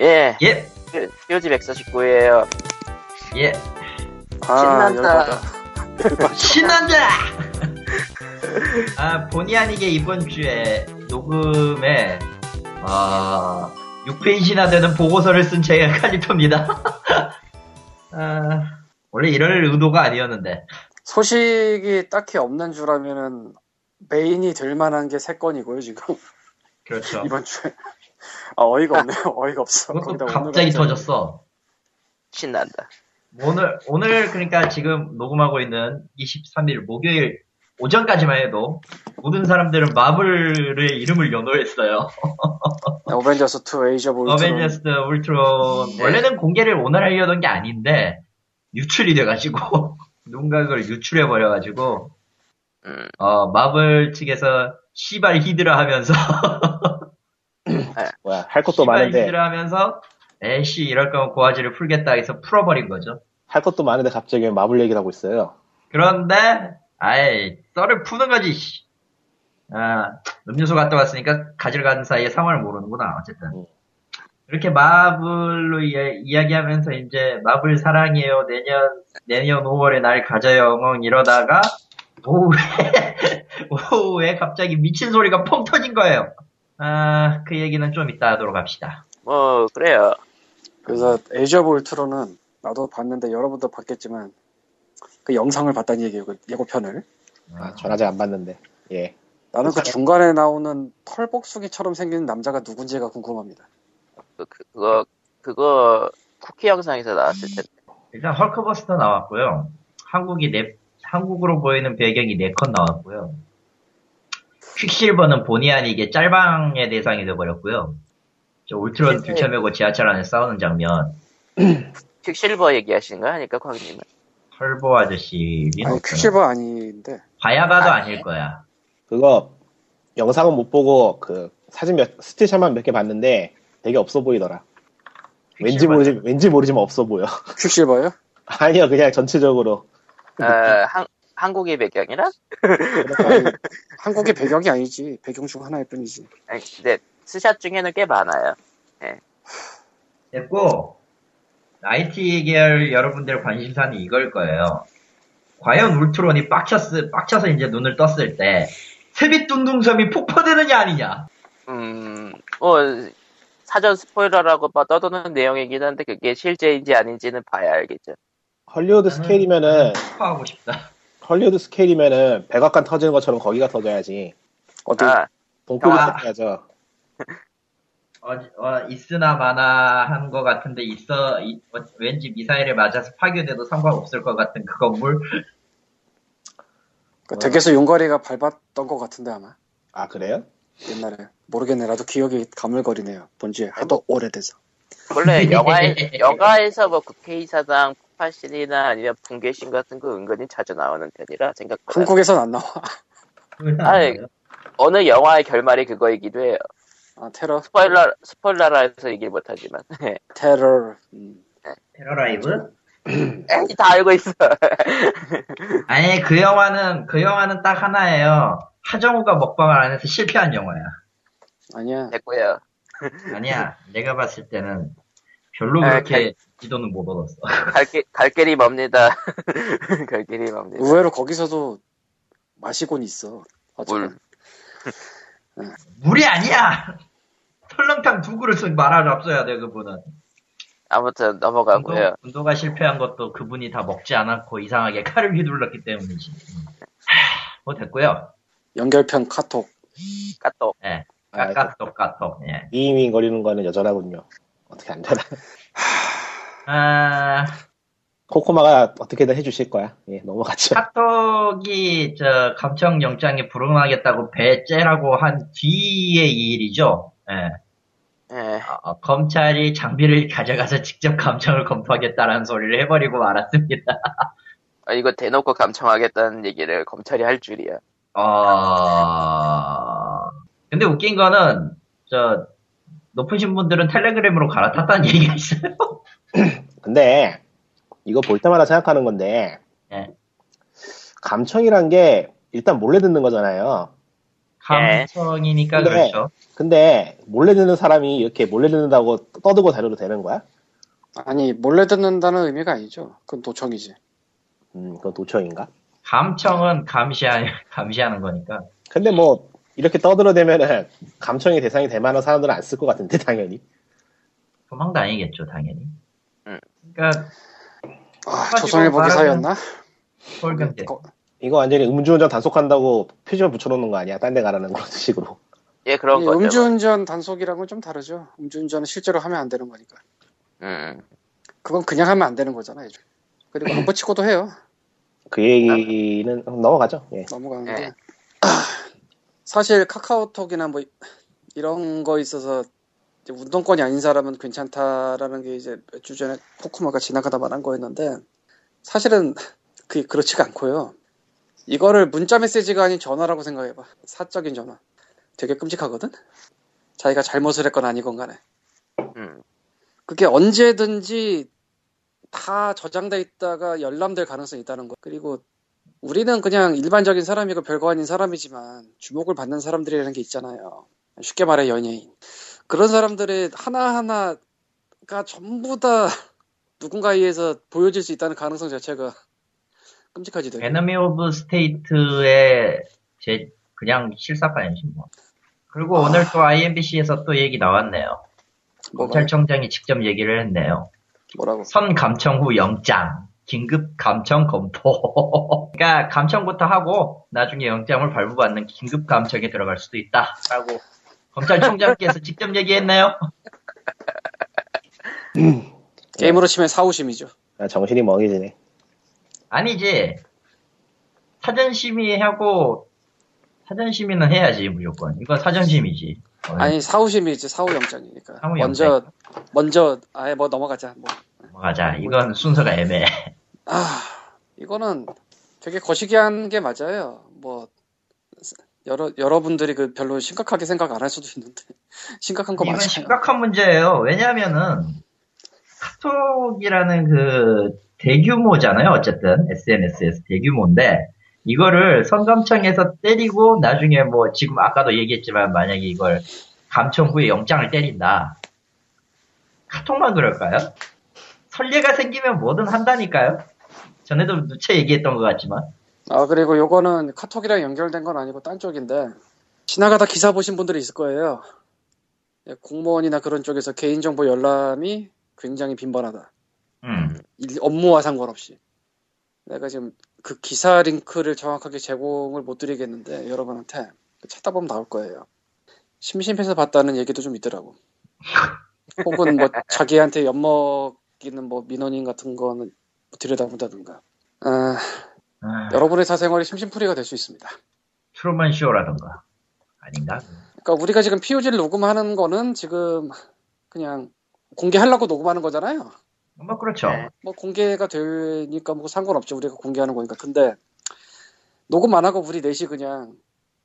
예. 예. POG 149예요. 예. 아, 신난다. 신난다. 아, 본의 아니게 이번 주에 녹음에 6페이지나 되는 보고서를 쓴 제 칼리토입니다. 아, 원래 이럴 의도가 아니었는데. 소식이 딱히 없는 주라면은 메인이 될 만한 게 3건이고요, 지금. 그렇죠. 이번 주에. 아, 어이가 없네요. 어이가 없어. 갑자기 터졌어. 신난다. 오늘 그러니까 지금 녹음하고 있는 23일 목요일 오전까지만 해도 모든 사람들은 마블의 이름을 연호했어요. 어벤져스 2 에이지 오브 울트론. 어벤져스 울트론. 원래는 공개를 오늘 하려던 게 아닌데 유출이 돼가지고 누군가 그걸 유출해버려가지고 마블 측에서 씨발 히드라 하면서 뭐야, 할 것도 많은데. 히드라 하면서 에이씨 이럴 거면 고화질을 풀겠다 해서 풀어버린 거죠. 할 것도 많은데 갑자기 마블 얘기를 하고 있어요. 그런데 아이 썰을 푸는 거지. 아, 음료수 갔다 왔으니까 가지러 간 사이에 상황을 모르는구나. 어쨌든 이렇게 마블로 이야기하면서 이제 마블 사랑해요, 내년 5월에 날 가져요 엉엉 이러다가 오후에 갑자기 미친 소리가 펑 터진 거예요. 아, 그 얘기는 좀 이따 하도록 합시다. 뭐 그래요. 그래서 에이지 오브 울트론은 나도 봤는데 여러분도 봤겠지만 그 영상을 봤다는 얘기예요. 그 예고편을. 아, 전 아직 안 봤는데. 예. 나는 그 중간에 나오는 털복숭이처럼 생긴 남자가 누군지가 궁금합니다. 그거 쿠키 영상에서 나왔을 텐데. 일단 헐크버스터 나왔고요. 한국으로 보이는 배경이 4컷 나왔고요. 퀵실버는 본의 아니게 짤방의 대상이 되어버렸고요. 저 울트론 들쳐매고 지하철 안에 싸우는 장면. 퀵실버 얘기하시는 거야? 아닐까, 광님은? 털보 아저씨. 아니, 퀵실버 아닌데. 바야바도 아닐 거야. 그거, 영상은 못 보고, 사진 스틸샷만 몇 개 봤는데, 되게 없어 보이더라. 왠지 모르지만 없어 보여. 퀵실버요? 아니요, 그냥 전체적으로. 한국의 배경이라? 한국의 배경이 아니지. 배경 중 하나일 뿐이지. 아니, 근데 스샷 중에는 꽤 많아요. 네. 됐고 IT 계열 여러분들 관심사는 이걸 거예요. 과연 울트론이 빡쳐서 이제 눈을 떴을 때 세빛 둥둥섬이 폭파되느냐 아니냐. 사전 스포일러라고 떠도는 내용이긴 한데 그게 실제인지 아닌지는 봐야 알겠죠. 헐리우드 스케일이면은 폭파하고 싶다. 헐리우드 스케일이면은 백악관 터지는 것처럼 거기가 터져야지. 어떻게 동쪽이 터져야죠. 있으나 마나 한 것 같은데 왠지 미사일을 맞아서 파괴돼도 상관없을 것 같은 그 건물. 그 댁에서 용가리가 밟았던 것 같은데 아마. 아 그래요? 옛날에 모르겠네. 나도 기억이 가물거리네요. 본지 하도 오래돼서. 원래 영화에서 뭐 국회의사당 폭파신이나 아니면 붕괴신 같은 거 은근히 자주 나오는 편이라 생각보다. 한국에선 안 나와. 아니 어느 영화의 결말이 그거이기도 해요. 아, 테러. 스포일러라 해서 얘기 못하지만. 테러. 테러 라이브? 다 알고 있어. 아니, 그 영화는 딱 하나예요. 하정우가 먹방을 안 해서 실패한 영화야. 아니야. 됐고요. 아니야. 내가 봤을 때는 별로 그렇게 지도는 못 얻었어. 갈 길이 멉니다. 갈 길이 멉니다. 의외로 거기서도 마시곤 있어. 물. 물이 아니야! 설렁탕 2그릇을 말아 잡숴야 돼, 그분은. 아무튼, 넘어가고요. 운도가 실패한 것도 그분이 다 먹지 않았고, 이상하게 칼을 휘둘렀기 때문이지. 뭐 됐고요. 연결편 카톡. 예. 카톡. 예. 이잉잉 거리는 거는 여전하군요. 어떻게 안 되나. 코코마가 어떻게든 해주실 거야. 예, 넘어가죠. 카톡이 감청영장에 불응하겠다고 배째라고 한 뒤의 일이죠. 예. 검찰이 장비를 가져가서 직접 감청을 검토하겠다라는 소리를 해버리고 말았습니다. 이거 대놓고 감청하겠다는 얘기를 검찰이 할 줄이야. 근데 웃긴 거는 높으신 분들은 텔레그램으로 갈아탔다는 얘기가 있어요. 근데 이거 볼 때마다 생각하는 건데 감청이란 게 일단 몰래 듣는 거잖아요. 감성이니까 네. 그렇죠. 근데 몰래 듣는 사람이 이렇게 몰래 듣는다고 떠들고 다녀도 되는 거야? 아니, 몰래 듣는다는 의미가 아니죠. 그건 도청이지. 그건 도청인가? 감청은 감시하는 거니까. 근데 뭐 이렇게 떠들어대면은 감청의 대상이 될 만한 사람들은 안 쓸 것 같은데 당연히. 도망도 아니겠죠, 당연히. 그러니까 조선일보기 사였나? 홀금대. 이거 완전히 음주운전 단속한다고 표지만 붙여놓는 거 아니야? 딴 데 가라는 그런 식으로. 예, 그런 거. 음주운전 단속이란 건 좀 다르죠. 음주운전은 실제로 하면 안 되는 거니까. 그건 그냥 하면 안 되는 거잖아요. 그리고 안 붙이고도 해요. 그 얘기는 넘어가죠. 예. 넘어가는데 예. 사실 카카오톡이나 뭐 이런 거 있어서 이제 운동권이 아닌 사람은 괜찮다라는 게 이제 몇 주 전에 코코마가 지나가다 말한 거였는데 사실은 그게 그렇지가 않고요. 이거를 문자 메시지가 아닌 전화라고 생각해봐. 사적인 전화. 되게 끔찍하거든? 자기가 잘못을 했건 아니건 간에. 그게 언제든지 다 저장돼 있다가 열람될 가능성이 있다는 거. 그리고 우리는 그냥 일반적인 사람이고 별거 아닌 사람이지만 주목을 받는 사람들이라는 게 있잖아요. 쉽게 말해 연예인. 그런 사람들의 하나하나가 전부 다 누군가에 의해서 보여질 수 있다는 가능성 자체가 끔찍하지. 되게. 에너미 오브 스테이트의 제 그냥 실사판이지 뭐. 그리고 오늘 또 IMBC에서 또 얘기 나왔네요. 검찰청장이 직접 얘기를 했네요. 뭐라고? 선 감청 후 영장. 긴급 감청 검토. 그러니까 감청부터 하고 나중에 영장을 발부받는 긴급 감청에 들어갈 수도 있다라고 검찰총장께서 직접 얘기했네요. 게임으로 치면 사후심이죠. 아, 정신이 멍해지네. 아니지. 사전심의하고 사전심의는 해야지 무조건. 이건 사전심의지. 아니 사후심의지. 사후영장이니까. 사후영장. 먼저 아예 뭐 넘어가자. 뭐. 넘어가자. 이건 순서가 애매해. 아 이거는 되게 거시기한 게 맞아요. 뭐 여러분들이 그 별로 심각하게 생각 안 할 수도 있는데 심각한 거 맞아요. 이건 심각한 문제예요. 왜냐하면은 카톡이라는 그 대규모잖아요. 어쨌든 SNS에서 대규모인데 이거를 선감청에서 때리고 나중에 뭐 지금 아까도 얘기했지만 만약에 이걸 감청 후에 영장을 때린다. 카톡만 그럴까요? 설례가 생기면 뭐든 한다니까요. 전에도 누차 얘기했던 것 같지만. 아 그리고 요거는 카톡이랑 연결된 건 아니고 딴 쪽인데 지나가다 기사 보신 분들이 있을 거예요. 공무원이나 그런 쪽에서 개인정보 열람이 굉장히 빈번하다. 업무와 상관없이. 내가 지금 그 기사 링크를 정확하게 제공을 못 드리겠는데 여러분한테 찾다 보면 나올 거예요. 심심해서 봤다는 얘기도 좀 있더라고. 혹은 뭐 자기한테 엿먹이는 뭐 민원인 같은 거는 들여다본다든가. 여러분의 사생활이 심심풀이가 될 수 있습니다. 트루먼 쇼라든가 아닌가? 그러니까 우리가 지금 POG를 녹음하는 거는 지금 그냥 공개하려고 녹음하는 거잖아요. 뭐 그렇죠. 뭐 공개가 되니까 뭐 상관없죠. 우리가 공개하는 거니까. 근데 녹음 안 하고 우리 넷이 그냥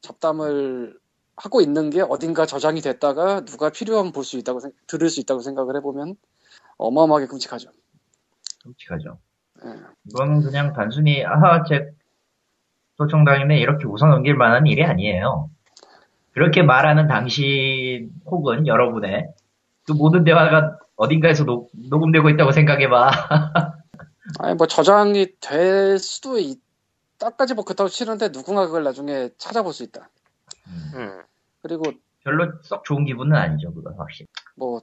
잡담을 하고 있는 게 어딘가 저장이 됐다가 누가 필요하면 볼 수 있다고 들을 수 있다고 생각을 해보면 어마어마하게 끔찍하죠. 끔찍하죠. 네. 이건 그냥 단순히 제 도청당이네 이렇게 웃어 넘길 만한 일이 아니에요. 그렇게 말하는 당신 혹은 여러분의 그 모든 대화가 어딘가에서 녹음되고 있다고 생각해봐. 아니 뭐 저장이 될 수도 있다까지 뭐 그렇다고 치는데 누군가 그걸 나중에 찾아볼 수 있다. 그리고 별로 썩 좋은 기분은 아니죠, 그건 확실히. 뭐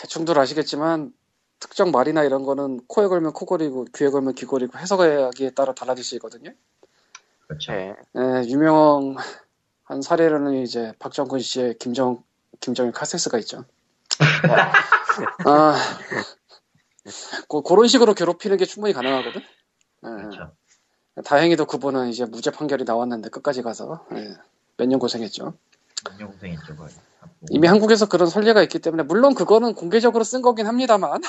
대충들 아시겠지만 특정 말이나 이런 거는 코에 걸면 코걸이고 귀에 걸면 귀걸이고 해석하기에 따라 달라질 수 있거든요. 그렇죠. 네, 유명한 사례로는 이제 박정근 씨의 김정일 카세스가 있죠. 그런 식으로 괴롭히는 게 충분히 가능하거든. 그렇죠. 다행히도 그분은 이제 무죄 판결이 나왔는데 끝까지 가서 몇 년 고생했죠. 몇 년 고생했죠, 거의. 이미 한국에서 그런 선례가 있기 때문에 물론 그거는 공개적으로 쓴 거긴 합니다만,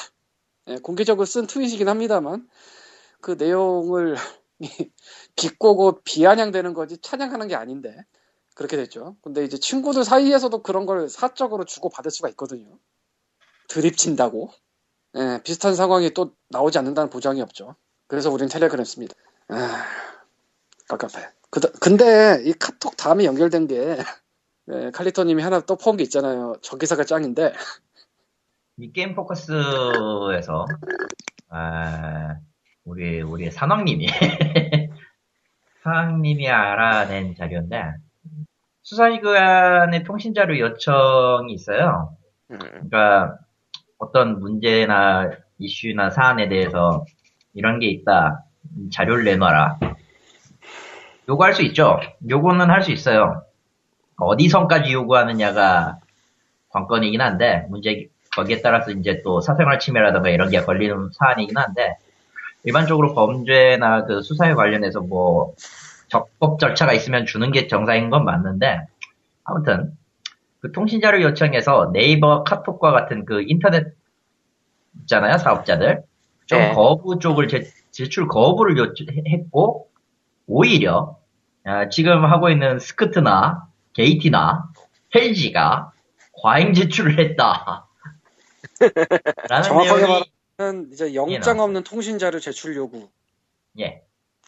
공개적으로 쓴 트윗이긴 합니다만 그 내용을 비꼬고 비아냥되는 거지 찬양하는 게 아닌데. 그렇게 됐죠. 근데 이제 친구들 사이에서도 그런 걸 사적으로 주고받을 수가 있거든요. 드립친다고. 예, 비슷한 상황이 또 나오지 않는다는 보장이 없죠. 그래서 우린 텔레그램 씁니다. 깝깝해. 근데 이 카톡 다음에 연결된 게 네, 칼리토님이 하나 또 퍼온 게 있잖아요. 저 기사가 짱인데 이 게임 포커스에서 아, 우리 산왕님이 산왕님이 알아낸 자료인데 수사기관의 통신자료 요청이 있어요. 그러니까 어떤 문제나 이슈나 사안에 대해서 이런 게 있다. 자료를 내놔라. 요구할 수 있죠. 요구는 할 수 있어요. 어디선까지 요구하느냐가 관건이긴 한데 문제 거기에 따라서 이제 또 사생활 침해라든가 이런 게 걸리는 사안이긴 한데 일반적으로 범죄나 그 수사에 관련해서 뭐 적법 절차가 있으면 주는 게 정상인 건 맞는데 아무튼 그 통신자료 요청해서 네이버 카톡과 같은 그 인터넷 있잖아요 사업자들 좀 네. 거부 쪽을 제출 거부를 했고 오히려 지금 하고 있는 스크트나 게이티나 헬지가 과잉 제출을 했다. 정확하게 말하면 이제 영장 없는 통신자료 제출 요구. 예.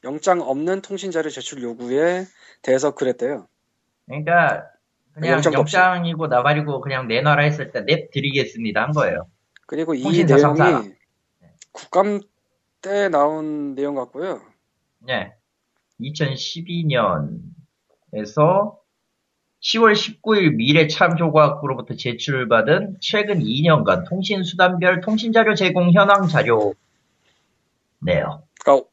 영장 없는 통신자료 제출 요구에 대해서 그랬대요. 그러니까 그냥 영장이고 없이. 나발이고 그냥 내놔라 했을 때 냅 드리겠습니다 한 거예요. 그리고 이 내용이 성사라. 국감 때 나온 내용 같고요. 네. 2012년에서 10월 19일 미래 참조과학부로부터 제출받은 최근 2년간 통신수단별 통신자료 제공 현황 자료네요. 그러니까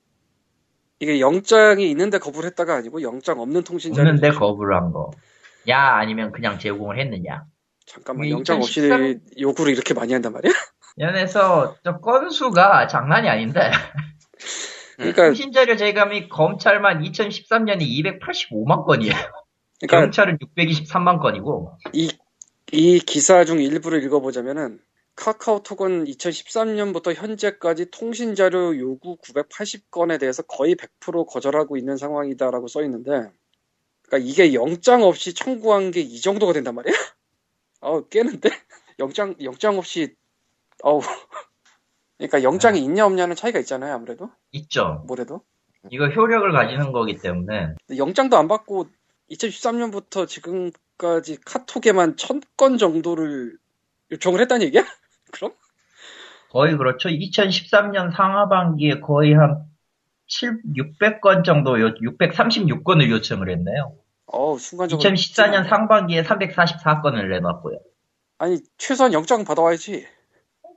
이게 영장이 있는데 거부를 했다가 아니고 영장 없는 통신자료 없는데 거부를 한 거. 야 아니면 그냥 제공을 했느냐. 잠깐만 영장 없이 요구를 이렇게 많이 한단 말이야? 연에서 저 건수가 장난이 아닌데. 그러니까 통신자료 제공이 검찰만 2013년이 285만 건이에요. 그러니까 검찰은 623만 건이고 이 기사 중 일부를 읽어보자면은 카카오톡은 2013년부터 현재까지 통신자료 요구 980건에 대해서 거의 100% 거절하고 있는 상황이다라고 써 있는데, 그러니까 이게 영장 없이 청구한 게 이 정도가 된단 말이야? 아우 깨는데 영장 없이 아우 그러니까 영장이 있냐 없냐는 차이가 있잖아요 아무래도. 있죠. 뭐래도 이거 효력을 가지는 거기 때문에 영장도 안 받고. 2013년부터 지금까지 카톡에만 1000건 정도를 요청을 했다는 얘기야? 그럼? 거의 그렇죠. 2013년 상하반기에 거의 한 600건 정도, 636건을 요청을 했네요. 순간적으로. 2014년 상반기에 344건을 내놨고요. 아니, 최소한 영장 받아와야지.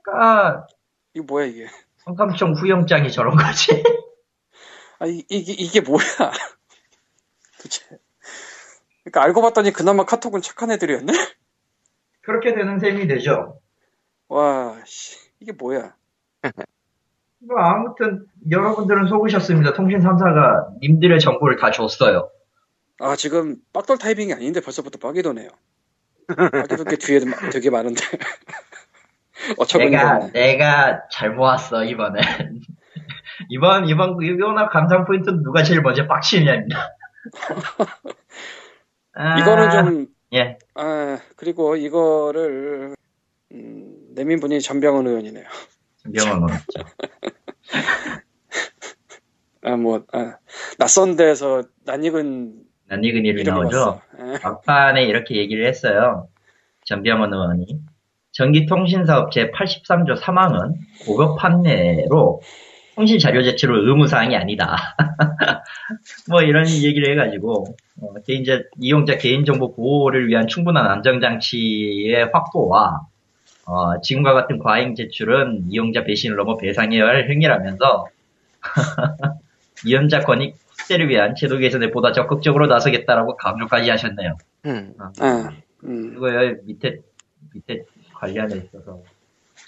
그러니까. 이거 뭐야, 이게. 성감청 후영장이 저런 거지. 아니, 이게 뭐야. 도대체. 그러니까 알고 봤더니 그나마 카톡은 착한 애들이었네? 그렇게 되는 셈이 되죠. 와, 씨, 이게 뭐야. 뭐 아무튼 여러분들은 속으셨습니다. 통신 3사가 님들의 정보를 다 줬어요. 아, 지금 빡돌 타이밍이 아닌데 벌써부터 빡이도네요. 빡이도 꽤 뒤에 되게 많은데. 내가 잘 모았어, 이번에. 이번 유교나 감상 포인트는 누가 제일 먼저 빡치느냐입니다. 이거는 좀, 예. 그리고 이거를, 내민 분이 전병헌 의원이네요. 전병헌 의원. 낯선 데서 낯익은 이름이 나오죠. 막판에 이렇게 얘기를 했어요. 전병헌 의원이. 전기통신사업 제83조 3항은 고급 판례로 통신 자료 제출은 의무사항이 아니다. 뭐 이런 얘기를 해가지고 이용자 개인정보 보호를 위한 충분한 안정장치의 확보와 지금과 같은 과잉 제출은 이용자 배신을 넘어 배상해야 할 행위라면서 이용자 권익 확대를 위한 제도 개선에 보다 적극적으로 나서겠다라고 강조까지 하셨네요. 그리고 여기 밑에 관련해 있어서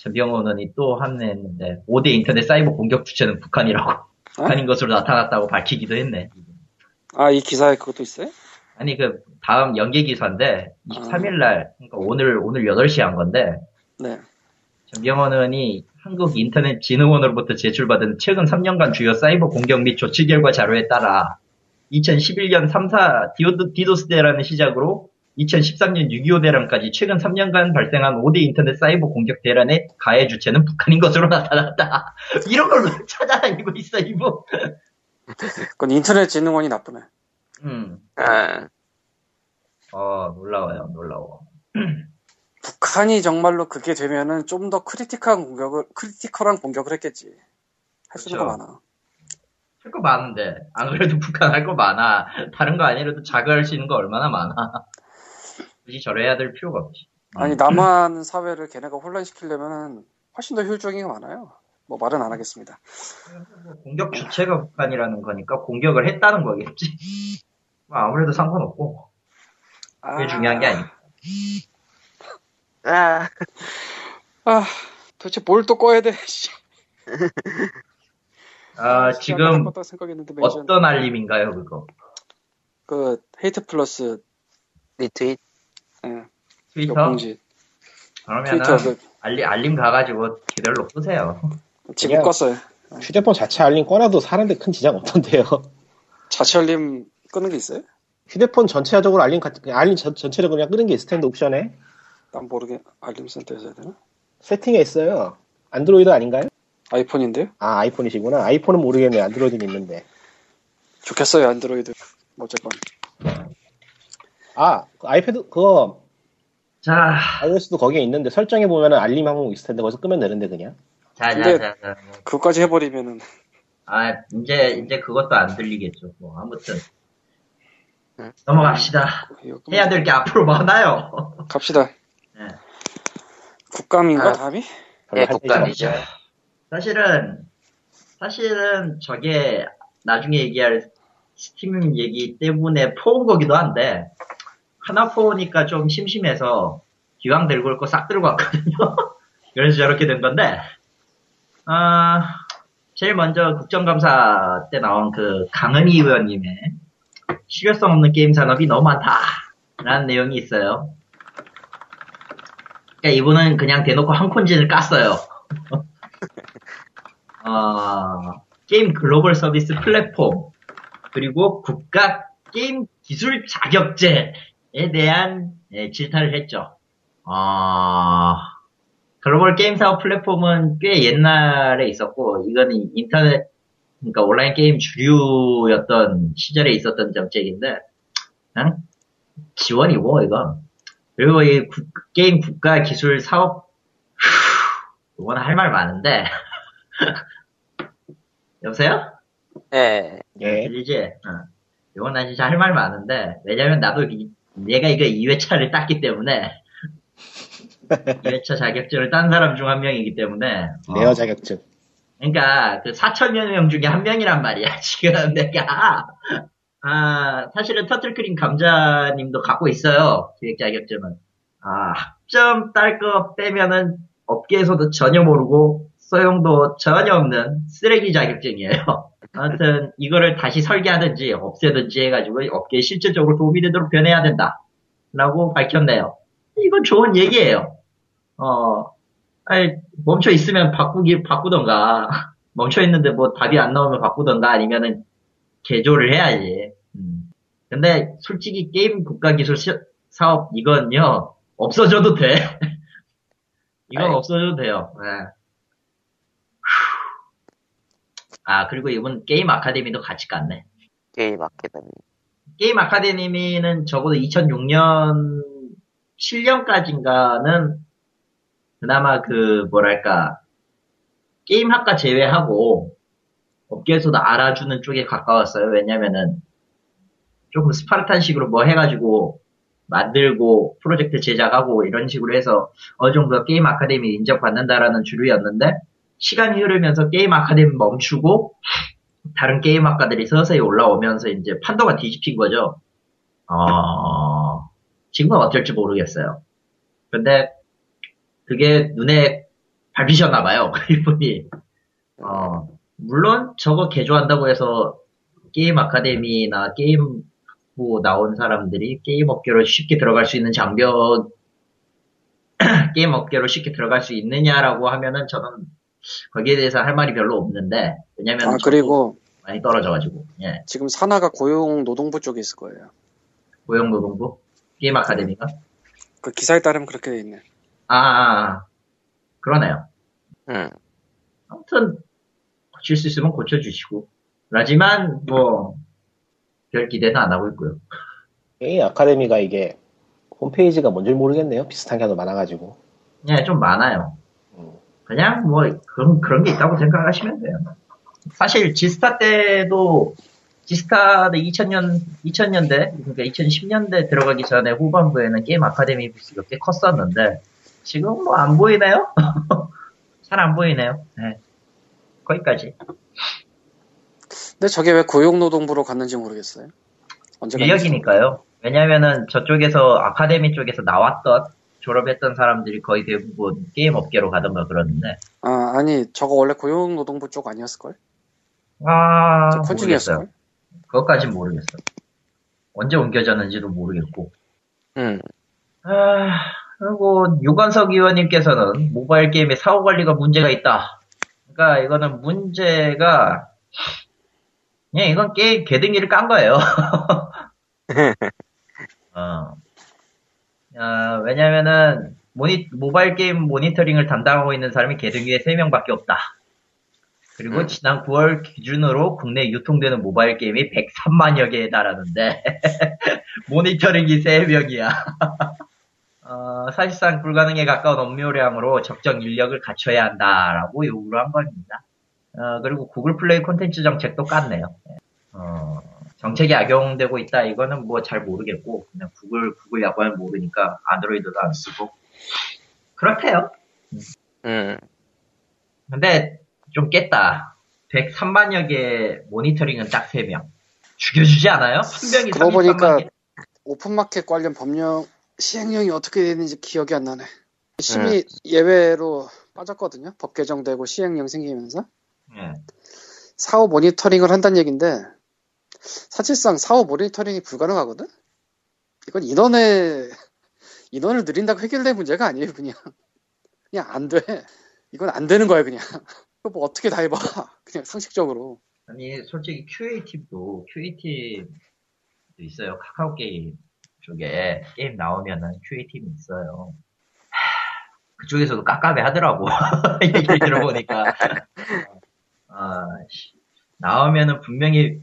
전병헌 의원이 또 한내했는데 5대 인터넷 사이버 공격 주체는 북한이라고 북한인 것으로 나타났다고 밝히기도 했네. 아, 이 기사에 그것도 있어요? 아니 그 다음 연계 기사인데 23일날 그러니까 오늘 8시 한 건데 네. 전병헌 의원이 한국인터넷진흥원으로부터 제출받은 최근 3년간 주요 사이버 공격 및 조치 결과 자료에 따라 2011년 3사 디도스 대란을 시작으로 2013년 6.25 대란까지 최근 3년간 발생한 5대 인터넷 사이버 공격 대란의 가해 주체는 북한인 것으로 나타났다. 이런 걸 왜 찾아다니고 있어, 이분. 그건 인터넷 진흥원이 나쁘네. 예. 놀라워요, 놀라워. 북한이 정말로 그게 되면은 좀 더 크리티컬한 공격을 했겠지. 할 수 있는 거 많아. 할 거 많은데. 안 그래도 북한 할 거 많아. 다른 거 아니라도 자극할 수 있는 거 얼마나 많아. 굳이 저래야 될 필요가 없지. 아니, 남한 사회를 걔네가 혼란시키려면 훨씬 더 효율적인 게 많아요. 뭐 말은 안 하겠습니다. 공격 주체가 북한이라는 거니까 공격을 했다는 거겠지. 아무래도 상관없고. 그게 중요한 게 아니야. 도대체 뭘 또 꺼야 돼. 지금 어떤 알림인가요, 그거? 그 헤이트 플러스 리트윗? 네. 트위터? 공지. 그러면은 알림 가가지고 제대로 끄세요. 지금 껐어요. 휴대폰 자체 알림 꺼놔도 사람들 큰 지장 없던데요. 자체 알림 끄는 게 있어요? 휴대폰 전체적으로 알림 전체적으로 그냥 끄는 게 있을 텐데 옵션에. 난 모르게 알림 센터에서 해야 되나? 세팅에 있어요. 안드로이드 아닌가요? 아이폰인데요? 아, 아이폰이시구나. 아이폰은 모르겠네. 안드로이드는 있는데. 좋겠어요, 안드로이드. 어쨌건. 아이패드 그거. 자. iOS도 거기에 있는데 설정해 보면은 알림 항목 있을 텐데 거기서 끄면 되는데 그냥. 자. 그거까지 해버리면은. 이제 그것도 안 들리겠죠. 뭐 아무튼. 넘어갑시다. 해야 될 게 앞으로 많아요. 갑시다. 네. 국감인가 다음이? 네, 국감이죠. 사실은 저게 나중에 얘기할 스팀 얘기 때문에 퍼온 거기도 한데 하나 퍼오니까 좀 심심해서 기왕 들고 올 거 싹 들고 왔거든요. 그래서 저렇게 된 건데 제일 먼저 국정감사 때 나온 그 강은희 의원님의 실효성 없는 게임 산업이 너무 많다라는 내용이 있어요. 그러니까 이분은 그냥 대놓고 한 콘진을 깠어요. 게임 글로벌 서비스 플랫폼 그리고 국가 게임 기술 자격제에 대한 질타를 했죠. 글로벌 게임 사업 플랫폼은 꽤 옛날에 있었고 이거는 인터넷 그러니까 온라인 게임 주류였던 시절에 있었던 정책인데 그냥 지원이고 이거 그리고 이 게임 국가 기술 사업 이건 할 말 많은데 여보세요? 네. 들리지? 이건 난 진짜 할 말 많은데 왜냐면 나도 내가 이거 2회차를 땄기 때문에 2회차 자격증을 딴 사람 중 한 명이기 때문에 레어 자격증 그러니까 그 4천여 명 중에 한 명이란 말이야 지금 내가 사실은 터틀크림 감자님도 갖고 있어요 기획 자격증은 학점 딸 거 빼면은 업계에서도 전혀 모르고 소용도 전혀 없는 쓰레기 자격증이에요. 아무튼 이거를 다시 설계하든지 없애든지 해가지고 업계에 실질적으로 도움이 되도록 변해야 된다라고 밝혔네요. 이건 좋은 얘기예요. 멈춰 있으면 바꾸던가 멈춰 있는데 뭐 답이 안 나오면 바꾸던가 아니면은 개조를 해야지. 근데 솔직히 게임 국가 기술 사업 이건요 없어져도 돼. 이건 없어져도 돼요. 네. 그리고 이분 게임 아카데미도 같이 갔네. 게임 아카데미는 적어도 2006년 7년까지인가는 그나마 게임학과 제외하고 업계에서도 알아주는 쪽에 가까웠어요. 왜냐면은 조금 스파르탄식으로 뭐 해가지고 만들고 프로젝트 제작하고 이런 식으로 해서 어느 정도 게임 아카데미 인정받는다라는 주류였는데 시간이 흐르면서 게임 아카데미 멈추고 다른 게임 학과들이 서서히 올라오면서 이제 판도가 뒤집힌 거죠. 지금은 어쩔지 모르겠어요. 근데 그게 눈에 밟히셨나 봐요. 이분이. 물론 저거 개조한다고 해서 게임 아카데미나 게임 뭐 나온 사람들이 게임 업계로 쉽게 들어갈 수 있느냐라고 하면은 저는 거기에 대해서 할 말이 별로 없는데 왜냐면 그리고 많이 떨어져가지고 예. 지금 산하가 고용노동부 쪽에 있을 거예요. 고용노동부? 게임 아카데미가? 그 기사에 따르면 그렇게 돼 있네. 그러네요. 아무튼 고칠 수 있으면 고쳐주시고 하지만 뭐 별 기대는 안 하고 있고요. 게임 아카데미가 이게 홈페이지가 뭔지 모르겠네요. 비슷한 게 하나 많아가지고. 네, 좀 많아요. 그냥 뭐 그런 게 있다고 생각하시면 돼요. 사실 지스타 때도 지스타도 2000년대 그러니까 2010년대 들어가기 전에 후반부에는 게임 아카데미 부스가 꽤 컸었는데 지금 뭐 안 보이네요. 잘 안 보이네요. 네. 거기까지. 근데 저게 왜 고용노동부로 갔는지 모르겠어요. 인력이니까요. 왜냐면은 저쪽에서 아카데미 쪽에서 나왔던 졸업했던 사람들이 거의 대부분 게임 업계로 가던가 그러는데. 아, 아니, 저거 원래 고용노동부 쪽 아니었을걸? 아, 모르겠어요. 그것까진 모르겠어. 언제 옮겨졌는지도 모르겠고. 아, 그리고 유관석 의원님께서는 모바일 게임의 사후 관리가 문제가 있다. 그러니까 이거는 문제가 예, 이건 게임 개등기를 깐 거예요. 왜냐면은, 모바일 게임 모니터링을 담당하고 있는 사람이 개등기에 3명 밖에 없다. 그리고 지난 9월 기준으로 국내 유통되는 모바일 게임이 103만여 개에 달하는데, 모니터링이 3명이야. 사실상 불가능에 가까운 업무량으로 적정 인력을 갖춰야 한다라고 요구를 한 겁니다. 그리고 구글 플레이 콘텐츠 정책도 깠네요. 정책이 악용되고 있다. 이거는 뭐 잘 모르겠고 그냥 구글 약관을 모르니까 안드로이드도 안 쓰고 그렇대요. 근데 좀 깼다. 103만여 개 모니터링은 딱 3명. 죽여주지 않아요? 한 명이 33만 개. 그러고 보니까 오픈마켓 관련 법령 시행령이 어떻게 되는지 기억이 안 나네. 심의 예외로 빠졌거든요. 법 개정되고 시행령 생기면서. 사후 모니터링을 한다는 얘긴데 사실상 사후 모니터링이 불가능하거든? 이건 인원을 늘린다고 해결될 문제가 아니에요, 그냥 안 돼. 이건 안 되는 거야, 그냥. 이거 뭐 어떻게 다 해봐. 그냥 상식적으로. 아니, 솔직히 QA팀도 있어요. 카카오 게임 쪽에. 게임 나오면은 QA팀이 있어요. 그쪽에서도 깝깝해 하더라고. 얘기를 들어보니까. 나오면은 분명히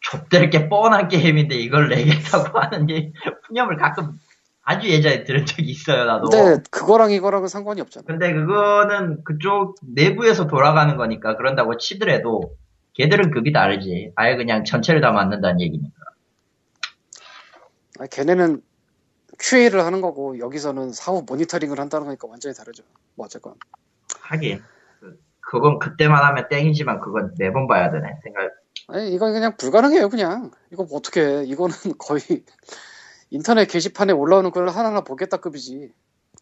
좁될 게 뻔한 게임인데 이걸 내겠다고 하는 게 푸념을 가끔 아주 예전에 들은 적이 있어요, 나도. 근데 그거랑 이거랑은 상관이 없잖아. 근데 그거는 그쪽 내부에서 돌아가는 거니까 그런다고 치더라도 걔들은 그게 다르지. 아예 그냥 전체를 다 맞는다는 얘기니까. 아, 걔네는 QA를 하는 거고 여기서는 사후 모니터링을 한다는 거니까 완전히 다르죠. 뭐 어쨌건. 하긴. 그건 그때만 하면 땡이지만 그건 매번 봐야 되네, 생각. 아니, 이건 그냥 불가능해요, 그냥. 이거 뭐 어떻게 해. 이거는 거의 인터넷 게시판에 올라오는 걸 하나하나 보겠다 급이지.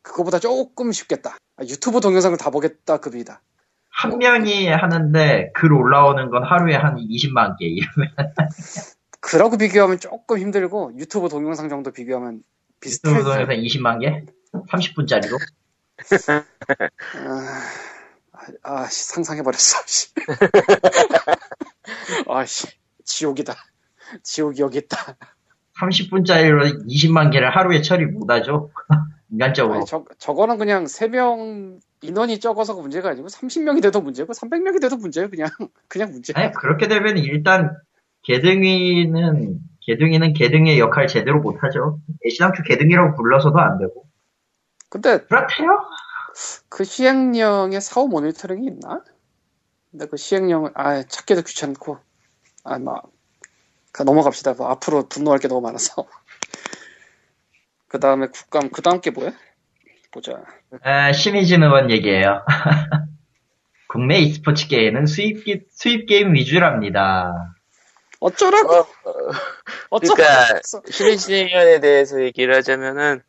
그거보다 조금 쉽겠다. 유튜브 동영상을 다 보겠다 급이다. 한 명이 하는데 글 올라오는 건 하루에 한 20만 개 이러면. 그러고 비교하면 조금 힘들고 유튜브 동영상 정도 비교하면 비슷해요. 유튜브 동영상 20만 개? 30분짜리로? 상상해버렸어. 아씨, 지옥이다. 지옥이 여기 있다. 30분짜리로 20만 개를 하루에 처리 못하죠? 인간적으로. 아니, 저거는 그냥 3명 인원이 적어서 문제가 아니고 30명이 돼도 문제고 300명이 돼도 문제예요. 그냥 문제. 아니, 그렇게 되면 일단 개등이는 개등의 역할 제대로 못하죠. 애시당초 개등이라고 불러서도 안 되고. 근데 그렇대요? 그 시행령에 사후 모니터링이 있나? 근데 그 시행령을 찾기도 귀찮고 넘어갑시다. 뭐 앞으로 분노할 게 너무 많아서. 그 다음에 국감 그 다음 게 뭐야? 보자. 신의진 의원 얘기예요. 국내 e스포츠 게임은 수입 게임 위주랍니다. 어쩌라고? 그러니까 신의진 의원에 대해서 얘기를 하자면은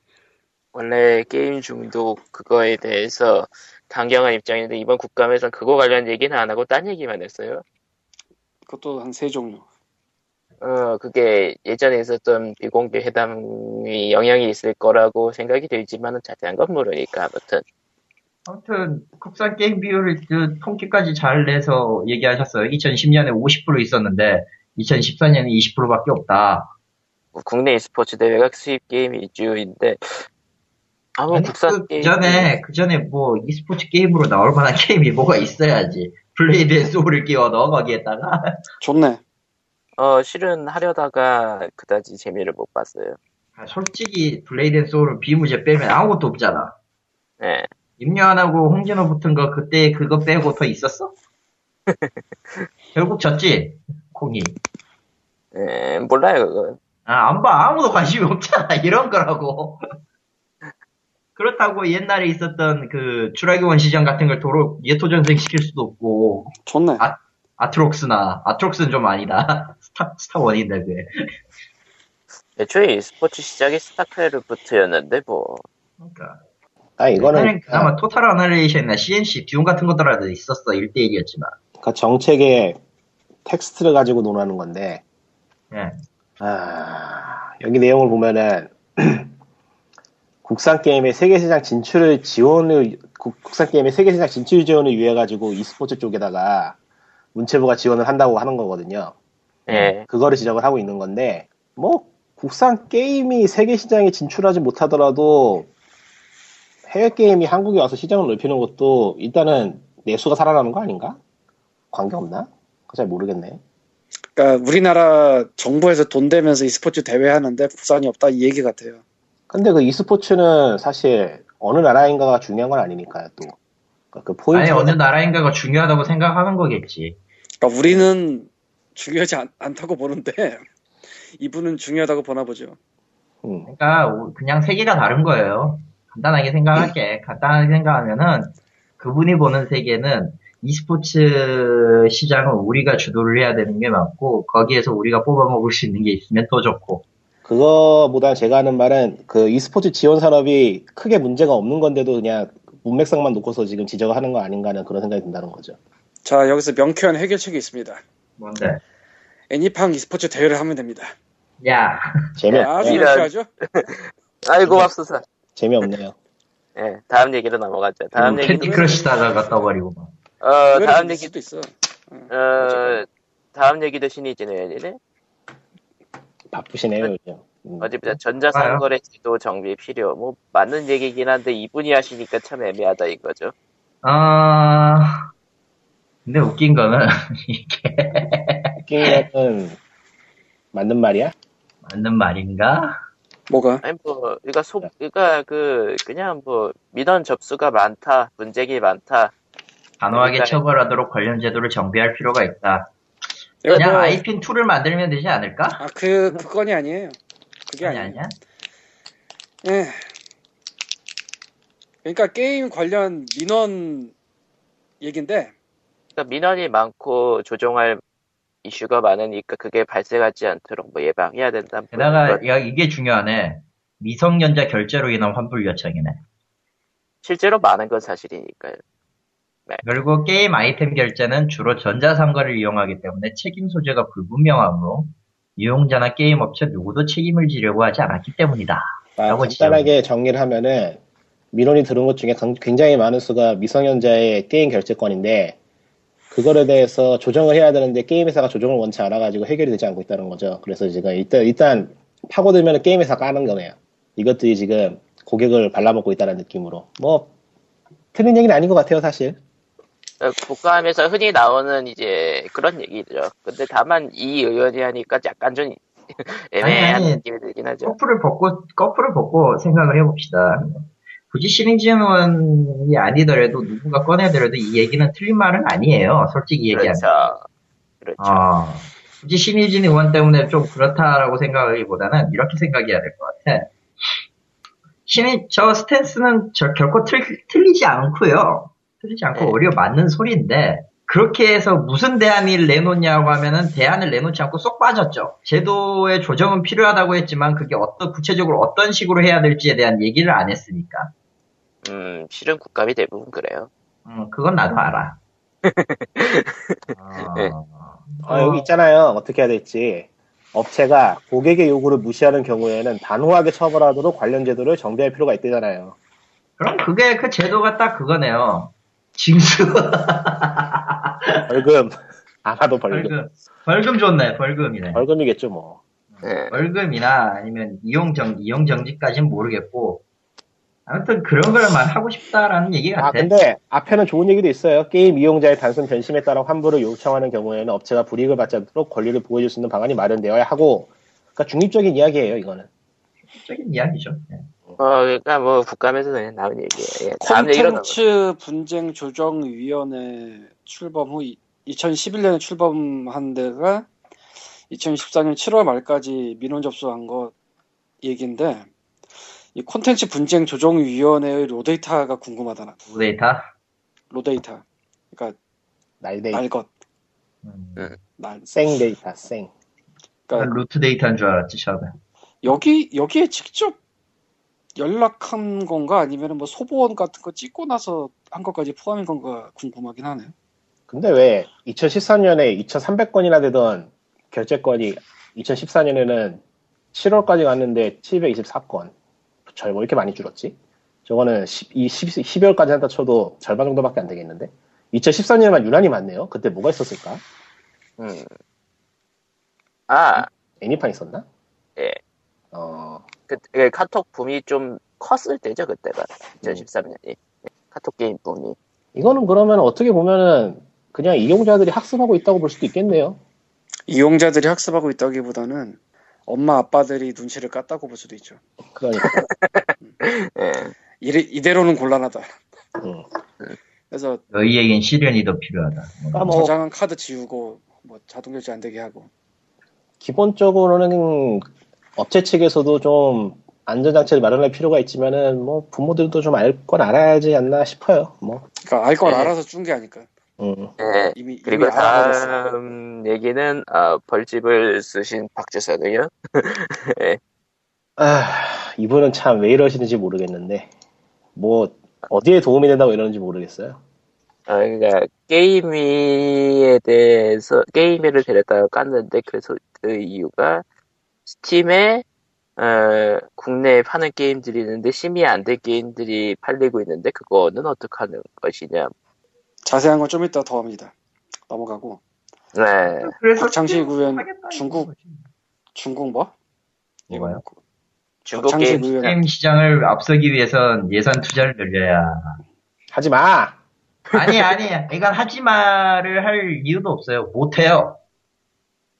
원래 게임 중독 그거에 대해서 강경한 입장인데 이번 국감에서 그거 관련 얘기는 안 하고 딴 얘기만 했어요. 그것도 한 3종류. 그게 예전에 있었던 비공개 회담이 영향이 있을 거라고 생각이 들지만 자세한 건 모르니까 아무튼 국산 게임 비율을 그 통계까지 잘 내서 얘기하셨어요. 2010년에 50% 있었는데 2014년에 20%밖에 없다. 국내 e스포츠 대회가 수입 게임 위주인데. 그 전에 뭐 e스포츠 게임으로 나올 만한 게임이 뭐가 있어야지. 블레이드의 소울을 끼워 넣어 거기에다가. 좋네. 실은 하려다가 그다지 재미를 못 봤어요. 아, 솔직히 블레이드 앤 소울은 비무제 빼면 아무것도 없잖아. 네. 임요한하고 홍진호 붙은 거 그때 그거 빼고 더 있었어? 결국 졌지? 공이. 네, 몰라요 그건. 아, 안 봐. 아무도 관심이 없잖아. 이런 거라고. 그렇다고 옛날에 있었던 그 추락의 원시전 같은 걸 도로 예토전생 시킬 수도 없고. 좋네. 아트록스는 좀 아니다. 스타 원인데 그게. 애초에 스포츠 시작이 스타크래프트였는데 뭐. 그러니까. 아 이거는 아마 토탈 어널레이션이나 CNC 듀온 같은 것들라도 있었어. 1대1이었지만. 그러니까 정책에 텍스트를 가지고 논하는 건데. 예. 아 여기 내용을 보면은. 국산 게임의 세계 시장 진출을 지원을 국산 게임의 세계 시장 진출 지원을 위해 가지고 e스포츠 쪽에다가 문체부가 지원을 한다고 하는 거거든요. 네. 그거를 지적을 하고 있는 건데 뭐 국산 게임이 세계 시장에 진출하지 못하더라도 해외 게임이 한국에 와서 시장을 넓히는 것도 일단은 내수가 살아나는 거 아닌가? 관계 없나? 잘 모르겠네. 그러니까 우리나라 정부에서 돈 대면서 e스포츠 대회 하는데 부산이 없다 이 얘기 같아요. 근데 그 e스포츠는 사실 어느 나라인가가 중요한 건 아니니까요, 또. 그러니까 그 포인트. 아니, 어느 나라인가가 중요하다고 생각하는 거겠지. 그러니까 우리는 중요하지 않다고 보는데, 이분은 중요하다고 보나 보죠. 그러니까 그냥 세계가 다른 거예요. 간단하게 생각할게. 간단하게 생각하면은, 그분이 보는 세계는 e스포츠 시장은 우리가 주도를 해야 되는 게 맞고, 거기에서 우리가 뽑아먹을 수 있는 게 있으면 더 좋고, 그거보다 제가 하는 말은 그 e스포츠 지원 산업이 크게 문제가 없는 건데도 그냥 문맥상만 놓고서 지금 지적을 하는 거 아닌가 하는 그런 생각이 든다는 거죠. 자, 여기서 명쾌한 해결책이 있습니다. 뭔데? 애니팡 e스포츠 대회를 하면 됩니다. 야, 재미없네. 아주 유치하죠? 아이고, 맙소사. 재미없네요. 예, 네, 다음 얘기로 넘어가죠. 다음 얘기는 캔디 크러시다가 갖다 버리고 막. 다음 얘기도 있어. 다음 얘기도 신의진의 연예네. 바쁘시네요. 어차피 전자상거래 지도 정비 필요. 뭐 맞는 얘기긴 한데 이분이 하시니까 참 애매하다 이거죠. 아 근데 웃긴 거는 이게 웃긴 거는 맞는 말이야? 맞는 말인가? 뭐가? 아니 뭐 그러니까 그냥 뭐 민원 접수가 많다, 문제기 많다. 단호하게 그러니까, 처벌하도록 관련 제도를 정비할 필요가 있다. 그냥 아이핀 2를 만들면 되지 않을까? 아, 그건이 아니에요. 그게 아니야. 예. 그러니까 게임 관련 민원 얘긴데. 그러니까 민원이 많고 조정할 이슈가 많으니까 그게 발생하지 않도록 뭐 예방해야 된다. 게다가 야 이게 중요하네. 미성년자 결제로 인한 환불 요청이네. 실제로 많은 건 사실이니까요. 네. 결국 게임 아이템 결제는 주로 전자상거래를 이용하기 때문에 책임 소재가 불분명하므로 이용자나 게임 업체 누구도 책임을 지려고 하지 않았기 때문이다. 간단하게 정리를 하면은 민원이 들은 것 중에 굉장히 많은 수가 미성년자의 게임 결제권인데 그거에 대해서 조정을 해야 되는데 게임 회사가 조정을 원치 않아가지고 해결이 되지 않고 있다는 거죠. 그래서 지금 일단 파고들면 게임 회사가 까는 거네요. 이것들이 지금 고객을 발라먹고 있다는 느낌으로 뭐 틀린 얘기는 아닌 것 같아요 사실. 국감에서 흔히 나오는 이제 그런 얘기죠. 근데 다만 이 의원이 하니까 약간 좀 애매한 느낌이 들긴 하죠. 거풀을 벗고 생각을 해봅시다. 굳이 신의진 의원이 아니더라도 누군가 꺼내더라도 이 얘기는 틀린 말은 아니에요. 솔직히 얘기하면. 그렇죠. 굳이 신의진 의원 때문에 좀 그렇다라고 생각하기보다는 이렇게 생각해야 될 것 같아. 저 스탠스는 결코 틀리지 않고요. 틀리지 않고 오히려 맞는 소리인데 그렇게 해서 무슨 대안을 내놓냐고 하면은 대안을 내놓지 않고 쏙 빠졌죠. 제도의 조정은 필요하다고 했지만 그게 구체적으로 어떤 식으로 해야 될지에 대한 얘기를 안 했으니까. 실은 국감이 대부분 그래요. 그건 나도 알아. 여기 있잖아요. 어떻게 해야 될지. 업체가 고객의 요구를 무시하는 경우에는 단호하게 처벌하도록 관련 제도를 정비할 필요가 있대잖아요. 그럼 그게 그 제도가 딱 그거네요. 징수. 벌금. 하나도 벌금. 벌금 좋네. 벌금이네. 벌금이겠죠 뭐. 네. 벌금이나 아니면 이용 정지까지는 모르겠고 아무튼 그런 걸만 하고 싶다라는 얘기 같아. 아, 근데 앞에는 좋은 얘기도 있어요. 게임 이용자의 단순 변심에 따라 환불을 요청하는 경우에는 업체가 불이익을 받지 않도록 권리를 보호해줄 수 있는 방안이 마련되어야 하고, 그러니까 중립적인 이야기예요, 이거는. 중립적인 이야기죠. 네. 그러니까 뭐 국감에서 그냥 나온 얘기예요. 콘텐츠 분쟁 조정위원회 출범 후 2011년에 출범한 데가 2014년 7월 말까지 민원 접수한 거 얘기인데, 이 콘텐츠 분쟁 조정위원회의 로데이터가 궁금하다나. 로데이터? 로데이터. 그러니까 날데이터. 날것. 생데이터. 생. 그러니까 루트 데이터인 줄 알았지, 샤베. 여기에 직접 연락한 건가, 아니면 뭐 소보원 같은 거 찍고 나서 한 것까지 포함인 건가 궁금하긴 하네요. 근데 왜 2014년에 2,300건이나 되던 결제건이 2014년에는 7월까지 갔는데 724건. 왜 이렇게 많이 줄었지? 저거는 12월까지 한다 쳐도 절반 정도밖에 안 되겠는데? 2014년에만 유난히 많네요. 그때 뭐가 있었을까? 애니판 있었나? 예. 그때 카톡 붐이 좀 컸을 때죠, 그때가. 2013년이. 카톡 게임 붐이. 이거는 그러면 어떻게 보면은 그냥 이용자들이 학습하고 있다고 볼 수도 있겠네요. 이용자들이 학습하고 있다기보다는 엄마 아빠들이 눈치를 깠다고 볼 수도 있죠. 그러니까 이대로는 곤란하다. 그래서 너희에겐 시련이 더 필요하다. 저장한 카드 지우고 뭐 자동 결제 안 되게 하고. 기본적으로는 업체 측에서도 좀 안전장치를 마련할 필요가 있지만은 뭐 부모들도 좀 알 건 알아야지 않나 싶어요. 뭐. 그러니까 알 건 알아서 준 게 아닐까. 네. 그리고 다음 얘기는 벌집을 쓰신 박주선이요. 네. 이분은 참 왜 이러시는지 모르겠는데 뭐 어디에 도움이 된다고 이러는지 모르겠어요. 그러니까 게임이에 대해서 게임이를 데려다가 깠는데, 그래서 그 이유가 스팀에 국내에 파는 게임들이 있는데 심의 안 된 게임들이 팔리고 있는데 그거는 어떻게 하는 것이냐. 자세한 건 좀 이따 더 합니다. 넘어가고. 네. 박창식 의원 중국 뭐? 이거요? 중국 게임 시장을 앞서기 위해선 예산 투자를 늘려야. 하지 마. 아니. 이건 하지 마를 할 이유도 없어요. 못해요.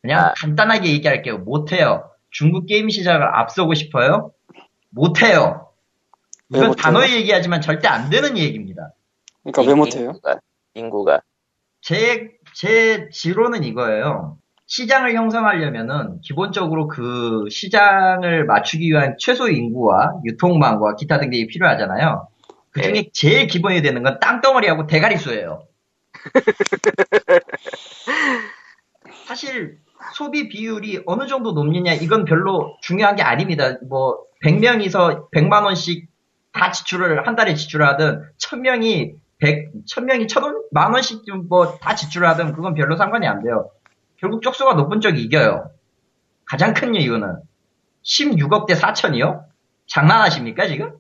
그냥 간단하게 얘기할게요. 못해요. 중국 게임 시장을 앞서고 싶어요? 못해요. 이건 단어 얘기하지만 절대 안 되는 얘기입니다. 그러니까 왜 못해요? 인구가. 제 지론은 이거예요. 시장을 형성하려면은 기본적으로 그 시장을 맞추기 위한 최소 인구와 유통망과 기타 등등이 필요하잖아요. 그 중에 제일 기본이 되는 건 땅덩어리하고 대가리 수예요. 사실 소비 비율이 어느 정도 높느냐 이건 별로 중요한 게 아닙니다. 뭐 100명이서 100만 원씩 다 지출을 한 달에 지출하든 1,000명이 1,000원? 만 원씩 좀 뭐 다 지출을 하든 그건 별로 상관이 안 돼요. 결국 쪽수가 높은 쪽이 이겨요. 가장 큰 이유는 16억 대 4천이요? 장난하십니까 지금?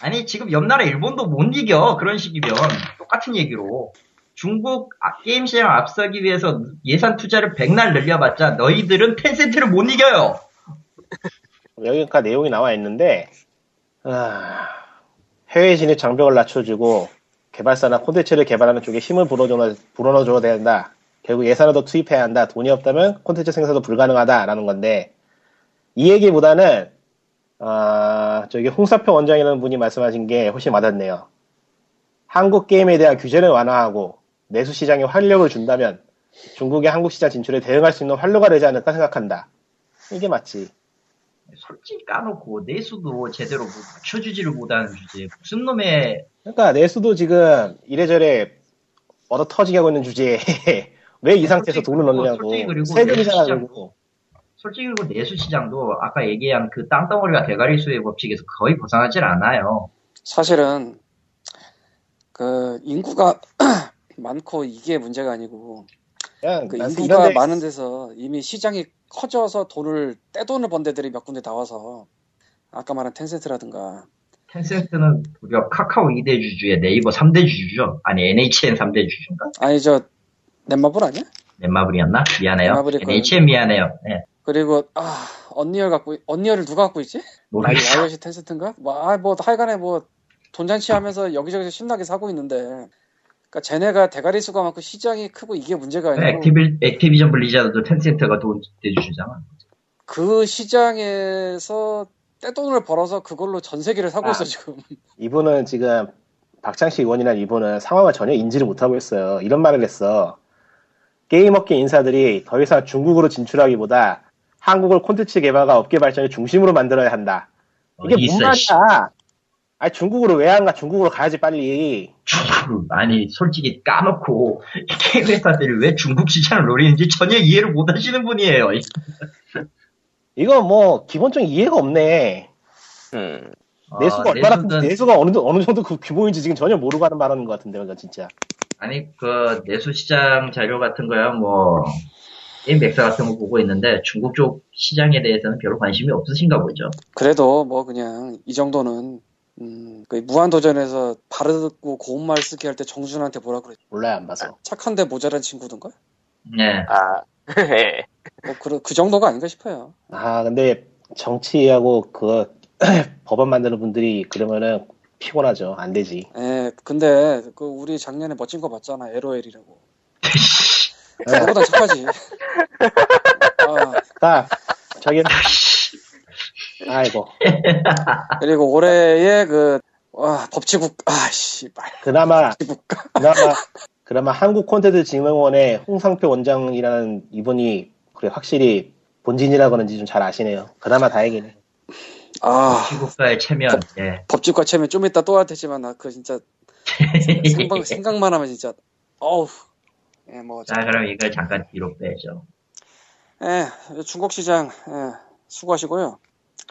아니 지금 옆나라 일본도 못 이겨. 그런 식이면 똑같은 얘기로 중국 게임 시장을 앞서기 위해서 예산 투자를 100날 늘려봤자 너희들은 텐센트를 못 이겨요. 여기가 내용이 나와 있는데 해외 진입 장벽을 낮춰주고 개발사나 콘텐츠를 개발하는 쪽에 힘을 불어넣어줘야 된다. 결국 예산을 더 투입해야 한다. 돈이 없다면 콘텐츠 생산도 불가능하다라는 건데, 이 얘기보다는 저기 홍사표 원장이라는 분이 말씀하신 게 훨씬 맞았네요. 한국 게임에 대한 규제를 완화하고 내수 시장에 활력을 준다면 중국의 한국 시장 진출에 대응할 수 있는 활로가 되지 않을까 생각한다. 이게 맞지. 솔직히 까놓고 내수도 제대로 맞춰주지를 못하는 주제에 무슨 놈의. 그러니까 내수도 지금 이래저래 얻어 터지게 하고 있는 주제에 왜 이 상태에서 돈을 넣느냐고. 세금이잖아. 솔직히 그리고 내수 시장도 아까 얘기한 그 땅덩어리와 대가리 수의 법칙에서 거의 벗어나질 않아요. 사실은 그 인구가 많고 이게 문제가 아니고 그 인구가 많은 데서 이미 시장이 커져서 떼돈을 번 데들이 몇 군데 나와서, 아까 말한 텐센트라든가. 텐센트는 우리가 카카오 2대 주주에 네이버 3대 주주죠? 아니 NHN 3대 주주인가? 아니 저 넷마블 아니야? 넷마블이었나? 미안해요. NHN 미안해요. 네. 그리고 아 언리얼을 누가 갖고 있지? iOS 테스트인가? 하여간에 돈 잔치하면서 여기저기서 신나게 사고 있는데, 그러니까 쟤네가 대가리 수가 많고 시장이 크고 이게 문제가 아니고. 액티비전 블리자드도 텐센트가 돈 대주시잖아. 그 시장에서 떼돈을 벌어서 그걸로 전 세계를 사고 있어 지금. 이분은 지금 박창식 의원이란 이분은 상황을 전혀 인지를 못하고 있어요. 이런 말을 했어. 게임업계 인사들이 더 이상 중국으로 진출하기보다 한국을 콘텐츠 개발과 업계 발전의 중심으로 만들어야 한다. 이게 뭔 말이야? 아니 중국으로 왜 안 가? 중국으로 가야지 빨리. 아니 솔직히 까놓고 게임 회사들이 왜 중국 시장을 노리는지 전혀 이해를 못하시는 분이에요. 이건 기본적인 이해가 없네. 내수가 어느 정도 그 규모인지 지금 전혀 모르고 하는 말하는 것 같은데, 완전 진짜. 아니 그 내수 시장 자료 같은 거야 게임 백사 같은 거 보고 있는데 중국 쪽 시장에 대해서는 별로 관심이 없으신가 보죠. 그래도 그냥 이 정도는. 그 무한도전에서 바르고 고운 말 쓰기 할 때 정준한테 뭐라 그랬지? 몰라요, 안 봐서. 착한데 모자란 친구던가? 네. 그 정도가 아닌가 싶어요. 근데 정치하고 그 법안 만드는 분들이 그러면은 피곤하죠. 안 되지. 예, 근데 그 우리 작년에 멋진 거 봤잖아. LOL이라고. 그거보다 착하지. 아이고. 그리고 올해의 법치국, 씨발. 그나마 한국 콘텐츠 진흥원의 홍상표 원장이라는 이분이, 그래, 확실히 본진이라고 하는지 좀 잘 아시네요. 그나마 다행이네. 법치국과의 체면, 법치국과 체면 좀 이따 또 할 테지만, 그 진짜, 생각만 하면 진짜, 어우. 그럼 이걸 잠깐 뒤로 빼죠. 중국 시장, 수고하시고요.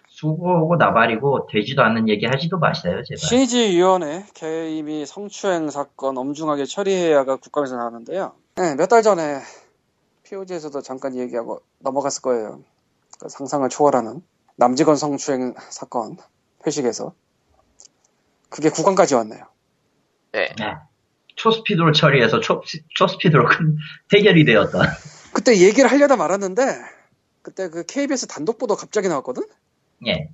수고하고 나발이고 되지도 않는 얘기 하지도 마세요, 제발. CG위원회 개입이 성추행 사건 엄중하게 처리해야가 국감에서 나왔는데요. 네, 몇 달 전에 POG에서도 잠깐 얘기하고 넘어갔을 거예요. 그러니까 상상을 초월하는 남직원 성추행 사건 회식에서 그게 국감까지 왔네요. 네. 초스피드로 처리해서 초스피드로 큰 대결이 되었던. 그때 얘기를 하려다 말았는데 그때 그 KBS 단독 보도 갑자기 나왔거든? 예.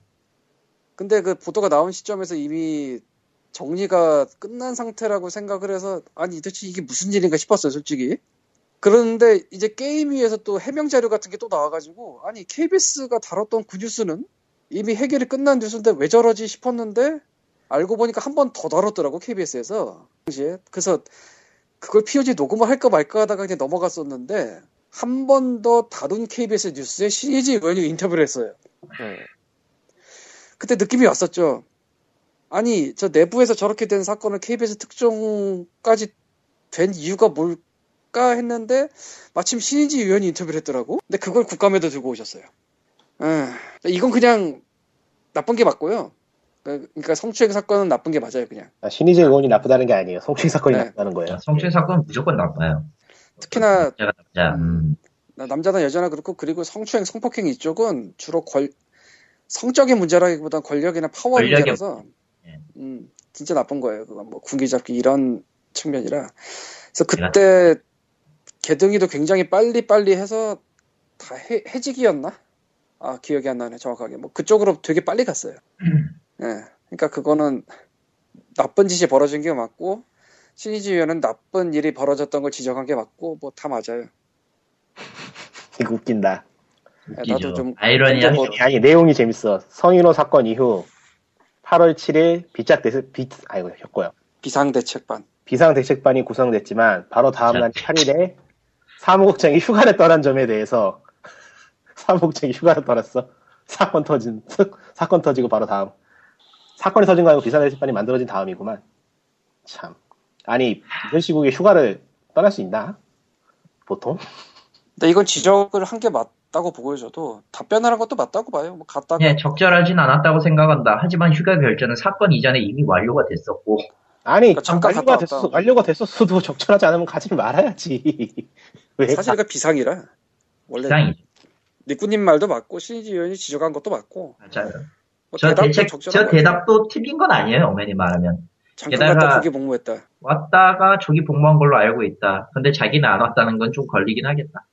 근데 그 보도가 나온 시점에서 이미 정리가 끝난 상태라고 생각을 해서 아니 대체 이게 무슨 일인가 싶었어요, 솔직히. 그런데 이제 게임위에서 또 해명 자료 같은 게 또 나와가지고 아니 KBS가 다뤘던 그 뉴스는 이미 해결이 끝난 뉴스인데 왜 저러지 싶었는데 알고 보니까 한 번 더 다뤘더라고 KBS에서. 그래서 그걸 POG 녹음을 할까 말까 하다가 그냥 넘어갔었는데 한 번 더 다룬 KBS 뉴스에 신의진 의원이 인터뷰를 했어요. 그때 느낌이 왔었죠. 아니 저 내부에서 저렇게 된 사건을 KBS 특종까지 된 이유가 뭘까 했는데 마침 신의진 의원이 인터뷰를 했더라고. 근데 그걸 국감에도 들고 오셨어요. 이건 그냥 나쁜 게 맞고요. 그러니까 성추행 사건은 나쁜 게 맞아요. 그냥 신의진 의원이 나쁘다는 게 아니에요. 성추행 사건이 나쁘다는 거예요. 성추행 사건은 무조건 나빠요. 특히나 남자나 여자나 그렇고. 그리고 성추행, 성폭행 이쪽은 주로 성적인 문제라기보다 권력이나 파워 문제라서 진짜 나쁜 거예요. 그건 군기 잡기 이런 측면이라. 그래서 그때 개등이도 굉장히 빨리 해서 다 해직이었나? 기억이 안 나네 정확하게. 그쪽으로 되게 빨리 갔어요. 그러니까 그거는 나쁜 짓이 벌어진 게 맞고 신의진 의원은 나쁜 일이 벌어졌던 걸 지적한 게 맞고 다 맞아요. 이거 웃긴다. 웃기죠. 나도 좀 아이러니한 내용이 재밌어. 성인호 사건 이후 8월 7일 비상대책반이 구성됐지만 바로 다음 날 8일에 사무국장이 휴가를 떠난 점에 대해서 사무국장이 휴가를 떠났어. 사건 터지고 바로 다음. 사건이 터진 거 아니고 비상대책반이 만들어진 다음이구만. 참. 아니 이런 시국에 휴가를 떠날 수 있나? 보통? 근데 이건 지적을 한 게 맞다고 보고요. 저도 답변하는 것도 맞다고 봐요. 갔다가 적절하진 않았다고 생각한다. 하지만 휴가 결정은 사건 이전에 이미 완료가 됐었고. 그러니까 잠깐 완료가 됐었어도 적절하지 않으면 가지 말아야지. 왜? 사실 이거 비상이라. 원래 니꾸님 말도 맞고 신의진 의원이 지적한 것도 맞고. 맞아요. 저 대답도 틀린 건 아니에요. 엄연히 말하면. 잠깐 갔다 거기 복무했다. 왔다가 저기 복무한 걸로 알고 있다. 근데 자기는 안 왔다는 건 좀 걸리긴 하겠다.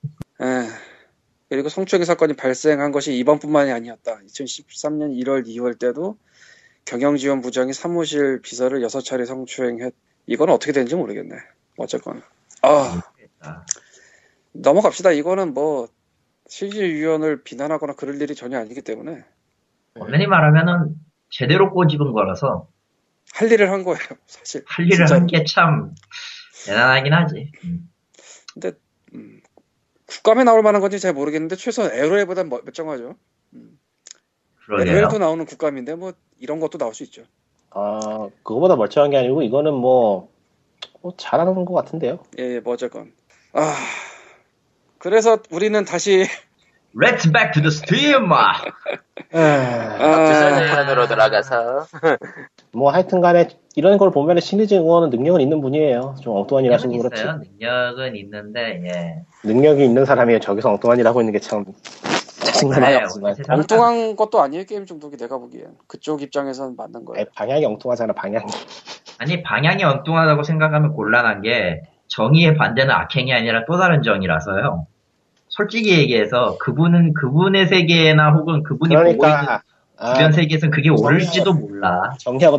그리고 성추행 사건이 발생한 것이 이번뿐만이 아니었다. 2013년 1월, 2월 때도 경영지원부장이 사무실 비서를 6차례 성추행했. 이건 어떻게 되는지 모르겠네. 어쨌건. 넘어갑시다. 이거는 뭐 실질위원을 비난하거나 그럴 일이 전혀 아니기 때문에. 원래 말하면은 제대로 꼬집은 거라서. 할 일을 한 거예요, 사실. 할 일을 한 게 참 대단하긴 하지. 근데 국감에 나올 만한 건지 잘 모르겠는데 최소한 LOL보다 멀쩡하죠. LOL도 나오는 국감인데 뭐 이런 것도 나올 수 있죠. 아, 그거보다 멀쩡한 게 아니고 이거는 뭐 잘하는 것 같은데요. 예, 뭐 어쨌건. 아, 그래서 우리는 다시 Let's back to the Steam. 박주선으로 돌아가서 뭐 하여튼간에 이런 걸 보면은 신의진 의원은 능력은 있는 분이에요. 좀 엉뚱한 일 하시고 그렇지. 능력은 있는데 예. 능력이 있는 사람이 저기서 엉뚱한 일 하고 있는 게 참 짜증나네요. 엉뚱한 것도 아니에요. 게임 중독이 내가 보기엔 그쪽 입장에서는 맞는 거예요. 방향이 엉뚱하잖아. 방향이 엉뚱하다고 생각하면 곤란한 게 정의의 반대는 악행이 아니라 또 다른 정의라서요. 솔직히 얘기해서 그분은 그분의 세계나 혹은 그분이 그러니까, 보고 있는 주변 세계에서는 그게 옳을지도 몰라. 정리하고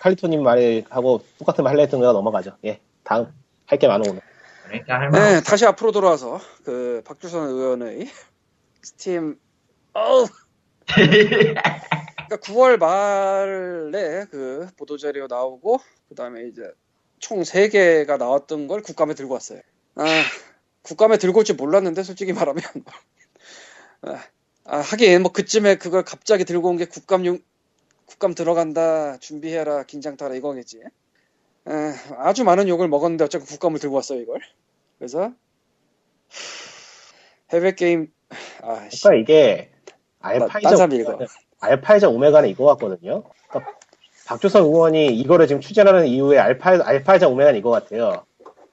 칼리토님 말하고 똑같은 말 할래 했던 거가 넘어가죠. 예, 다음 할 게 많아 오늘. 그러니까 할 말. 네, 다시 앞으로 돌아와서 그 박주선 의원의 스팀. 그러니까 9월 말에 그 보도 자료 나오고 그 다음에 이제 총 3개가 나왔던 걸 국감에 들고 왔어요. 아. 국감에 들고 올지 몰랐는데 솔직히 말하면 하긴 뭐 그쯤에 그걸 갑자기 들고 온 게 국감 들어간다 준비해라 긴장 타라 이거겠지. 아주 많은 욕을 먹었는데 어쨌든 국감을 들고 왔어요 이걸. 그래서 해외 게임 그러니까 이게 알파이자 오메가는 이거 같거든요. 그러니까 박주선 의원이 이거를 지금 추진하는 이유에 알파이자 오메가는 이거 같아요.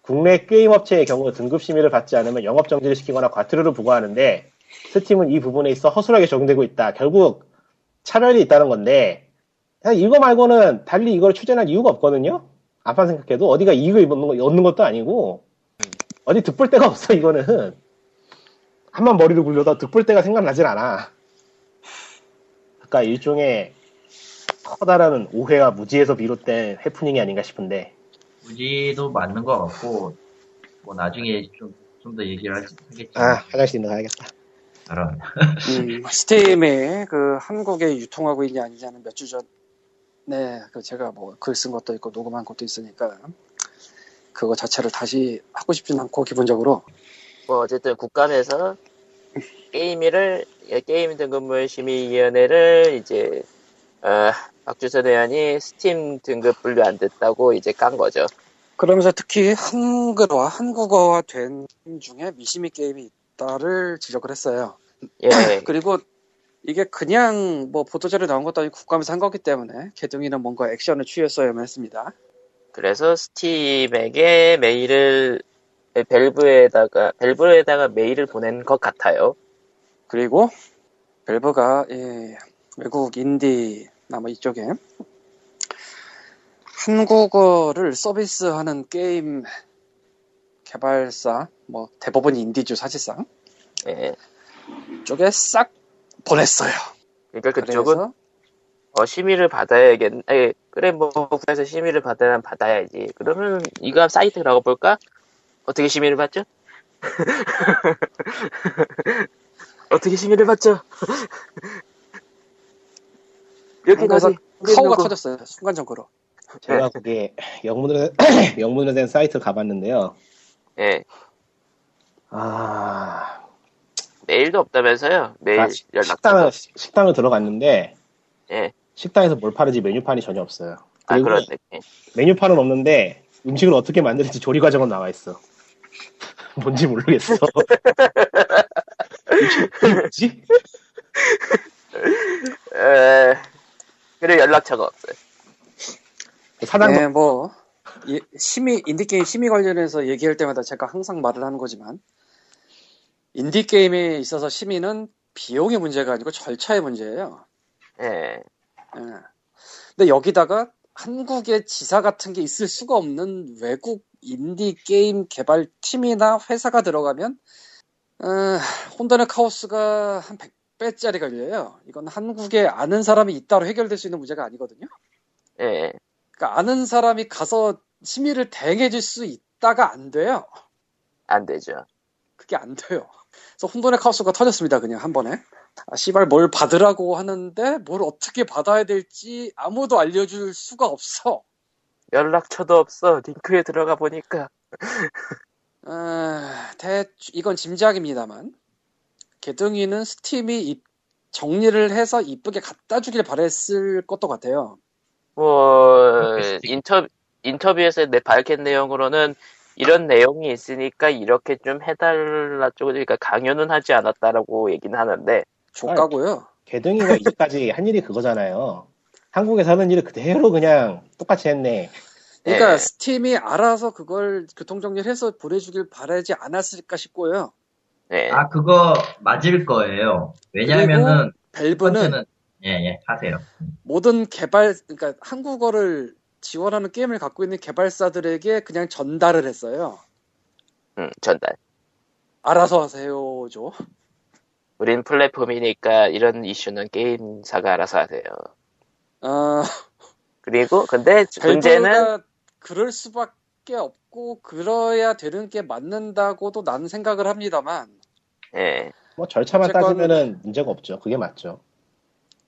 국내 게임 업체의 경우 등급 심의를 받지 않으면 영업 정지를 시키거나 과태료를 부과하는데 스팀은 이 부분에 있어 허술하게 적용되고 있다. 결국 차별이 있다는 건데 이거 말고는 달리 이걸 추진할 이유가 없거든요. 앞만 생각해도 어디가 이익을 얻는 것도 아니고 어디 득볼 데가 없어. 이거는 한번 머리를 굴려다 득볼 데가 생각나질 않아. 그러니까 일종의 커다란 오해와 무지에서 비롯된 해프닝이 아닌가 싶은데 무지도 맞는 것 같고 뭐 나중에 좀 더 얘기를 하겠죠. 화장실 나가야겠다. 그럼. 스팀에 그 한국에 유통하고 있냐 아니냐 는 몇 주 전에 그 제가 뭐 글 쓴 것도 있고 녹음한 것도 있으니까 그거 자체를 다시 하고 싶진 않고 기본적으로 뭐 어쨌든 국감에서 게임 등급물 심의위원회를 이제 박주선 의원이 스팀 등급 분류 안 됐다고 이제 깐 거죠. 그러면서 특히 한글화, 한국어화 된 게임 중에 미심의 게임이 있다를 지적을 했어요. 예. 그리고 이게 그냥 뭐 보도자료 나온 것도 아니고 국감에서 한 거기 때문에 개둥이는 뭔가 액션을 취했어야만 했습니다. 그래서 스팀에게 밸브에다가 메일을 보낸 것 같아요. 그리고 밸브가 외국 인디 아마 이쪽에 한국어를 서비스하는 게임 개발사 뭐 대법원 인디죠 사실상 쪽에 싹 보냈어요. 그러니까 그쪽은 심의를 받아야겠네. 그래 뭐 국가에서 심의를 받아야지. 그러면 이거 사이트라고 볼까? 어떻게 심의를 받죠? 어떻게 심의를 받죠? 이렇게 나서 카오가 커졌어요. 순간적으로. 제가 그게 영문으로 된 사이트 가봤는데요. 예. 메일도 없다면서요? 메일 식당을 들어갔는데. 예. 식당에서 뭘 파는지 메뉴판이 전혀 없어요. 그리고 그렇네. 메뉴판은 없는데 음식을 어떻게 만드는지 조리 과정은 나와 있어. 뭔지 모르겠어. 뭐지? 그래 연락처가 없어요. 사장님 뭐 인디게임 심의 관련해서 얘기할 때마다 제가 항상 말을 하는 거지만 인디게임에 있어서 심의는 비용의 문제가 아니고 절차의 문제예요. 근데 여기다가 한국의 지사 같은 게 있을 수가 없는 외국 인디게임 개발팀이나 회사가 들어가면 혼돈의 카오스가 한 100배짜리 걸려요. 이건 한국에 아는 사람이 있다로 해결될 수 있는 문제가 아니거든요. 예. 그러니까 아는 사람이 가서 심의를 대행해줄 수 있다가 안 돼요. 안 되죠. 그게 안 돼요. 그래서 혼돈의 카오스가 터졌습니다. 그냥 한 번에. 아, 씨발 뭘 받으라고 하는데 뭘 어떻게 받아야 될지 아무도 알려줄 수가 없어. 연락처도 없어. 링크에 들어가 보니까. 이건 짐작입니다만 개둥이는 스팀이 정리를 해서 이쁘게 갖다 주길 바랬을 것도 같아요. 뭐 인터뷰에서 밝힌 내용으로는 이런 내용이 있으니까 이렇게 좀 해달라 쪽으로, 그러니까 강요는 하지 않았다라고 얘기는 하는데. 족가고요. 개둥이가 이제까지 한 일이 그거잖아요. 한국에서 하는 일을 그대로 그냥 똑같이 했네. 그러니까 네. 스팀이 알아서 그걸 교통정리를 해서 보내주길 바라지 않았을까 싶고요. 네. 아, 그거 맞을 거예요. 왜냐면은 밸브는 예, 하세요. 모든 개발, 그러니까 한국어를 지원하는 게임을 갖고 있는 개발사들에게 그냥 전달을 했어요. 전달. 알아서 하세요죠. 우린 플랫폼이니까 이런 이슈는 게임사가 알아서 하세요. 그리고 근데 문제는 그럴 수밖에 없고 그래야 되는 게 맞는다고도 나는 생각을 합니다만. 예. 뭐 절차만 따지면은 문제가 없죠. 그게 맞죠.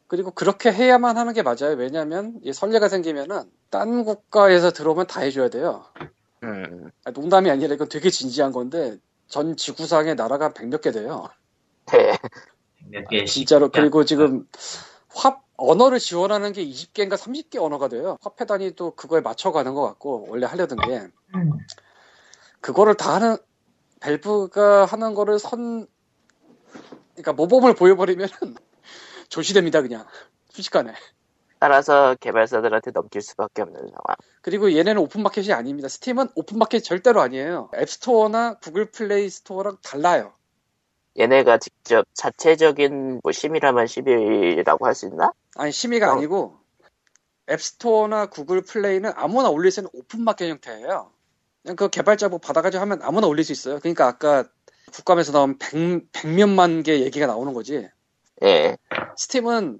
그리고 그렇게 해야만 하는 게 맞아요. 왜냐하면 선례가 생기면은 딴 국가에서 들어오면 다 해줘야 돼요. 농담이 아니라 이건 되게 진지한 건데 전 지구상에 나라가 100몇 개 돼요. 네. 100몇 개. 아, 진짜로. 그리고 지금 언어를 지원하는 게 20개인가 30개 언어가 돼요. 화폐 단위도 그거에 맞춰가는 것 같고 원래 하려던 게 그거를 다 하는 밸브가 하는 거를 그러니까 모범을 보여버리면은 조시됩니다. 그냥 순식간에. 따라서 개발사들한테 넘길 수밖에 없는 상황. 그리고 얘네는 오픈마켓이 아닙니다. 스팀은 오픈마켓 절대로 아니에요. 앱스토어나 구글 플레이 스토어랑 달라요. 얘네가 직접 자체적인 뭐 심의라면 심의라고 할 수 있나? 아니 심의가 아니고 앱스토어나 구글 플레이는 아무나 올릴 수 있는 오픈마켓 형태예요. 그냥 그 개발자 뭐 받아가지고 하면 아무나 올릴 수 있어요. 그러니까 아까 국감에서 나온 100몇만 개 얘기가 나오는 거지. 예. 스팀은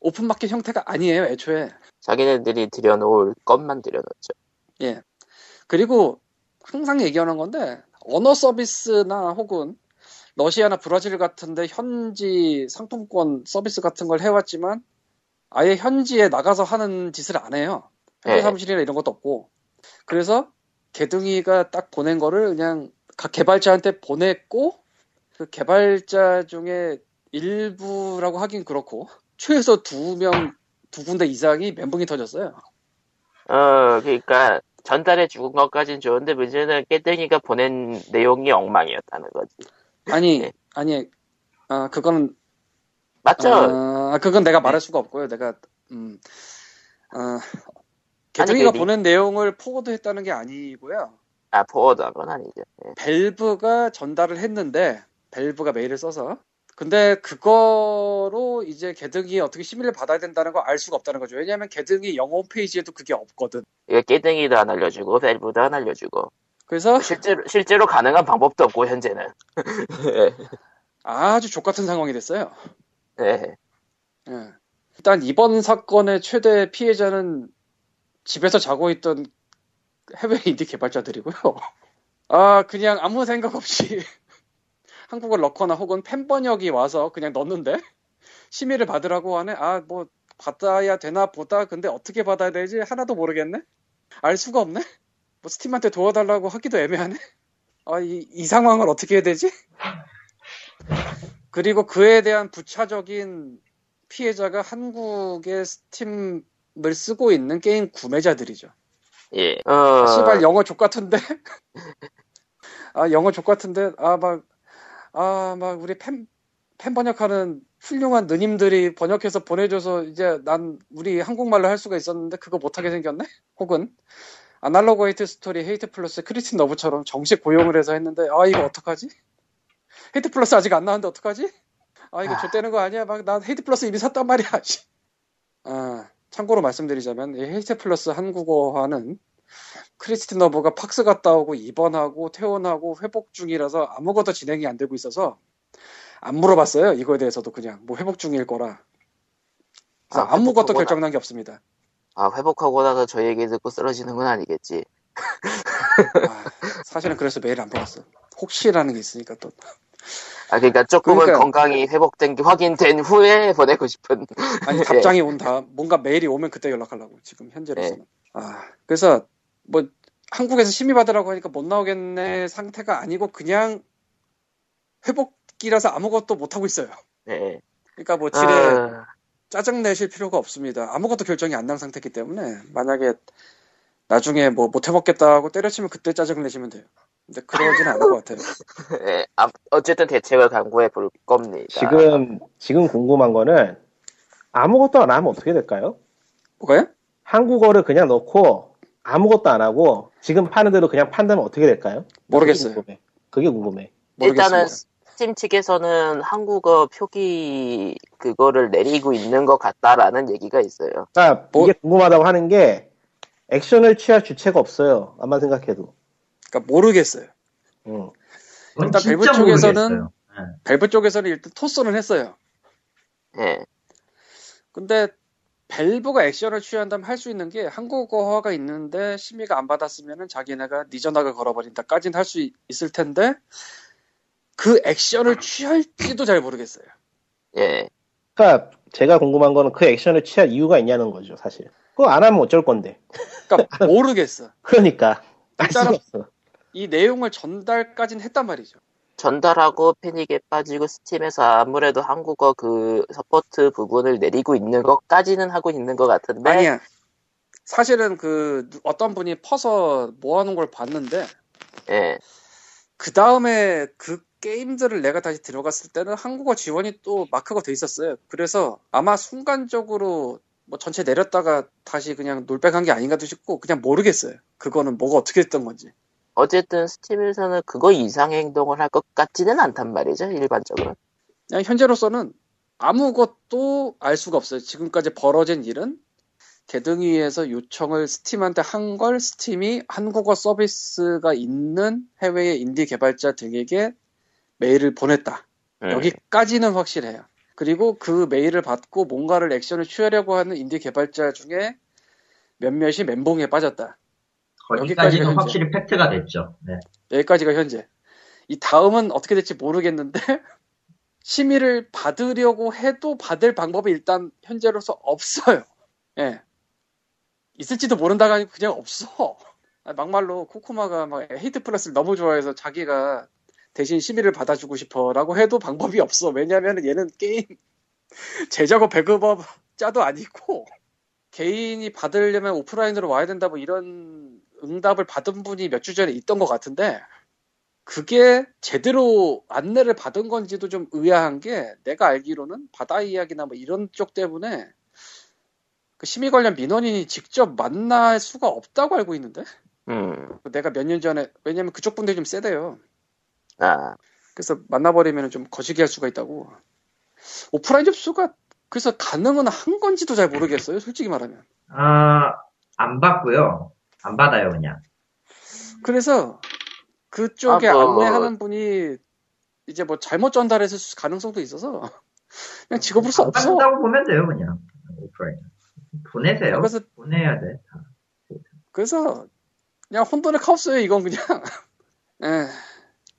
오픈마켓 형태가 아니에요. 애초에 자기네들이 들여놓을 것만 들여놓죠. 예. 그리고 항상 얘기하는 건데 언어 서비스나 혹은 러시아나 브라질 같은데 현지 상품권 서비스 같은 걸 해왔지만 아예 현지에 나가서 하는 짓을 안 해요. 회사 사무실이나 이런 것도 없고. 그래서 개둥이가 딱 보낸 거를 그냥 각 개발자한테 보냈고 그 개발자 중에 일부라고 하긴 그렇고 최소 두 군데 이상이 멘붕이 터졌어요. 그러니까 전달해 준 것까지는 좋은데 문제는 깨땡이가 보낸 내용이 엉망이었다는 거지. 아니, 그건 맞죠. 그건 내가 말할 수가 없고요. 내가 개둥이가 보낸 내용을 포워드했다는 게 아니고요. 아, 포워드한 건 아니죠. 네. 밸브가 전달을 했는데 밸브가 메일을 써서. 근데 그거로 이제 개등이 어떻게 심의를 받아야 된다는 걸 알 수가 없다는 거죠. 왜냐하면 개등이 영어 홈페이지에도 그게 없거든. 이게 개등이도 안 알려주고 밸브도 안 알려주고. 그래서 실제로 가능한 방법도 없고 현재는. 네. 아주 족같은 상황이 됐어요. 네. 네. 일단 이번 사건의 최대 피해자는 집에서 자고 있던 해외 인디 개발자들이고요. 그냥 아무 생각 없이. 한국어 넣거나 혹은 팬 번역이 와서 그냥 넣는데 심의를 받으라고 하네. 뭐 받아야 되나 보다. 근데 어떻게 받아야 되지? 하나도 모르겠네. 알 수가 없네. 뭐 스팀한테 도와달라고 하기도 애매하네. 이 상황을 어떻게 해야 되지? 그리고 그에 대한 부차적인 피해자가 한국의 스팀을 쓰고 있는 게임 구매자들이죠. 예. 씨발 영어 족같은데. 영어 족같은데. 막 우리 팬 번역하는 훌륭한 누님들이 번역해서 보내줘서 이제 난 우리 한국말로 할 수가 있었는데 그거 못하게 생겼네? 혹은 아날로그 헤이트 스토리 헤이트 플러스 크리틴 너브처럼 정식 고용을 해서 했는데 이거 어떡하지? 헤이트 플러스 아직 안 나왔는데 어떡하지? 이거 좆되는 거 아니야? 막 난 헤이트 플러스 이미 샀단 말이야. 참고로 말씀드리자면 이 헤이트 플러스 한국어화는 크리스티너버가 팍스 갔다 오고 입원하고 퇴원하고 회복 중이라서 아무것도 진행이 안 되고 있어서 안 물어봤어요. 이거에 대해서도 그냥 뭐 회복 중일 거라. 그래서 아무것도 결정난 게 없습니다. 아, 회복하고 나서 저희 얘기 듣고 쓰러지는 건 아니겠지. 아, 사실은 그래서 매일 안 받았어. 혹시라는 게 있으니까 또. 아, 그러니까 조금은 그러니까, 건강이 회복된 게 확인된 후에 보내고 싶은. 아니, 답장이 예. 온 다음, 뭔가 메일이 오면 그때 연락하려고, 지금 현재로서는. 예. 아, 그래서 뭐 한국에서 심의받으라고 하니까 못 나오겠네 상태가 아니고 그냥 회복기라서 아무것도 못하고 있어요. 예. 그러니까 뭐 지레 짜증내실 필요가 없습니다. 아무것도 결정이 안 난 상태이기 때문에 만약에 나중에 뭐 못 해먹겠다고 때려치면 그때 짜증내시면 돼요. 근데 그러진 않을 것 같아요. 네, 어쨌든 대책을 강구해 볼 겁니다. 지금 궁금한 거는 아무것도 안 하면 어떻게 될까요? 뭐가요? 한국어를 그냥 넣고 아무것도 안 하고 지금 파는 대로 그냥 판다면 어떻게 될까요? 모르겠어요. 그게 궁금해. 일단은 스팀 측에서는 한국어 표기 그거를 내리고 있는 것 같다라는 얘기가 있어요. 그러니까 이게 궁금하다고 하는 게 액션을 취할 주체가 없어요. 아마 생각해도. 그러니까 모르겠어요. 일단 밸브 쪽에서는 일단 토스는 했어요. 네. 근데 밸브가 액션을 취한다면 할 수 있는 게 한국어화가 있는데 심의가 안 받았으면은 자기네가 니 전학을 걸어버린다까지는 할 수 있을 텐데 그 액션을 취할지도 잘 모르겠어요. 예. 그러니까 제가 궁금한 거는 그 액션을 취할 이유가 있냐는 거죠, 사실. 그거 안 하면 어쩔 건데. 그러니까 모르겠어. 그러니까. 일단은 이 내용을 전달까지는 했단 말이죠. 전달하고 패닉에 빠지고 스팀에서 아무래도 한국어 그 서포트 부분을 내리고 있는 것까지는 하고 있는 것 같은데. 아니야. 사실은 그 어떤 분이 퍼서 모아놓은 걸 봤는데. 예. 그 다음에 그 게임들을 내가 다시 들어갔을 때는 한국어 지원이 또 마크가 돼 있었어요. 그래서 아마 순간적으로 뭐 전체 내렸다가 다시 그냥 놀백한 게 아닌가도 싶고 그냥 모르겠어요. 그거는 뭐가 어떻게 됐던 건지. 어쨌든 스팀에서는 그거 이상의 행동을 할 것 같지는 않단 말이죠. 일반적으로. 그냥 현재로서는 아무것도 알 수가 없어요. 지금까지 벌어진 일은 개등위에서 요청을 스팀한테 한 걸 스팀이 한국어 서비스가 있는 해외의 인디 개발자 등에게 메일을 보냈다. 여기까지는 확실해요. 그리고 그 메일을 받고 뭔가를 액션을 취하려고 하는 인디 개발자 중에 몇몇이 멘붕에 빠졌다. 여기까지는 확실히 팩트가 됐죠. 네. 여기까지가 현재. 이 다음은 어떻게 될지 모르겠는데 심의를 받으려고 해도 받을 방법이 일단 현재로서 없어요. 예. 있을지도 모른다가 아니고 그냥 없어. 막말로 코코마가 막 헤이트 플러스를 너무 좋아해서 자기가 대신 심의를 받아주고 싶어라고 해도 방법이 없어. 왜냐하면 얘는 게임 제작업 배급업자도 아니고 개인이 받으려면 오프라인으로 와야 된다 뭐 이런 응답을 받은 분이 몇 주 전에 있던 것 같은데 그게 제대로 안내를 받은 건지도 좀 의아한 게 내가 알기로는 바다 이야기나 뭐 이런 쪽 때문에 그 심의 관련 민원인이 직접 만날 수가 없다고 알고 있는데 내가 몇 년 전에 왜냐면 그쪽 분들이 좀 세대요. 아. 그래서 만나버리면 좀 거시기 할 수가 있다고. 오프라인 접수가 그래서 가능은 한 건지도 잘 모르겠어요. 솔직히 말하면. 아, 안 받고요. 안 받아요 그냥. 그래서 그쪽에 안내하는 분이 이제 뭐 잘못 전달했을 가능성도 있어서 그냥 직업으로 안 없어. 안 받는다고 보면 돼요 그냥. 오프라인. 보내세요. 그래서, 보내야 돼. 다. 그래서 그냥 혼돈의 카오스예요 이건 그냥. 에.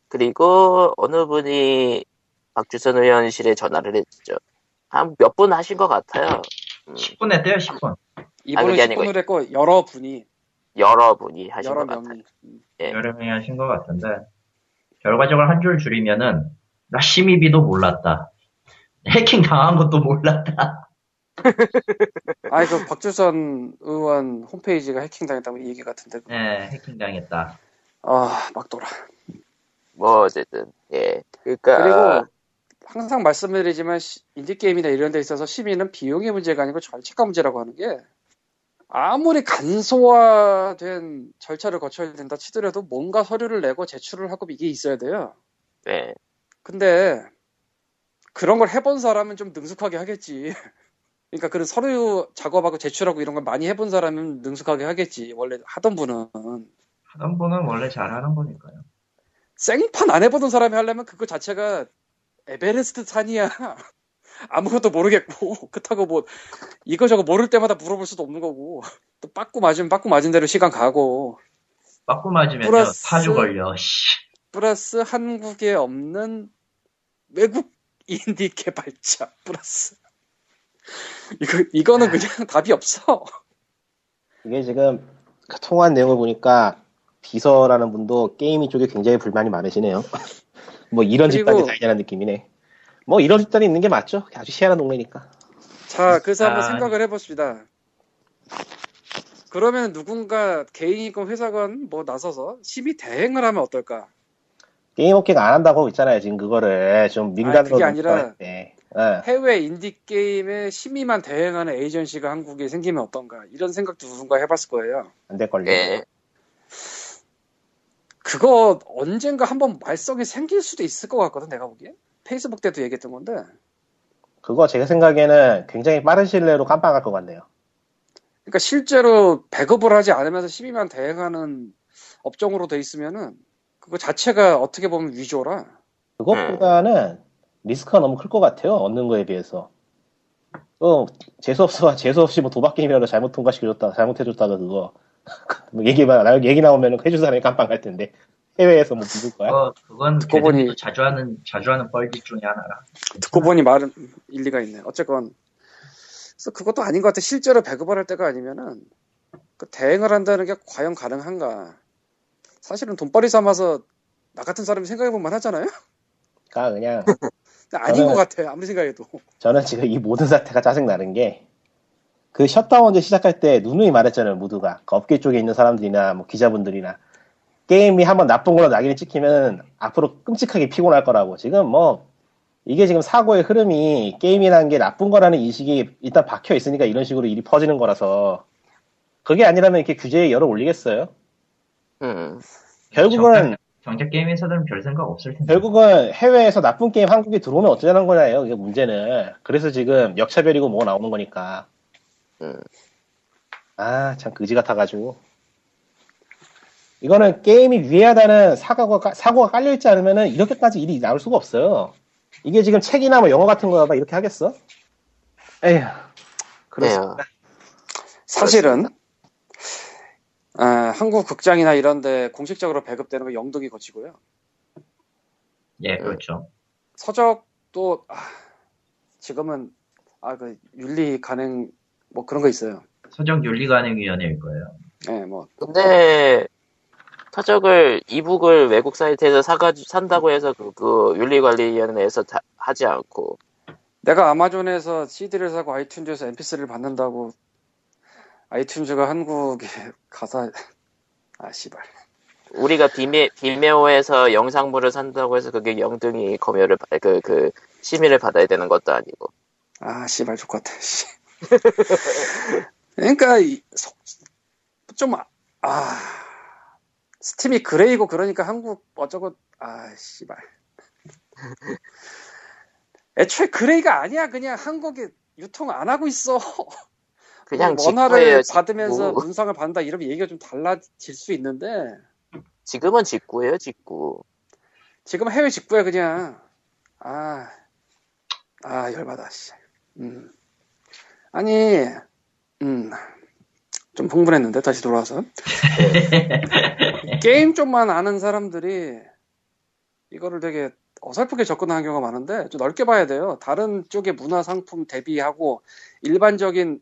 그리고 어느 분이 박주선 의원실에 전화를 했죠. 한 몇 분 하신 것 같아요. 10분 했대요, 10분. 이분은 10분을 했고 여러 분이 하신 것 같아요. 네. 여러 명이 하신 것 같은데 결과적으로 한 줄 줄이면은 나 심의비도 몰랐다. 해킹 당한 것도 몰랐다. 아니 그 박주선 의원 홈페이지가 해킹 당했다고 이 얘기 같은데. 네, 해킹 당했다. 아, 막 돌아. 뭐 어쨌든 예 그러니까 그리고 항상 말씀드리지만 인디 게임이나 이런 데 있어서 심의는 비용의 문제가 아니고 절차가 문제라고 하는 게 아무리 간소화된 절차를 거쳐야 된다 치더라도 뭔가 서류를 내고 제출을 하고 이게 있어야 돼요. 네. 근데 그런 걸 해본 사람은 좀 능숙하게 하겠지. 그러니까 그런 서류 작업하고 제출하고 이런 걸 많이 해본 사람은 능숙하게 하겠지. 원래 하던 분은 원래 잘하는 거니까요. 생판 안 해보던 사람이 하려면 그거 자체가 에베레스트 산이야. 아무것도 모르겠고, 그렇다고 뭐 이거저거 모를 때마다 물어볼 수도 없는 거고, 또 빠꾸 맞은 대로 시간 가고. 빠꾸 맞으면 파주 걸려. 플러스 한국에 없는 외국 인디 개발자 플러스 이거는 그냥 답이 없어. 이게 지금 통화한 내용을 보니까 비서라는 분도 게이밍 쪽에 굉장히 불만이 많으시네요. 뭐 이런 집단이 다니라는 느낌이네. 뭐 이런 집단이 있는 게 맞죠. 아주 희한한 동네니까. 자, 그래서 한번 생각을 해봅시다. 그러면 누군가 개인이건 회사건 뭐 나서서 시민 대행을 하면 어떨까? 게임업계가 안 한다고 있잖아요. 지금 그거를 좀 민간으로. 그게 아니라 해외 인디게임에 심의만 대행하는 에이전시가 한국에 생기면 어떤가, 이런 생각도 누군가 해봤을 거예요. 안 될걸요. 그거 언젠가 한번 말썽이 생길 수도 있을 것 같거든, 내가 보기엔. 페이스북 때도 얘기했던 건데. 그거 제 생각에는 굉장히 빠른 신뢰로 깜빡할 것 같네요. 그러니까 실제로 백업을 하지 않으면서 심의만 대행하는 업종으로 돼 있으면은 그거 자체가 어떻게 보면 위조라. 그것보다는 리스크가 너무 클 것 같아요, 얻는 거에 비해서. 재수없이 뭐 도박게임이라도 잘못 통과시켜줬다, 잘못해줬다가 그거. 얘기 나오면 해준 사람이 깜빡할 텐데. 해외에서 뭐 부를 거야? 그건 듣고 보니 자주 하는 뻘짓 중에 하나라. 듣고 보니 말은 일리가 있네. 어쨌건 그래서 그것도 아닌 것 같아. 실제로 배급을 할 때가 아니면은 그 대행을 한다는 게 과연 가능한가? 사실은 돈벌이 삼아서 나 같은 사람이 생각해보면 하잖아요. 그냥 아닌 것 같아. 아무리 생각해도. 저는 지금 이 모든 사태가 짜증 나는 게, 그 셧다운 언제 시작할 때 누누이 말했잖아요, 모두가. 그 업계 쪽에 있는 사람들이나 뭐 기자분들이나. 게임이 한번 나쁜 걸로 낙인이 찍히면 앞으로 끔찍하게 피곤할 거라고. 지금 뭐 이게 지금 사고의 흐름이 게임이라는 게 나쁜 거라는 인식이 일단 박혀 있으니까 이런 식으로 일이 퍼지는 거라서, 그게 아니라면 이렇게 규제에 열어 올리겠어요? 결국은 정작 게임 회사들은 별 생각 없을 텐데. 결국은 해외에서 나쁜 게임 한국에 들어오면 어쩌자는 거냐예요, 이게 문제는. 그래서 지금 역차별이고 뭐가 나오는 거니까. 아, 참 그지 같아가지고. 이거는 게임이 위해하다는 사고가 깔려있지 않으면은 이렇게까지 일이 나올 수가 없어요. 이게 지금 책이나 뭐 영어 같은 거가 이렇게 하겠어? 에휴, 그렇습니다. 사실은 한국 극장이나 이런데 공식적으로 배급되는 거 영등이 거치고요. 예, 그렇죠. 서적도 지금은 그 윤리 간행 뭐 그런 거 있어요. 서적 윤리 간행위원회일 거예요. 네, 뭐. 근데 서적을 이북을 외국 사이트에서 산다고 해서 그 윤리관리위원회에서 하지 않고, 내가 아마존에서 CD를 사고 아이튠즈에서 MP3를 받는다고 아이튠즈가 한국에 가사 씨발. 우리가 비메오에서 영상물을 산다고 해서 그게 영등이 검열을 그 심의를 받아야 되는 것도 아니고. 씨발 좋겠다. 그러니까 좀 스팀이 그레이고 그러니까 한국 어쩌고 씨발. 애초에 그레이가 아니야. 그냥 한국에 유통 안 하고 있어. 그냥 원화를 받으면서 직구. 문상을 받는다 이러면 얘기가 좀 달라질 수 있는데, 지금은 직구예요, 직구. 지금 해외 직구야 그냥. 열받아 씨. 아니 좀 흥분했는데 다시 돌아와서. 게임 쪽만 아는 사람들이 이거를 되게 어설프게 접근하는 경우가 많은데, 좀 넓게 봐야 돼요. 다른 쪽의 문화 상품 대비하고 일반적인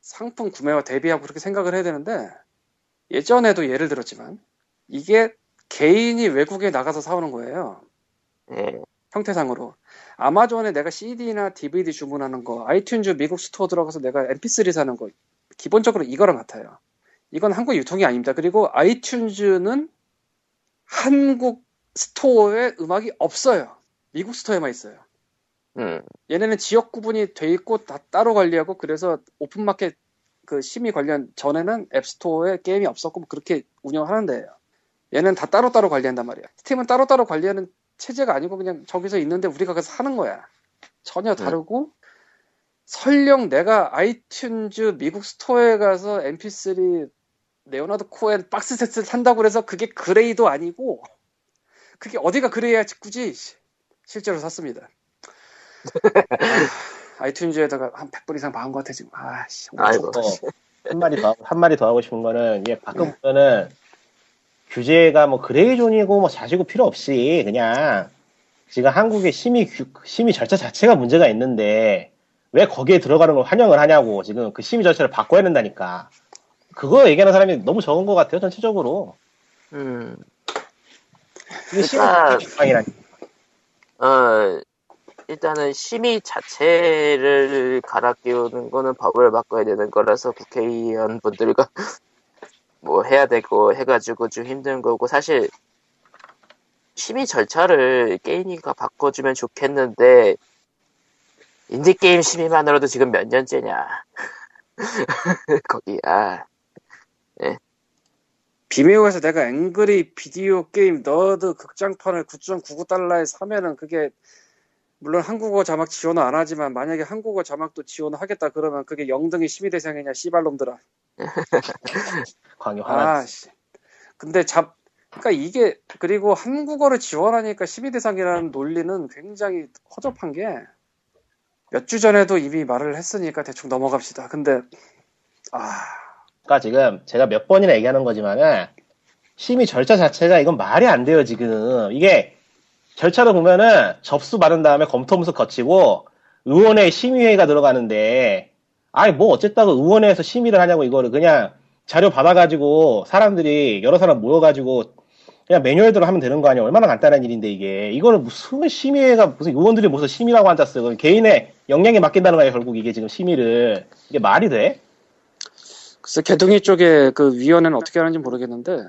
상품 구매와 대비하고 그렇게 생각을 해야 되는데, 예전에도 예를 들었지만 이게 개인이 외국에 나가서 사오는 거예요. 형태상으로. 아마존에 내가 CD나 DVD 주문하는 거, 아이튠즈 미국 스토어 들어가서 내가 MP3 사는 거, 기본적으로 이거랑 같아요. 이건 한국 유통이 아닙니다. 그리고 아이튠즈는 한국 스토어에 음악이 없어요. 미국 스토어에만 있어요. 얘네는 지역 구분이 돼 있고 다 따로 관리하고, 그래서 오픈마켓 그 심의 관련 전에는 앱스토어에 게임이 없었고 그렇게 운영하는 데예요. 얘는 다 따로따로 관리한단 말이야. 스팀은 따로따로 관리하는 체제가 아니고 그냥 저기서 있는데 우리가 가서 사는 거야. 전혀 다르고 설령 내가 아이튠즈 미국 스토어에 가서 MP3 레오나드 코엔 박스 세트를 산다고 해서 그게 그레이도 아니고 그게 어디가 그레이야 굳이 실제로 샀습니다. 아이튠즈에다가 한 100불 이상 박은 것 같아 지금. 아씨. 한 마리 더 하고 싶은 거는 이게 바꿔보면은 규제가 뭐 그레이 존이고 뭐 자시고 필요 없이 그냥 지금 한국의 심의 절차 자체가 문제가 있는데 왜 거기에 들어가는 걸 환영을 하냐고 지금 그 심의 절차를 바꿔야 된다니까. 그거 얘기하는 사람이 너무 적은 것 같아요 전체적으로. 그러니까 일단은 심의 자체를 갈아 끼우는 거는 법을 바꿔야 되는 거라서 국회의원분들과 뭐 해야 되고 해가지고 좀 힘든 거고, 사실 심의 절차를 게임이가 바꿔주면 좋겠는데 인디게임 심의만으로도 지금 몇 년째냐. 거기야. 네. 비메오에서 내가 앵그리 비디오 게임 너드 극장판을 $9.99에 사면은 그게 물론 한국어 자막 지원은 안 하지만 만약에 한국어 자막도 지원을 하겠다 그러면 그게 영등이 심의 대상이냐 씨발놈들아. 광역 하나. 근데 그러니까 이게 그리고 한국어를 지원하니까 심의 대상이라는 논리는 굉장히 허접한 게 몇 주 전에도 이미 말을 했으니까 대충 넘어갑시다. 근데 그러니까 지금 제가 몇 번이나 얘기하는 거지만은 심의 절차 자체가 이건 말이 안 돼요 지금. 이게 절차로 보면은 접수 받은 다음에 검토문서 거치고 의원회 심의회의가 들어가는데 아니 뭐 어쨌다고 의원회에서 심의를 하냐고. 이거를 그냥 자료 받아가지고 사람들이 여러 사람 모여가지고 그냥 매뉴얼대로 하면 되는 거 아니야. 얼마나 간단한 일인데 이게. 이거는 무슨 심의회가 무슨 의원들이 모여서 심의라고 앉았어. 개인의 역량에 맡긴다는 거야 결국 이게 지금 심의를. 이게 말이 돼? 글쎄 개둥이 쪽에 그 위원회는 어떻게 하는지 모르겠는데.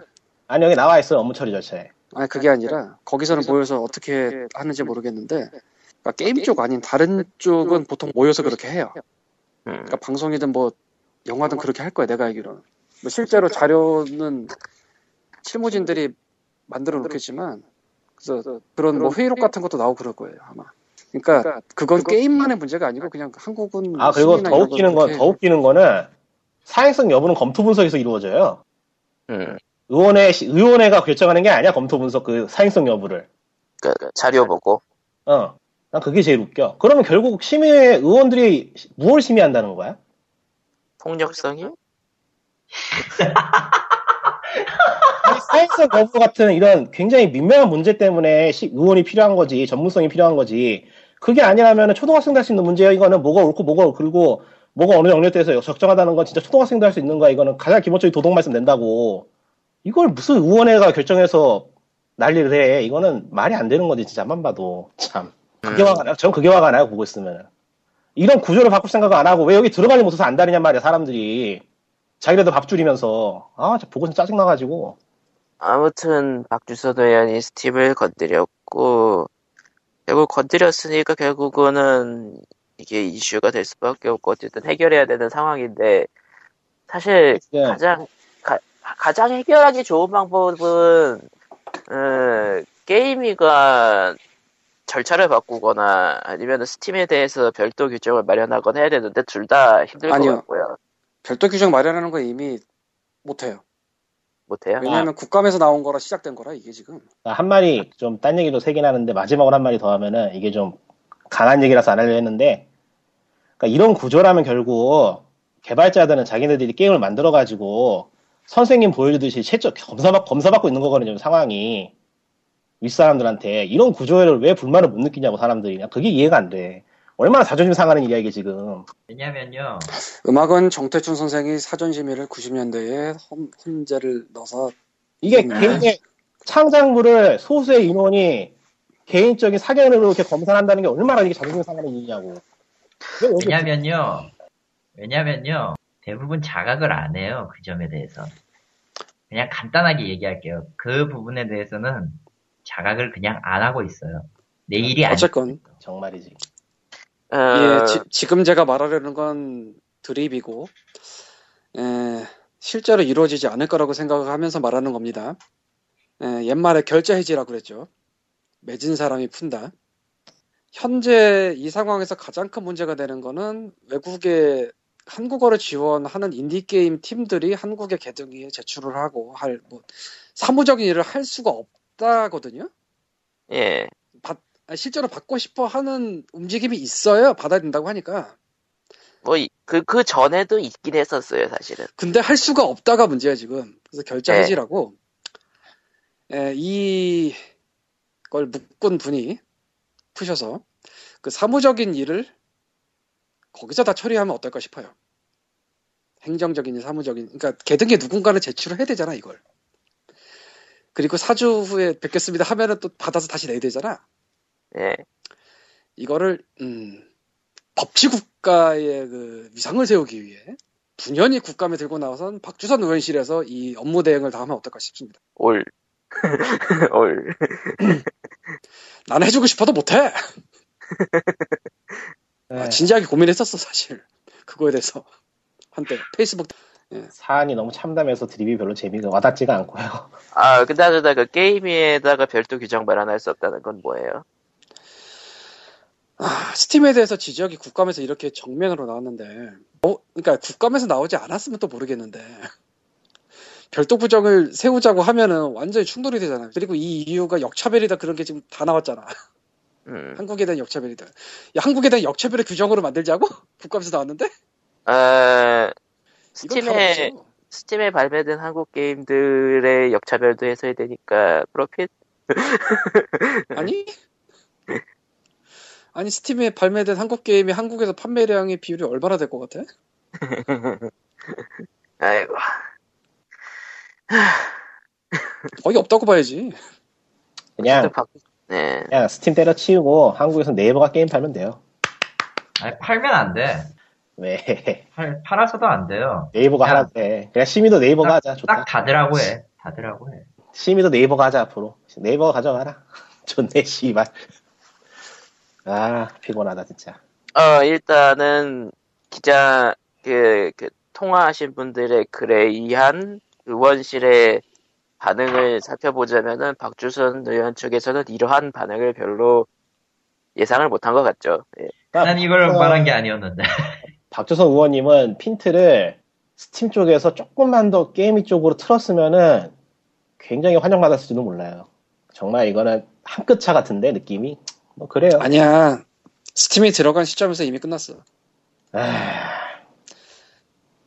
아니 여기 나와 있어요 업무 처리 절차에. 아니 그게 아니라 거기서는 모여서 어떻게 하는지 모르겠는데 그러니까 게임 쪽 아닌 다른 쪽은 보통 모여서 그렇게 해요. 그러니까 방송이든 뭐 영화든 그렇게 할 거야 내가 알기로는. 뭐 실제로 자료는 실무진들이 만들어 놓겠지만 그래서 그런 뭐 회의록 같은 것도 나오고 그럴 거예요 아마. 그러니까 그건 게임만의 문제가 아니고 그냥 한국은. 아 그리고 더 웃기는 거는 사행성 여부는 검토 분석에서 이루어져요. 의원회가 결정하는 게 아니야 검토 분석 그 사행성 여부를. 그 자료 보고. 난 그게 제일 웃겨. 그러면 결국 심의회 의원들이 무엇을 심의한다는 거야? 폭력성이요? 사행성 여부 같은 이런 굉장히 민감한 문제 때문에 의원이 필요한 거지, 전문성이 필요한 거지. 그게 아니라면 초등학생도 할 수 있는 문제예요. 이거는 뭐가 옳고 뭐가 옳고 뭐가 어느 영역대에서 적정하다는 건 진짜 초등학생도 할 수 있는 거야. 이거는 가장 기본적인 도덕 말씀 낸다고. 이걸 무슨 의원회가 결정해서 난리를 해. 이거는 말이 안 되는 거지 진짜만 봐도. 참 그게 화가 나요. 전 그게 화가 나요 보고 있으면. 이런 구조를 바꿀 생각을 안 하고 왜 여기 들어가지 못해서 안달이냔 말이야 사람들이. 자기라도 밥 줄이면서. 아 보고서 짜증나가지고. 아무튼 박주선 의원이 스팀을 건드렸고 결국 건드렸으니까 결국은 이게 이슈가 될 수밖에 없고 어쨌든 해결해야 되는 상황인데 사실 네. 가장 해결하기 좋은 방법은 게임이가 절차를 바꾸거나 아니면 스팀에 대해서 별도 규정을 마련하거나 해야 되는데 둘 다 힘들 것 같고요. 별도 규정 마련하는 거 이미 못해요. 못해요? 왜냐하면 국감에서 나온 거라 시작된 거라 이게 지금. 한 마리 좀 딴 얘기도 세긴 하는데 마지막으로 한 마리 더 하면은 이게 좀 강한 얘기라서 안 하려고 했는데 그러니까 이런 구조라면 결국 개발자들은 자기네들이 게임을 만들어가지고 선생님 보여주듯이 최적 검사받고 있는 거거든요 상황이. 윗사람들한테 이런 구조를 왜 불만을 못 느끼냐고 사람들이냐. 그게 이해가 안 돼. 얼마나 자존심 상하는 일이야 이게 지금. 왜냐면요 음악은 정태춘 선생이 사전심의를 90년대에 혼재를 넣어서 이게 개인의 창작물을 소수의 인원이 개인적인 사견으로 이렇게 검사를 한다는 게 얼마나 이게 자존심 상하는 일이냐고. 왜냐면요 대부분 자각을 안 해요. 그 점에 대해서. 그냥 간단하게 얘기할게요. 그 부분에 대해서는 자각을 그냥 안 하고 있어요. 내 일이 아니에요. 어쨌건 정말이지. 예, 지금 제가 말하려는 건 드립이고 실제로 이루어지지 않을 거라고 생각하면서 말하는 겁니다. 옛말에 결자 해지라고 그랬죠. 맺은 사람이 푼다. 현재 이 상황에서 가장 큰 문제가 되는 거는 외국에 한국어를 지원하는 인디게임 팀들이 한국의 개등위에 제출을 하고 할, 뭐, 사무적인 일을 할 수가 없다거든요? 예. 실제로 받고 싶어 하는 움직임이 있어야 받아야 된다고 하니까. 뭐, 그 전에도 있긴 했었어요, 사실은. 근데 할 수가 없다가 문제야, 지금. 그래서 결제 해지라고, 예, 이걸 묶은 분이 푸셔서 그 사무적인 일을 거기서 다 처리하면 어떨까 싶어요. 행정적인, 사무적인, 그러니까 개등에 누군가를 제출을 해야 되잖아, 이걸. 그리고 4주 후에 뵙겠습니다 하면은 또 받아서 다시 내야 되잖아. 예. 이거를 법치국가의 그 위상을 세우기 위해 분연히 국감에 들고 나와선 박주선 의원실에서 이 업무 대행을 다 하면 어떨까 싶습니다. 올. 올. 나는 해주고 싶어도 못해. 네. 아, 진지하게 고민했었어 사실 그거에 대해서 한때 페이스북 예. 사안이 너무 참담해서 드립이 별로 재미가 와닿지가 않고요. 아 그나저나 그 게임에다가 별도 규정 마련할 수 없다는 건 뭐예요? 아 스팀에 대해서 지적이 국감에서 이렇게 정면으로 나왔는데, 그러니까 국감에서 나오지 않았으면 또 모르겠는데 별도 규정을 세우자고 하면은 완전히 충돌이 되잖아요. 그리고 이 이유가 역차별이다 그런 게 지금 다 나왔잖아. 한국에 대한 역차별이다. 야, 한국에 대한 역차별의 규정으로 만들자고? 국감에서 나왔는데? 스팀에 발매된 한국 게임들의 역차별도 해서야 되니까 프로핏? 아니 스팀에 발매된 한국 게임이 한국에서 판매량의 비율이 얼마나 될 것 같아? 아이고 거의 없다고 봐야지. 그냥 네. 야, 스팀 때려치우고 한국에서 네이버가 게임 팔면 돼요. 아니, 팔면 안 돼. 왜? 팔아서도 안 돼요. 네이버가 그냥, 하라 그래. 그냥 시미도 네이버가 하자. 좋다. 딱 다들하고 해. 시미도 네이버가 하자, 앞으로. 네이버가 가져가라. 좋네, 씨발. 아, 피곤하다, 진짜. 일단은, 기자, 통화하신 분들의 글에 의한 의원실의 반응을 살펴보자면은 박주선 의원 측에서는 이러한 반응을 별로 예상을 못한 것 같죠. 예. 난 이걸 말한 게 아니었는데. 박주선 의원님은 핀트를 스팀 쪽에서 조금만 더 게이밍 쪽으로 틀었으면은 굉장히 환영받았을지도 몰라요. 정말 이거는 한 끗 차 같은데 느낌이. 뭐 그래요. 아니야. 스팀이 들어간 시점에서 이미 끝났어.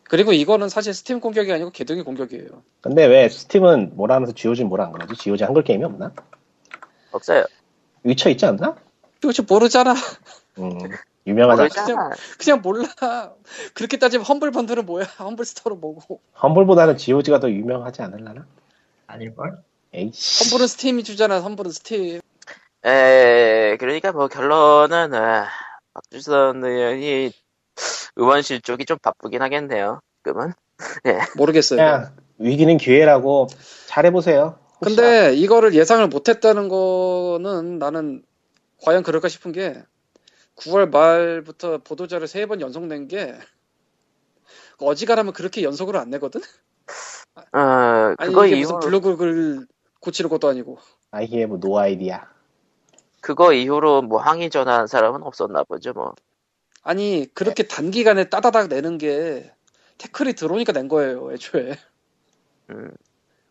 그리고 이거는 사실 스팀 공격이 아니고 개등이 공격이에요. 근데 왜 스팀은 뭐라 하면서 GOG 뭐라 안 그러지? GOG 한글 게임이 없나? 없어요. 위쳐 있지 않나? 도대체 모르잖아. 유명하다. 그냥 몰라. 그렇게 따지면 험블 번들은 뭐야? 험블 스토어로 뭐고. 험블보다는 GOG가 더 유명하지 않을라나? 아닐걸? 에이씨. 험블은 스팀이 주잖아. 험블은 스팀. 그러니까 뭐 결론은 박주선 의원이 의원실 쪽이 좀 바쁘긴 하겠네요. 그러면 네. 모르겠어요. 그냥 위기는 기회라고 잘해보세요. 근데 이거를 예상을 못했다는 거는 나는 과연 그럴까 싶은 게 9월 말부터 보도자를 3번 연속 낸 게 어지간하면 그렇게 연속으로 안 내거든? 그거 이게 무슨 블로그를 고치는 것도 아니고. I have no idea. 그거 이후로 뭐 항의 전화한 사람은 없었나 보죠 뭐. 아니 그렇게 단기간에 따다닥 내는 게 태클이 들어오니까 낸 거예요 애초에.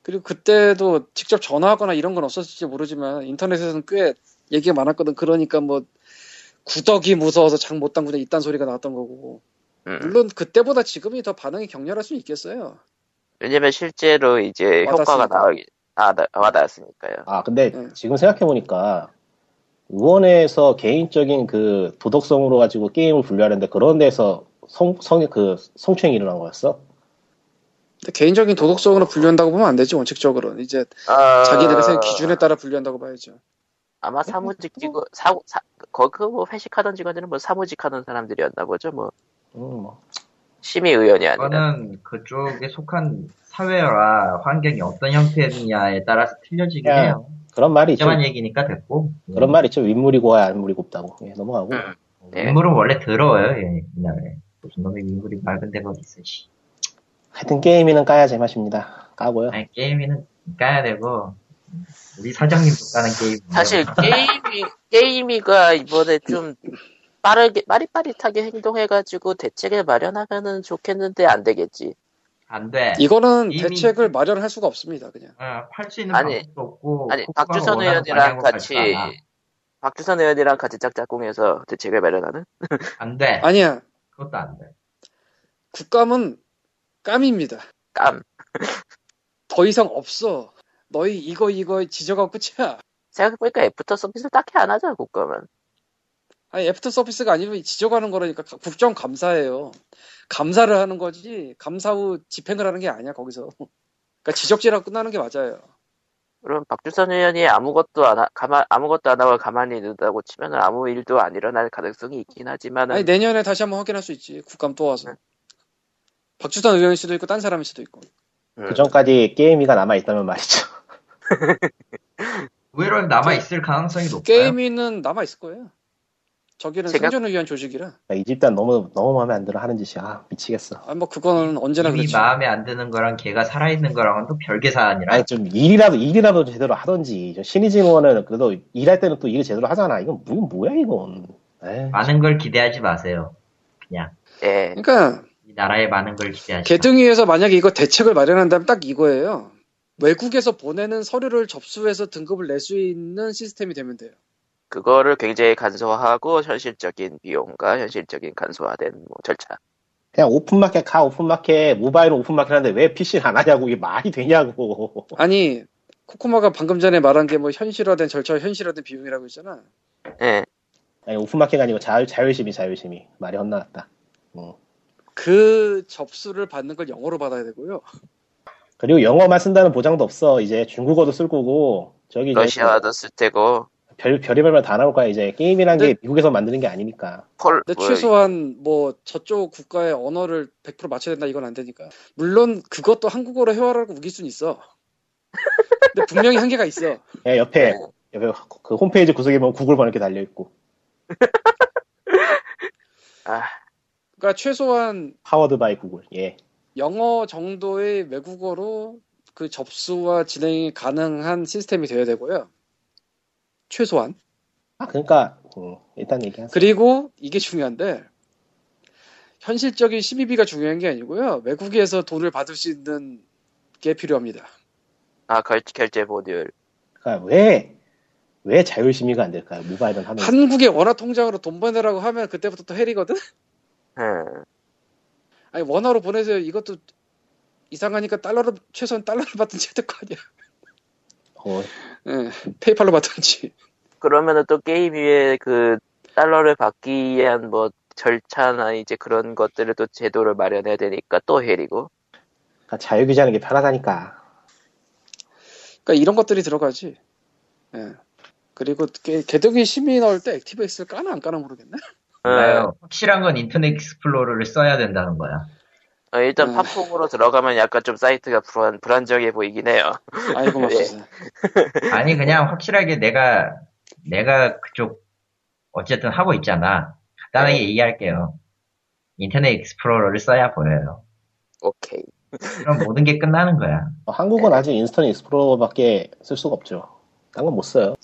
그리고 그때도 직접 전화하거나 이런 건 없었을지 모르지만 인터넷에서는 꽤 얘기가 많았거든. 그러니까 뭐 구덕이 무서워서 장 못 담그네 이딴 소리가 나왔던 거고. 물론 그때보다 지금이 더 반응이 격렬할 수는 있겠어요. 왜냐면 실제로 이제 효과가 와닿았으니까요. 아 근데 지금 생각해보니까 의원회에서 개인적인 그 도덕성으로 가지고 게임을 분류하는데 그런 데서 성추행이 일어난 거였어? 근데 개인적인 도덕성으로 분류한다고 보면 안 되지 원칙적으로는. 이제 자기들의 기준에 따라 분류한다고 봐야죠. 아마 사무직 직원, 뭐 회식하던 직원들은 뭐 사무직하던 사람들이었나 보죠 뭐. 심의 의원이 아니라. 저는 그쪽에 속한 사회와 환경이 어떤 형태냐에 따라서 틀려지긴 해요. 그런 말이 있죠. 이런 얘기니까 됐고. 그런 말이 있죠. 윗물이 고와야 안물이 곱다고. 예, 넘어가고. 윗물은 원래 더러워요. 예, 옛날에. 무슨 놈의 윗물이 맑은 데가 있어, 씨. 하여튼 게임이는 까야 제맛입니다. 까고요. 아니, 게임이는 까야 되고, 우리 사장님 못하는 게임. 사실 게임이가 이번에 좀 빠르게 빠릿빠릿하게 행동해가지고 대책을 마련하면은 좋겠는데 안 되겠지. 안 돼. 이거는 대책을 마련할 수가 없습니다, 그냥. 아, 팔 수 있는 방법도 없고. 아니, 박주선 의원이랑 같이 짝짝꿍해서 대책을 마련하는? 안 돼. 아니야. 그것도 안 돼. 국감은 깜입니다. 깜. 더 이상 없어. 너희 이거 지적하고 끝이야. 생각해보니까 애프터 서비스를 딱히 안 하잖아, 국감은. 아니, 애프터 서비스가 아니면 지적하는 거라니까 국정감사예요. 감사를 하는 거지, 감사 후 집행을 하는 게 아니야, 거기서. 그러니까 지적질하고 끝나는 게 맞아요. 그럼 박주선 의원이 아무것도 안 하고 가만히 있는다고 치면 아무 일도 안 일어날 가능성이 있긴 하지만. 아니, 내년에 다시 한번 확인할 수 있지, 국감 또 와서. 응. 박주선 의원일 수도 있고, 딴 사람일 수도 있고. 그 전까지 게임이가 남아있다면 말이죠. 의외로 남아있을 가능성이 높아요. 게임이는 남아있을 거예요. 저기는 생존을 위한 조직이라. 이 집단 너무 마음에 안 들어 하는 짓이야. 미치겠어. 아, 뭐 그거는 언제나 그렇지. 이 마음에 안 드는 거랑 걔가 살아있는 거랑은 또 별개 사안이라. 아니, 좀 일이라도 제대로 하던지. 신의진 의원은 그래도 일할 때는 또 일을 제대로 하잖아. 이건 뭐야 이건. 에이, 많은 걸 기대하지 마세요. 그냥. 예. 그러니까 이 나라의 많은 걸 기대하지. 개등위에서 만약에 이거 대책을 마련한다면 딱 이거예요. 외국에서 보내는 서류를 접수해서 등급을 낼 수 있는 시스템이 되면 돼요. 그거를 굉장히 간소화하고 현실적인 비용과 현실적인 간소화된 뭐 절차. 그냥 오픈마켓 가, 오픈마켓 모바일 오픈마켓 하는데 왜 PC를 안 하냐고. 이게 말이 되냐고. 아니, 코코마가 방금 전에 말한 게 뭐 현실화된 절차, 현실화된 비용이라고 했잖아. 네. 아니, 오픈마켓가 아니고 자율심의. 말이 헛나갔다. 그 접수를 받는 걸 영어로 받아야 되고요. 그리고 영어만 쓴다는 보장도 없어. 이제 중국어도 쓸 거고 저기 러시아어도 쓸 테고. 별의별만 다 나올 거야, 이제. 게임이란 게 미국에서 만드는 게 아니니까. 근데 최소한 뭐 저쪽 국가의 언어를 100% 맞춰야 된다, 이건 안 되니까. 물론 그것도 한국어로 회화라고 우길 수는 있어. 근데 분명히 한계가 있어. 예, 옆에 그 홈페이지 구석에 보면 구글 번역기 달려있고. 아. 그러니까 최소한. 파워드 바이 구글, 예. 영어 정도의 외국어로 그 접수와 진행이 가능한 시스템이 되어야 되고요. 최소한. 아, 그러니까 일단 얘기하세요. 그리고 이게 중요한데 현실적인 심의비가 중요한 게 아니고요. 외국에서 돈을 받을 수 있는 게 필요합니다. 아, 결제 모듈. 그러니까 왜 자율 심의가 안 될까요? 모바일은 하면. 한국의 원화 통장으로 돈 보내라고 하면 그때부터 또 헬이거든. 아니, 원화로 보내세요. 이것도 이상하니까 달러로, 최소한 달러로 받든지 해야 될 거 아니야. 네, 페이팔로 받던지. 그러면은 또 게임 위에 그 달러를 받기 위한 뭐 절차나 이제 그런 것들을 또 제도를 마련해야 되니까 또 헬이고. 그러니까 자유규제하는 게 편하다니까. 그러니까 이런 것들이 들어가지. 예. 네. 그리고 개등이 심의 넣을 때 액티브엑스를 까나 안 까나 모르겠네. 확실한 건 인터넷 익스플로러를 써야 된다는 거야. 일단 팝폭으로 들어가면 약간 좀 사이트가 불안정해 보이긴 해요. 아이고, 멋있어. 아니, 그냥 확실하게 내가 그쪽 어쨌든 하고 있잖아. 간단하게 얘기할게요. 인터넷 익스플로러를 써야 보여요. 오케이. 그럼 모든 게 끝나는 거야. 한국은 네. 아직 인스턴 익스플로러밖에 쓸 수가 없죠. 딴 건 못 써요.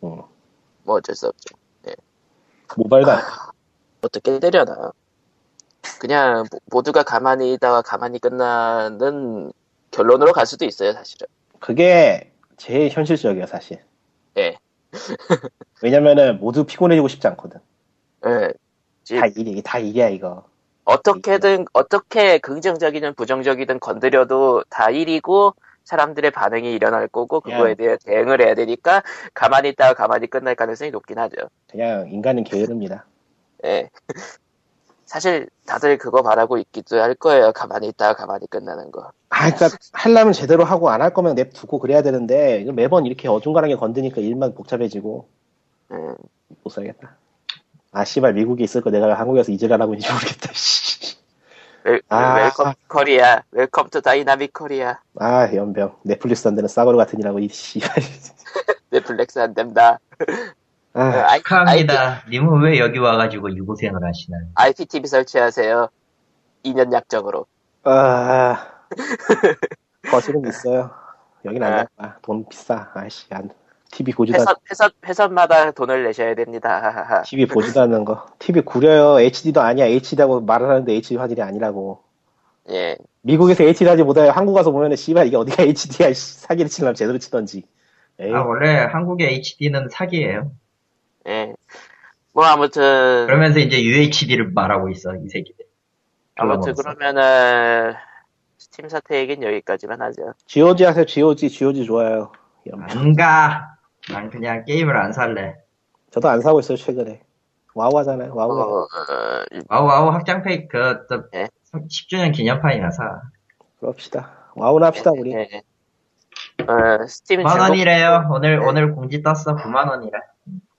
뭐 어쩔 수 없죠. 네. 모바일도 안 어떻게 때려나. 그냥 모두가 가만히 있다가 가만히 끝나는 결론으로 갈 수도 있어요, 사실은. 그게 제일 현실적이에요, 사실. 예. 왜냐면은 모두 피곤해지고 싶지 않거든. 예. 다 일이야 이거. 어떻게 긍정적이든 부정적이든 건드려도 다 일이고 사람들의 반응이 일어날 거고 그거에 대해 대응을 해야 되니까 가만히 있다가 가만히 끝날 가능성이 높긴 하죠. 그냥 인간은 게으릅니다. 예. 사실 다들 그거 바라고 있기도 할 거예요. 가만히 있다가 가만히 끝나는 거. 아, 그러니까 하려면 제대로 하고 안 할 거면 냅두고 그래야 되는데 매번 이렇게 어중간하게 건드니까 일만 복잡해지고 못 살겠다. 아, 씨발, 미국에 있을 거 내가 한국에서 이질을 하고 있는지 모르겠다. 웰컴 코리아, 웰컴 투 다이나믹 코리아. 아, 연병. 넷플릭스 안 되는 싸구려 같은 일하고 이 씨발. 넷플릭스 안 된다. 아, 축하합니다. 님은 왜 여기 와가지고 유고생을 하시나요? IPTV 설치하세요. 2년 약정으로. 거실은 있어요. 여긴 안 갈 거야. 돈 비싸. 아이씨, 안. TV 보지도 않는 회선마다 돈을 내셔야 됩니다. TV 보지도 않는 거. TV 구려요. HD도 아니야. HD라고 말을 하는데 HD 화질이 아니라고. 예. 미국에서 HD 하지 못하여 한국 가서 보면은 씨발 이게 어디가 HD야. 사기를 치려면 제대로 치던지. 에이. 아, 원래 한국의 HD는 사기예요. 예. 뭐 아무튼 그러면서 이제 UHD를 말하고 있어 이 새끼들. 아무튼 그러면은 스팀 사태 얘기는 여기까지만 하죠. GOG 하세요. GOG 좋아요. 안가. 난 그냥 게임을 안 살래. 저도 안 사고 있어요 최근에. 와우 하잖아요. 와우 확장팩 그 또 예? 10주년 기념판이나 사. 그럽시다. 와우나 합시다 우리. 예. 스팀 9만원이래요. 오늘 공지 떴어. 9만원이래.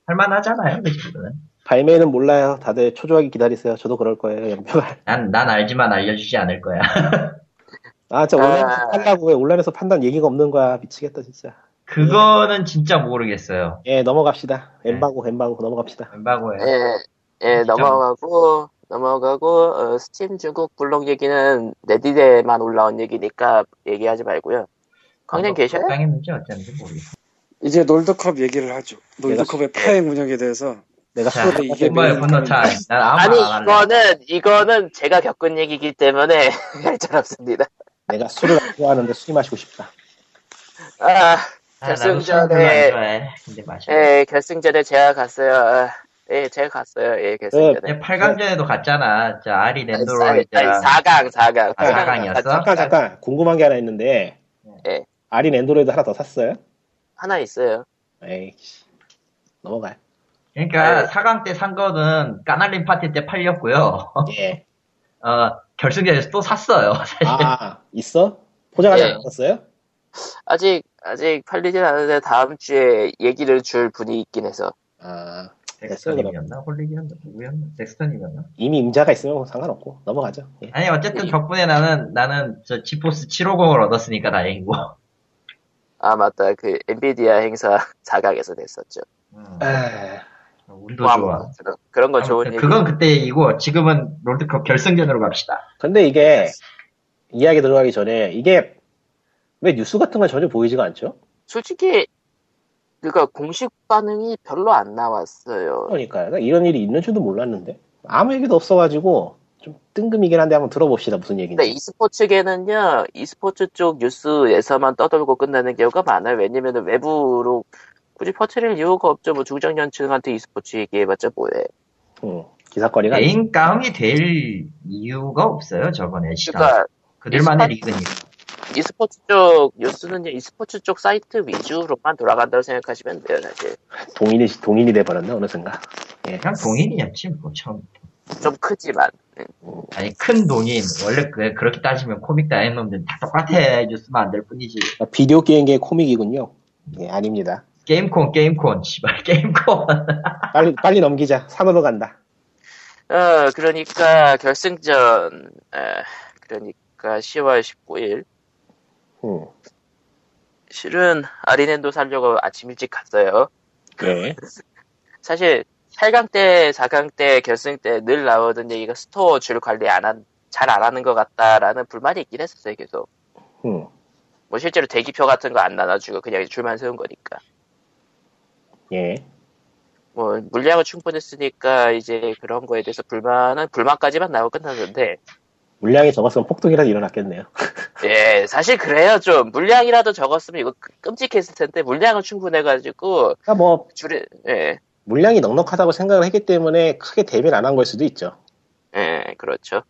할만하잖아요. 그 정도는. 발매는 몰라요. 다들 초조하게 기다리세요. 저도 그럴 거예요. 연병을. 난 알지만 알려주지 않을 거야. 아, 진짜 온라인에서 판다고 해. 온라인에서 판단 얘기가 없는 거야. 미치겠다 진짜. 그거는 진짜 모르겠어요. 예, 넘어갑시다. 엠바고 넘어갑시다. 엠바고예요. 예, 넘어가고 스팀 중국 블록 얘기는 레딧에만 올라온 얘기니까 얘기하지 말고요. 광년 계셔요? 땅에 문제 어쩐지 모르겠어. 이제 롤드컵 얘기를 하죠. 롤드컵의 파행 운영에 대해서. 내가 자, 이게 뭐야, 건너차. 아니, 이거는 제가 겪은 얘기이기 때문에 할 줄 없습니다. 내가 술을 좋아하는데 술이 마시고 싶다. 결승전에 제가 갔어요. 결승전에. 8강전에도 갔잖아. 저 아리 랜도로이드랑 4강이었어? 잠깐. 궁금한 게 하나 있는데. 예. 아리 랜도로이드 하나 더 샀어요? 하나 있어요. 에이씨. 넘어가요. 그러니까 4강 때 산 거는 까날린 파티 때 팔렸고요. 예. 결승전에서 또 샀어요. 사실. 아, 있어? 포장하지 않았어요? 예. 아직 팔리진 않은데 다음 주에 얘기를 줄 분이 있긴 해서. 아, 덱스터님이었나? 홀릭이었나? 누구였나? 덱스터님이었나? 이미 임자가 있으면 상관없고 넘어가죠. 예. 아니 어쨌든 덕분에 나는 저 지포스 750을 얻었으니까 다행이고. 아 맞다, 그 엔비디아 행사 4강에서 냈었죠. 운도 좋아. 그런 거 좋은 얘기. 그건 그때 얘기고 지금은 롤드컵 결승전으로 갑시다. 근데 이게 이야기 들어가기 전에 이게 왜 뉴스 같은 건 전혀 보이지가 않죠? 솔직히 그러니까 공식 반응이 별로 안 나왔어요. 그러니까요. 이런 일이 있는 줄도 몰랐는데 아무 얘기도 없어가지고 좀 뜬금이긴 한데 한번 들어봅시다. 무슨 얘기인지. 근데 e스포츠계는요. e스포츠 쪽 뉴스에서만 떠돌고 끝나는 경우가 많아요. 왜냐면은 외부로 굳이 퍼트릴 이유가 없죠. 뭐 중장년층한테 e스포츠 얘기해봤자 뭐해. 기사거리가 메인 가운이 될 이유가 없어요. 저번에 시간. 그러니까 그들만의 리그니까. e스포츠 쪽 뉴스는 e스포츠 쪽 사이트 위주로만 돌아간다고 생각하시면 돼요. 사실 동인이 돼버렸나 어느 순간. 예, 그냥 동인이었지 뭐 처음. 좀 크지만. 아니 큰 동인. 원래 그렇게 따지면 코믹 다이는 놈들 다 똑같아. 뉴스만 안 될 뿐이지. 비디오 게임계의 코믹이군요. 예, 아닙니다. 게임콘 씨발 게임콘. 빨리 넘기자. 산으로 간다. 그러니까 결승전. 그러니까 10월 19일. 실은 아리넨도 살려고 아침 일찍 갔어요. 네. 사실 8강 때, 4강 때, 결승 때 늘 나오던 얘기가 스토어 줄 관리 잘 안 하는 것 같다라는 불만이 있긴 했었어요. 계속. 뭐 실제로 대기표 같은 거 안 나눠주고 그냥 줄만 세운 거니까. 예. 뭐 물량은 충분했으니까 이제 그런 거에 대해서 불만까지만 나오고 끝났는데. 물량이 적었으면 폭동이라도 일어났겠네요. 예, 사실 그래요, 좀. 물량이라도 적었으면 이거 끔찍했을 텐데, 물량은 충분해가지고. 그러니까 뭐, 예. 물량이 넉넉하다고 생각을 했기 때문에 크게 대비를 안 한 걸 수도 있죠. 예, 그렇죠.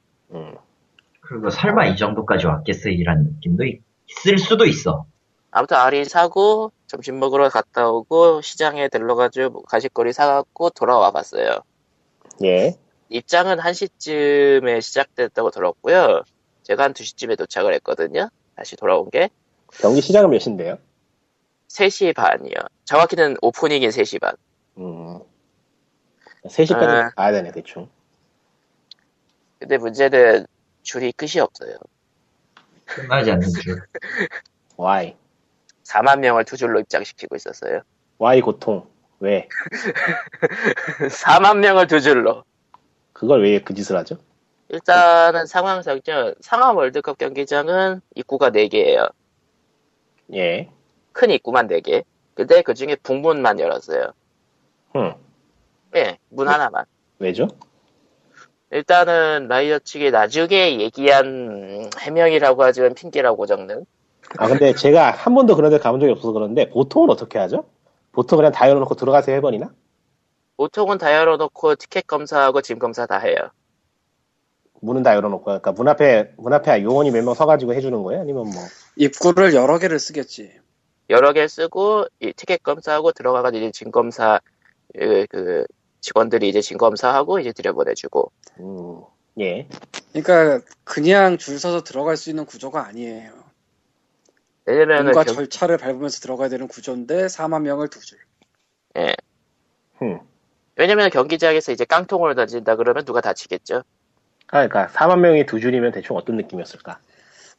그리고 설마 이 정도까지 왔겠어? 이란 느낌도 있을 수도 있어. 아무튼 아리 사고, 점심 먹으러 갔다 오고, 시장에 들러가지고 가식거리 사갖고 돌아와 봤어요. 예. 입장은 1시쯤에 시작됐다고 들었고요. 제가 한 2시쯤에 도착을 했거든요. 다시 돌아온 게. 경기 시작은 몇 시인데요? 3시 반이요. 정확히는 오프닝인 3시 반. 3시까지 가야 되네, 대충. 근데 문제는 줄이 끝이 없어요. 끝나지 않는 줄. Why? 4만 명을 두 줄로 입장시키고 있었어요. Why 고통? 왜? 4만 명을 두 줄로. 그걸 왜 그 짓을 하죠? 일단은 상황 월드컵 경기장은 입구가 4개예요. 예. 큰 입구만 4개. 근데 그 중에 북문만 열었어요. 예, 문 하나만. 왜죠? 일단은 라이엇 측이 나중에 얘기한 해명이라고 하지만 핑계라고 적는. 아, 근데 제가 한 번도 그런 데 가본 적이 없어서 그런데 보통은 어떻게 하죠? 보통 그냥 다 열어놓고 들어가세요 해버리나? 보통은 다 열어놓고 티켓 검사하고 짐 검사 다 해요. 문은 다 열어놓고, 그러니까 문 앞에 요원이 몇 명 서가지고 해주는 거예요? 아니면 뭐? 입구를 여러 개를 쓰겠지. 여러 개 쓰고 이 티켓 검사하고 들어가가지고 이제 짐 검사 그 직원들이 이제 짐 검사하고 이제 들여보내주고. 예. 그러니까 그냥 줄 서서 들어갈 수 있는 구조가 아니에요. 뭔가 절차를 밟으면서 들어가야 되는 구조인데 4만 명을 두 줄. 예. 왜냐면 경기장에서 이제 깡통을 던진다 그러면 누가 다치겠죠. 그러니까 4만 명이 두 줄이면 대충 어떤 느낌이었을까?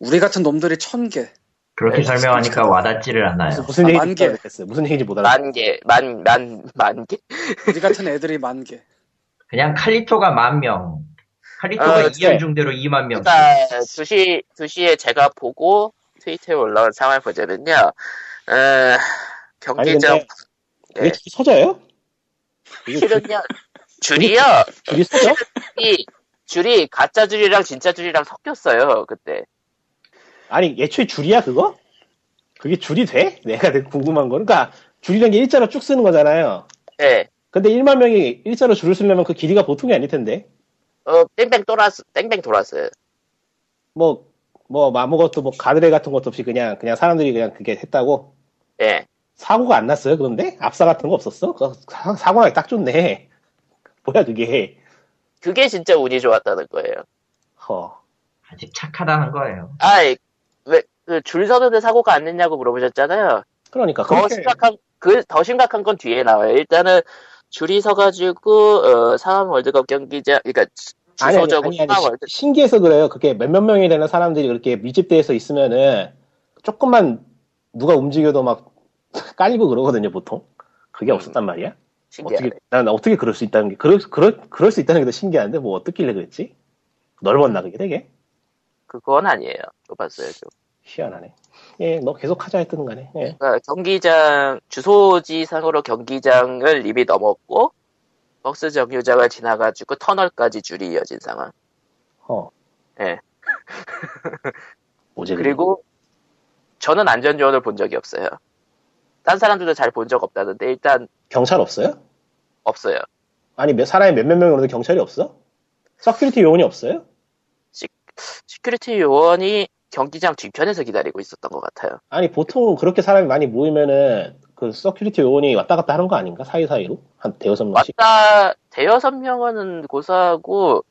우리 같은 놈들이 1,000개. 그렇게 네, 설명하니까 와닿지를 않아요. 무슨 얘기인지 모르겠어요. 무슨 얘기인지 못 알아. 만 개. 우리 같은 애들이 만 개. 그냥 칼리토가 만 명. 칼리토가 2년 중대로 2만 명. 그러니까 2시에 제가 보고 트위터에 올라온 상황을 보자면요. 경기장. 아니, 근데 왜 줄이 서져요? 실은요. 줄이요. 줄이 서져? 줄이 가짜 줄이랑 진짜 줄이랑 섞였어요 그때. 아니 애초에 줄이야 그거? 그게 줄이 돼? 내가 되게 궁금한 거는 그러니까 줄이란 게 일자로 쭉 쓰는 거잖아요. 네. 근데 1만 명이 일자로 줄을 쓰려면 그 길이가 보통이 아닐 텐데. 땡땡 돌았어요. 뭐 아무것도 뭐 가드레일 같은 것도 없이 그냥 사람들이 그냥 그게 했다고. 네. 사고가 안 났어요 그런데? 압사 같은 거 없었어? 사고가 딱 좋네. 뭐야 그게? 그게 진짜 운이 좋았다는 거예요. 아직 착하다는 거예요. 아이, 왜, 그 줄 서는데 사고가 안 냈냐고 물어보셨잖아요. 그러니까. 더 심각한 건 뒤에 나와요. 일단은 줄이 서가지고, 상암 월드컵 경기장, 그러니까, 주소적으로 상암 월드컵. 신기해서 그래요. 그게 몇몇 명이 되는 사람들이 그렇게 밀집돼서 있으면은, 조금만 누가 움직여도 막 깔리고 그러거든요, 보통. 그게 없었단 말이야. 신기하네. 난 어떻게 그럴 수 있다는 게, 그럴 수 있다는 게 더 신기한데, 뭐 어떻길래 그랬지? 넓었나, 그게 되게? 그건 아니에요. 좁았어요, 좀. 희한하네. 예, 너 계속 하자 했던 거네. 예. 그러니까 경기장, 주소지상으로 경기장을 이미 넘었고, 버스 정류장을 지나가지고 터널까지 줄이 이어진 상황. 예. 그리고 저는 안전요원을 본 적이 없어요. 딴 사람들도 잘 본 적 없다는데, 일단. 경찰 없어요? 없어요. 아니, 사람이 몇몇 명이 오는데 경찰이 없어? 서큐리티 요원이 없어요? 시큐리티 요원이 경기장 뒤편에서 기다리고 있었던 것 같아요. 아니, 보통 그렇게 사람이 많이 모이면은 그 시큐리티 요원이 왔다 갔다 하는 거 아닌가? 사이사이로? 한 대여섯 명씩? 대여섯 명은 고사하고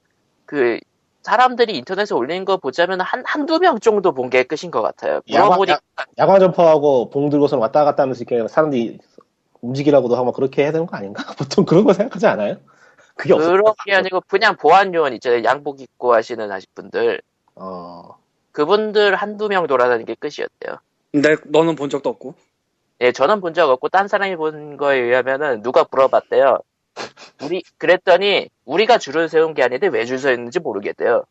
그 사람들이 인터넷에 올린 거 보자면 한두 명 정도 본 게 끝인 것 같아요. 물어보니까. 야광 점퍼하고 봉 들고서 왔다 갔다 하면서 이렇게 사람들이 움직이라고도 하고 막 그렇게 해야 되는 거 아닌가? 보통 그런 거 생각하지 않아요? 그게 그런 게 아니고 그냥 보안 요원 있잖아요. 양복 입고 하시는 분들. 그분들 한두 명 돌아다니는 게 끝이었대요. 근데 너는 본 적도 없고? 예, 저는 본 적 없고 딴 사람이 본 거에 의하면은 누가 물어봤대요. 그랬더니 우리가 줄을 세운 게 아닌데 왜 줄 서 있는지 모르겠대요.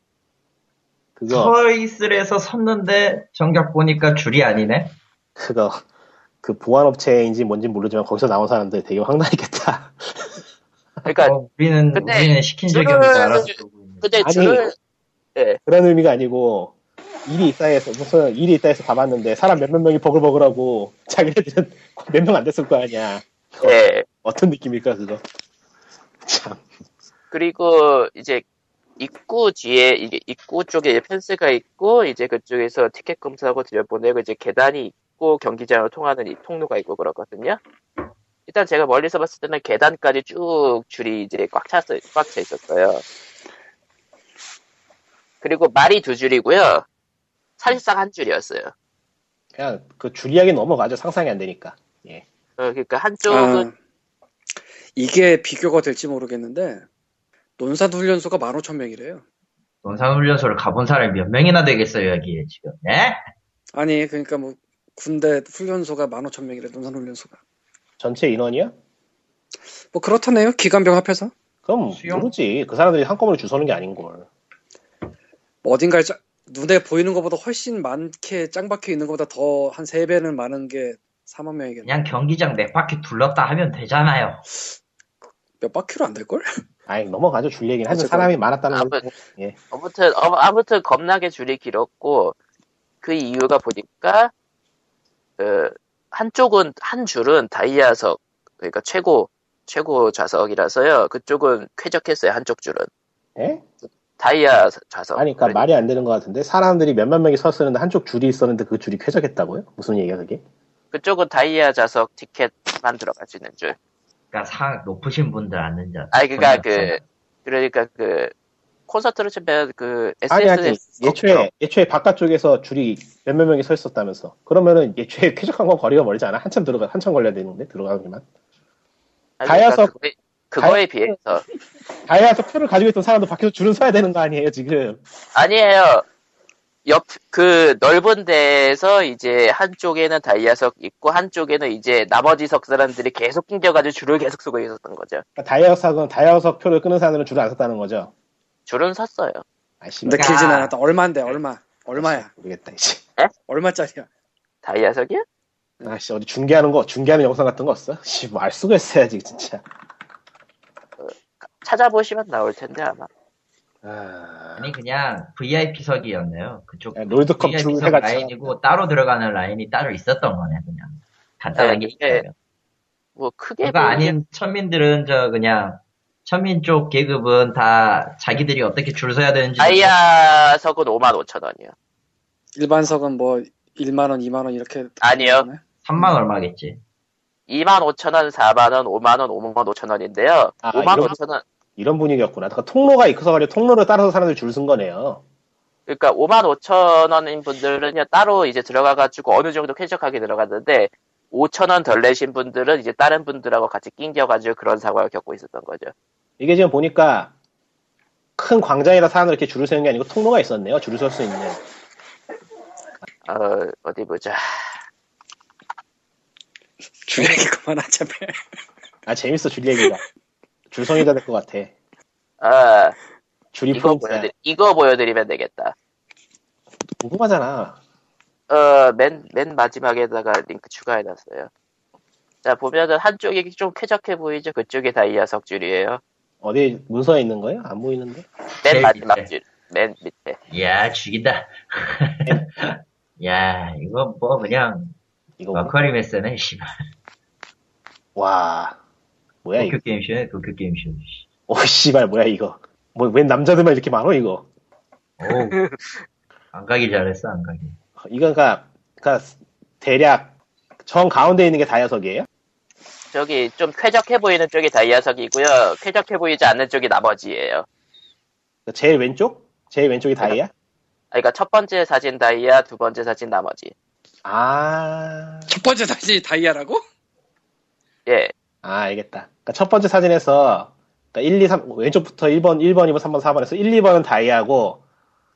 서 있으래서 섰는데 정작 보니까 줄이 아니네. 그거 그 보안 업체인지 뭔지 모르지만 거기서 나온 사람들 되게 황당했겠다. 그러니까 우리는 시킨 적이 없는지 알아서 근데 줄을 네. 그런 의미가 아니고 일이 있다 해서 가봤는데 사람 몇몇 명이 버글버글하고 자기네들은 몇 명 안 됐을 거 아니야. 네. 어떤 느낌일까 그거. 참. 그리고 이제 입구 뒤에 이게 입구 쪽에 이제 펜스가 있고 이제 그쪽에서 티켓 검사하고 들여보내고 이제 계단이 있고 경기장으로 통하는 이 통로가 있고 그렇거든요. 일단 제가 멀리서 봤을 때는 계단까지 쭉 줄이 이제 꽉 차 있었어요. 그리고 말이 2줄이고요. 사실상 1줄이었어요. 그냥 그 줄 이야기 넘어가죠. 상상이 안 되니까. 예. 그러니까 한쪽은 이게 비교가 될지 모르겠는데 논산훈련소가 15,000명이래요. 논산훈련소를 가본 사람이 몇 명이나 되겠어요 여기에 지금? 네? 아니 그러니까 뭐 군대 훈련소가 15,000명이래 논산훈련소가. 전체 인원이야? 뭐 그렇다네요. 기간병 합해서. 그럼 모르지. 그 사람들이 한꺼번에 줄 서는 게 아닌걸. 뭐 어딘가에 눈에 보이는 것보다 훨씬 많게 짱박혀 있는 것보다 더 한 3배는 많은 게 4만 명이겠네. 그냥 경기장 4바퀴 둘렀다 하면 되잖아요. 몇 바퀴로 안 될걸? 아니 넘어가죠. 줄 얘기는 하죠. 사람이 많았다는 거. 예. 아무튼 겁나게 줄이 길었고 그 이유가 보니까 한쪽은 한 줄은 다이아석 그러니까 최고 좌석이라서요. 그쪽은 쾌적했어요. 한쪽 줄은. 예? 다이아 좌석. 아니 그러니까 말이 안 되는 것 같은데 사람들이 몇만 명이 섰었는데 한쪽 줄이 있었는데 그 줄이 쾌적했다고요? 무슨 얘기야 그게? 그쪽은 다이아 좌석 티켓만 들어가지는 줄. 그러니까 상 높으신 분들 앉는 자. 아, 그러니까 그러니까 콘서트를 치면 그 SNS 예초에 바깥쪽에서 줄이 몇몇 명이 서 있었다면서. 그러면은 예초에 쾌적한 건 거리가 멀지 않아. 한참 걸려야 되는데 들어가기만. 다이아석 그러니까 그거에 비해서 다이아석 표를 가지고 있던 사람도 밖에서 줄은 서야 되는 거 아니에요 지금? 아니에요. 옆 그 넓은 데에서 이제 한쪽에는 다이아석 있고 한쪽에는 이제 나머지 석 사람들이 계속 낑겨가지고 줄을 계속 서고 있었던 거죠. 그러니까 다이아석 표를 끄는 사람들은 줄을 안 섰다는 거죠. 줄은 섰어요. 아씨, 근데 길진 않았다. 얼마인데 얼마야? 모르겠다 이제. 에? 얼마짜리야? 다이아석이야? 아씨 어디 중계하는 영상 같은 거 없어? 씨 뭐 알 수가 있어야지 진짜. 찾아보시면 나올 텐데 아마. 아니 그냥 VIP석이었네요. 그쪽 롤드컵 VIP석 라인이고 참... 따로 들어가는 라인이 따로 있었던 거네 그냥. 간단하게. 네, 뭐 크게 그거 아닌 천민들은 저 그냥 천민 쪽 계급은 다 자기들이 어떻게 줄 서야 되는지. 다이아석은 55,000원이요. 일반석은 뭐 1만원, 2만원 이렇게. 아니요. 3만 얼마겠지. 25,000원, 4만원, 5만원, 55,000원인데요. 55,000원. 이런 분위기였구나. 그러니까 통로가 있어가지고 통로를 따라서 사람들이 줄 쓴 거네요. 그러니까 55,000원인 분들은요 따로 이제 들어가가지고 어느 정도 쾌적하게 들어갔는데 5,000원 덜 내신 분들은 이제 다른 분들하고 같이 낑겨가지고 그런 상황을 겪고 있었던 거죠. 이게 지금 보니까 큰 광장이라 사람들 이렇게 줄을 서는 게 아니고 통로가 있었네요. 줄을 설 수 있는. 어디 보자. 줄 얘기 그만하자. 아 재밌어 줄 얘기가. 줄성이 다 될 것 같아. 아, 줄이 이거 보여드리면 되겠다. 궁금하잖아. 맨 마지막에다가 링크 추가해놨어요. 자 보면은 한쪽이 좀 쾌적해 보이죠? 그쪽이 다이아석 줄이에요. 어디 문서에 있는 거예요? 안 보이는데? 맨 마지막 밑에. 줄, 맨 밑에. 이야 죽인다. 야 이거 뭐 그냥 이거 머커리메스네 씨발. 와. 뭐야 도쿄 게임쇼네 도쿄 게임쇼. 오 씨발 뭐야 이거. 뭐 웬 남자들만 이렇게 많어 이거. 오. 안 가길 잘했어 안 가길. 이거 그러니까 대략 정 가운데 있는 게 다이아석이에요? 저기 좀 쾌적해 보이는 쪽이 다이아석이고요. 쾌적해 보이지 않는 쪽이 나머지예요. 제일 왼쪽? 제일 왼쪽이 다이아? 그러니까 첫 번째 사진 다이아, 두 번째 사진 나머지. 아. 첫 번째 사진이 다이아라고? 예. 아 알겠다. 그러니까 첫 번째 사진에서 그러니까 1, 2, 3 왼쪽부터 1번, 2번, 3번, 4번에서 1, 2번은 다이아고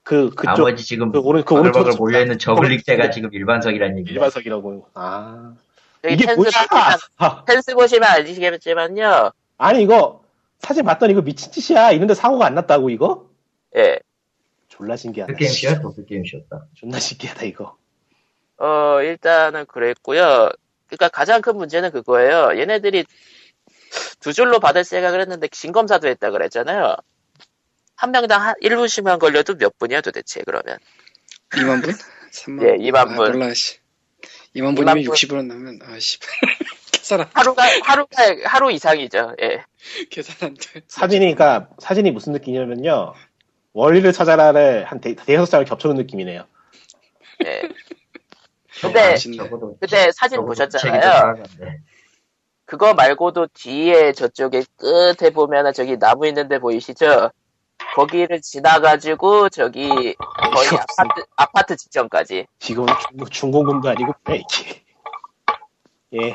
그쪽 나머지 지금 오른쪽으로 몰려 있는 저글릭대가 지금 일반석이라는 얘기. 일반석이라고. 아 이게 뭐야? 펜스 보시면 아시겠지만요. 아니 이거 사진 봤더니 이거 미친 짓이야. 이런데 사고가 안 났다고 이거? 예. 졸라 신기하다. 그 게임이었다. 존나 신기하다 이거. 일단은 그랬고요. 그러니까 가장 큰 문제는 그거예요. 얘네들이 두 줄로 받을 생각을 했는데 진검사도 했다 그랬잖아요. 한 명당 1분씩만 걸려도 몇 분이야 도대체 그러면? 2만 분? 3만 예, 2만 분. 몰라 씨. 2만 분이면 60분 나면 아씨. 계산 안 돼. 하루 이상이죠. 예. 계산 안 돼. 사진이니까 사진이 무슨 느낌이냐면요. 원리를 찾아라를 한 대여섯 장을 겹쳐놓은 느낌이네요. 예. 근데 사진 보셨잖아요. 그거 말고도 뒤에 저쪽에 끝에 보면은 저기 나무 있는데 보이시죠? 거기를 지나가지고 저기 거의 아파트 직전까지. 이건 중공군도 아니고 페이크. 예.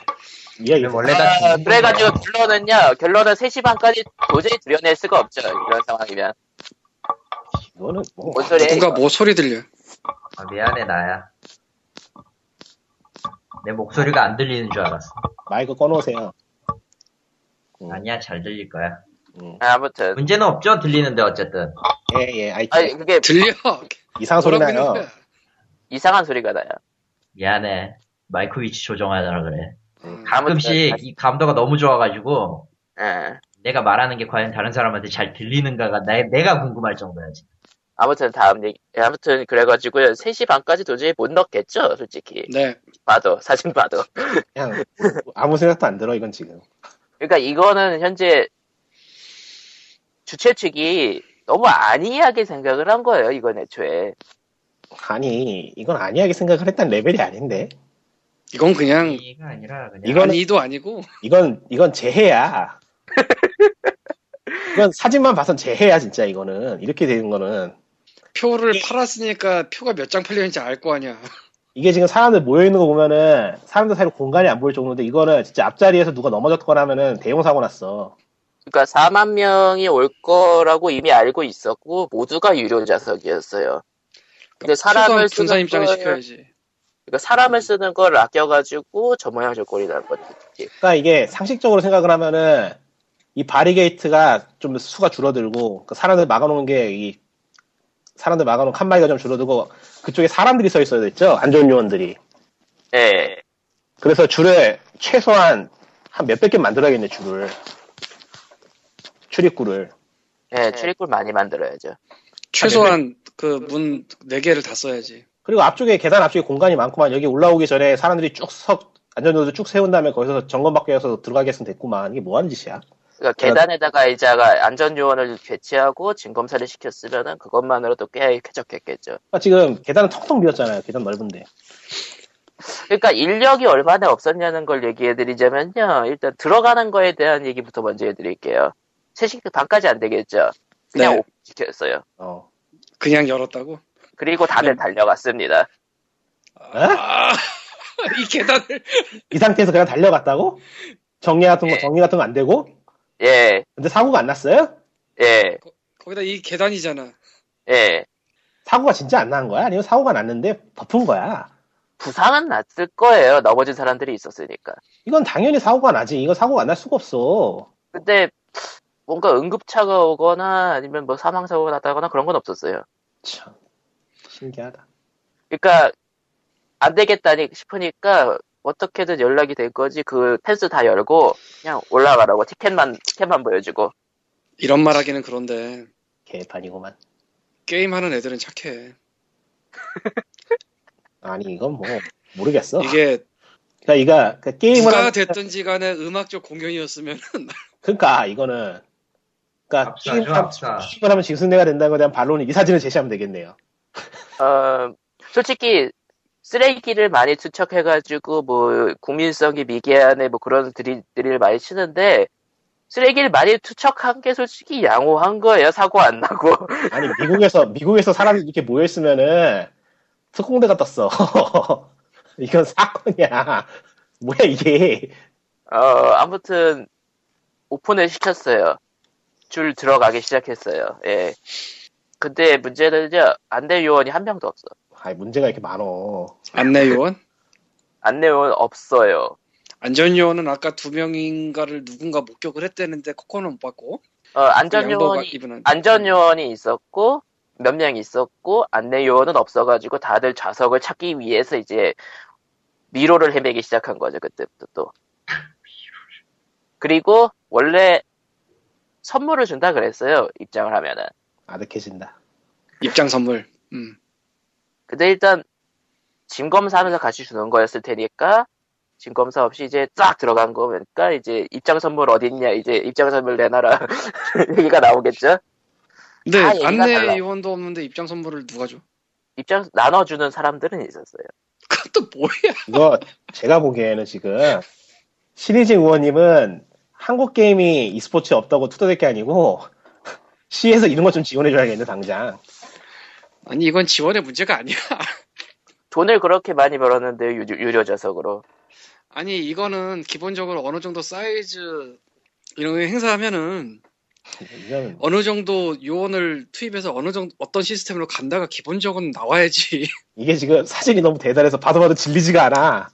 이야기 원래 다 그래가지고 결론은 3시 반까지 도저히 들여낼 수가 없죠. 이런 상황이면. 이거는 뭐 누가 뭐 소리 들려? 아, 미안해 나야. 내 목소리가 안 들리는 줄 알았어. 마이크 꺼놓으세요. 아니야, 잘 들릴 거야. 아무튼 문제는 없죠, 들리는데 어쨌든. 예, 아이 그게 들려. 이상한 소리 나요. 이상한 소리가 나요. 미안해. 마이크 위치 조정하라 그래. 가끔씩 이 감도가 너무 좋아가지고 내가 말하는 게 과연 다른 사람한테 잘 들리는가가 내가 궁금할 정도야 지금. 아무튼 다음 얘기. 아무튼 그래가지고 3시 반까지 도저히 못 넣겠죠 솔직히. 네. 봐도 사진 봐도. 그냥 아무 생각도 안 들어 이건 지금. 그러니까 이거는 현재 주최 측이 너무 안이하게 생각을 한 거예요 이건 애초에. 아니 이건 안이하게 생각을 했단 레벨이 아닌데. 이건 그냥 이건 이도 아니고 이건 재해야. 이건 사진만 봐선 재해야 진짜 이거는 이렇게 되는 거는. 표를 팔았으니까 표가 몇 장 팔렸는지 알 거 아니야. 이게 지금 사람들 모여있는 거 보면은 사람들 사이로 공간이 안 보일 정도인데 이거는 진짜 앞자리에서 누가 넘어졌거나 하면은 대형 사고 났어. 그러니까 4만 명이 올 거라고 이미 알고 있었고 모두가 유료 좌석이었어요. 근데 그러니까 사람을 분산 입장을 시켜야지. 그러니까 사람을 쓰는 걸 아껴가지고 저 모양 저 꼴이 날 것 같아. 그러니까 이게 상식적으로 생각을 하면은 이 바리게이트가 좀 수가 줄어들고 그러니까 사람들 막아놓은 게 이 사람들 막아놓은 칸막이가 좀 줄어들고 그쪽에 사람들이 서 있어야 됐죠 안 좋은 요원들이. 네. 그래서 줄에 최소한 한 몇백 개 만들어야겠네 줄을. 출입구를. 네, 출입구 많이 만들어야죠. 최소한 그 문 4개를 다 써야지. 그리고 앞쪽에 계단 앞쪽에 공간이 많구만. 여기 올라오기 전에 사람들이 안전도도 쭉 세운 다음에 거기서 점검받게 해서 들어가게 했으면 됐구만. 이게 뭐 하는 짓이야? 그러니까 계단에다가 이제 안전요원을 배치하고 진검사를 시켰으면은 그것만으로도 꽤 쾌적했겠죠. 그러니까 지금 계단은 텅텅 비었잖아요. 계단 넓은데. 그러니까 인력이 얼마나 없었냐는 걸 얘기해드리자면요. 일단 들어가는 거에 대한 얘기부터 먼저 해드릴게요. 3시 반까지 안 되겠죠. 그냥 네. 오픈 시켰어요. 그냥 열었다고? 그리고 다들 달려갔습니다. 이 계단을 이 상태에서 그냥 달려갔다고? 정리 같은 거 안 되고? 예. 근데 사고가 안 났어요? 예. 거기다 이 계단이잖아. 예. 사고가 진짜 안 난 거야? 아니면 사고가 났는데 덮은 거야? 부상은 났을 거예요. 넘어진 사람들이 있었으니까. 이건 당연히 사고가 나지. 이건 사고가 안 날 수가 없어. 근데 뭔가 응급차가 오거나 아니면 뭐 사망사고가 났다거나 그런 건 없었어요. 참. 신기하다. 그러니까 안 되겠다 싶으니까 어떻게든 연락이 될 거지. 그 펜스 다 열고 그냥 올라가라고 티켓만 보여주고. 이런 말하기는 그런데. 개판이구만. 게임하는 애들은 착해. 아니 이건 뭐 모르겠어. 이게 그러니까 게임을 누가 됐든지 간에 음악적 공연이었으면. 그러니까 이거는 그러니까 게임을 하면 짐승내가 된다는 거에 대한 반론이 이 사진을 제시하면 되겠네요. 솔직히 쓰레기를 많이 투척해가지고 뭐 국민성이 미개하네 뭐 그런 드립을 많이 치는데 쓰레기를 많이 투척한 게 솔직히 양호한 거예요. 사고 안 나고. 아니 미국에서 사람이 이렇게 모여있으면은 특공대가 떴어. 이건 사건이야. 뭐야 이게. 아무튼 오픈을 시켰어요. 줄 들어가기 시작했어요. 예. 근데 문제는요, 안내 요원이 한 명도 없어. 아니, 문제가 이렇게 많어. 안내 요원? 안내 요원 없어요. 안전 요원은 아까 2명인가를 누군가 목격을 했대는데 코코는 못 봤고. 안전 요원이 있었고 몇 명 있었고 안내 요원은 없어가지고 다들 좌석을 찾기 위해서 이제 미로를 헤매기 시작한 거죠 그때부터 또. 그리고 원래 선물을 준다 그랬어요 입장을 하면은. 아득해진다. 입장 선물. 근데 일단 짐 검사하면서 같이 주는 거였을 테니까 짐 검사 없이 이제 쫙 들어간 거니까 이제 입장 선물 어딨냐 이제 입장 선물 내놔라 얘기가 나오겠죠. 근데 안내 요원도 없는데 입장 선물을 누가 줘? 입장 나눠주는 사람들은 있었어요. 그것도 뭐야? 이거 제가 보기에는 지금 신의진 의원님은 한국 게임이 e스포츠 없다고 투덜댈 게 아니고. 시에서 이런 것 좀 지원해줘야겠네 당장. 아니 이건 지원의 문제가 아니야. 돈을 그렇게 많이 벌었는데 유료 좌석으로. 아니 이거는 기본적으로 어느 정도 사이즈 이런 거 행사하면은 이건... 어느 정도 요원을 투입해서 어느 정도 어떤 시스템으로 간다가 기본적으로 나와야지. 이게 지금 사진이 너무 대단해서 봐도 질리지가 않아.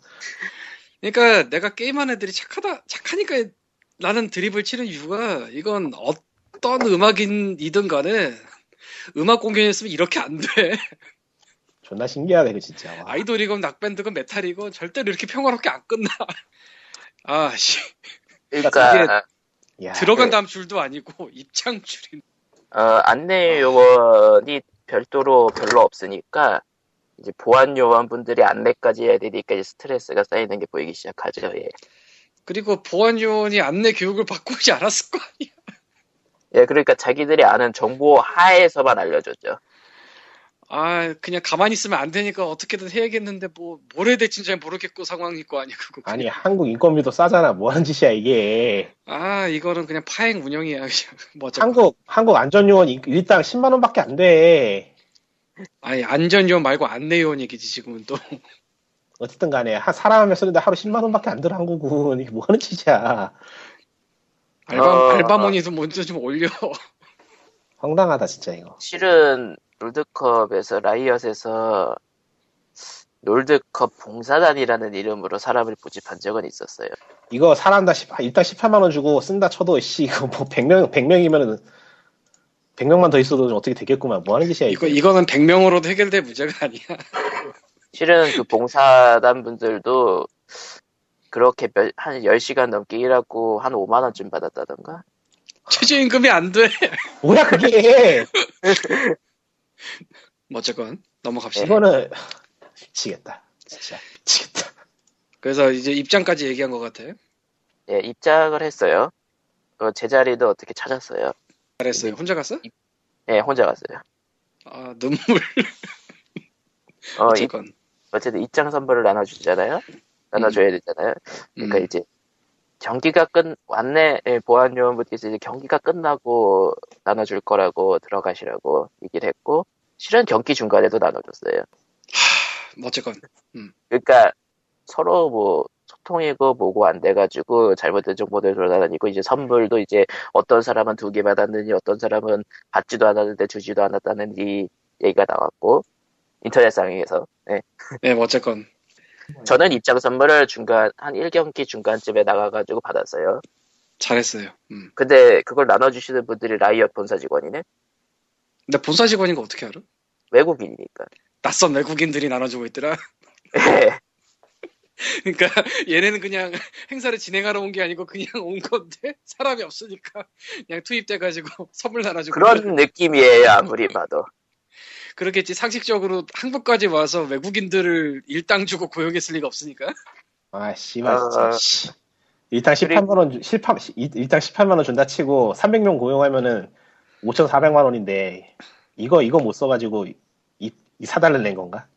그러니까 내가 게임하는 애들이 착하니까 나는 드립을 치는 이유가 이건 어떤 음악이든 간에 음악 공연했으면 이렇게 안 돼. 존나 신기하네, 진짜. 와. 아이돌이건 락밴드건 메탈이건 절대로 이렇게 평화롭게 안 끝나. 아, 씨. 그러니까 이게 들어간 다음 줄도 아니고 입장 줄인. 안내 요원이 별도로 별로 없으니까 이제 보안 요원분들이 안내까지 해야 되니까 이제 스트레스가 쌓이는 게 보이기 시작하죠. 예. 그리고 보안 요원이 안내 교육을 받고 오지 않았을 거 아니야. 예, 그러니까 자기들이 아는 정보 하에서만 알려줬죠. 아, 그냥 가만히 있으면 안 되니까 어떻게든 해야겠는데 뭘 해야 될지 잘 모르겠고 상황일 거 아니야, 그거. 아니, 한국 인건비도 싸잖아. 뭐 하는 짓이야, 이게. 아, 이거는 그냥 파행 운영이야, 그냥. 뭐 한국 안전요원 일당 10만 원밖에 안 돼. 아니, 안전요원 말고 안내요원 얘기지, 지금은 또. 어쨌든 간에 사람하면 쓰는데 하루 10만 원밖에 안 들어, 한국은. 이게 뭐 하는 짓이야. 알바몬이도 먼저 좀 올려. 황당하다, 진짜, 이거. 실은 롤드컵에서 라이엇에서 롤드컵 봉사단이라는 이름으로 사람을 모집한 적은 있었어요. 이거 사람 다 일단 18만 원 주고 쓴다 쳐도 씨 이거 뭐 100명이면은 100명만 더 있어도 좀 어떻게 되겠구만. 뭐 하는 짓이야 이거. 이거는 100명으로도 해결될 문제가 아니야. 실은 그 봉사단 분들도 그렇게 한 10시간 넘게 일하고 한 5만 원쯤 받았다던가. 최저임금이 안 돼. 뭐야 그게. 어쨌건 넘어갑시다. 이거는 미치겠다. 진짜 미치겠다. 그래서 이제 입장까지 얘기한 것 같아. 예, 입장을 했어요. 그 제자리도 어떻게 찾았어요. 잘했어요. 혼자 갔어? 예, 혼자 갔어요. 아, 눈물. 어쨌든 입장 선물을 나눠주잖아요. 나눠줘야 되잖아요. 그러니까 이제 경기가 왔네. 보안 요원분께서 이제 경기가 끝나고 나눠줄 거라고 들어가시라고 얘기를 했고, 실은 경기 중간에도 나눠줬어요. 하, 어쨌건. 그러니까 서로 뭐 소통이고 뭐고 안 돼가지고 잘못된 정보들 돌아다니고, 이제 선물도 이제 어떤 사람은 2개 받았느니 어떤 사람은 받지도 않았는데 주지도 않았다는 이 얘기가 나왔고, 인터넷상에서. 네. 네, 어쨌건. 저는 입장 선물을 한 1경기 중간쯤에 나가가지고 받았어요. 잘했어요. 근데 그걸 나눠주시는 분들이 라이엇 본사 직원이네? 근데 본사 직원인 거 어떻게 알아? 외국인이니까. 낯선 외국인들이 나눠주고 있더라? 네. 그러니까 얘네는 그냥 행사를 진행하러 온 게 아니고 그냥 온 건데 사람이 없으니까 그냥 투입돼가지고 선물 나눠주고. 그런 느낌이에요, 아무리 봐도. 그렇겠지. 상식적으로 한국까지 와서 외국인들을 일당 주고 고용했을 리가 없으니까. 아, 씨발 진짜. 일당 18만 원 일당 18만 원 준다 치고 300명 고용하면은 5,400만 원인데 이거 못 써가지고 이 사달을 낸 건가?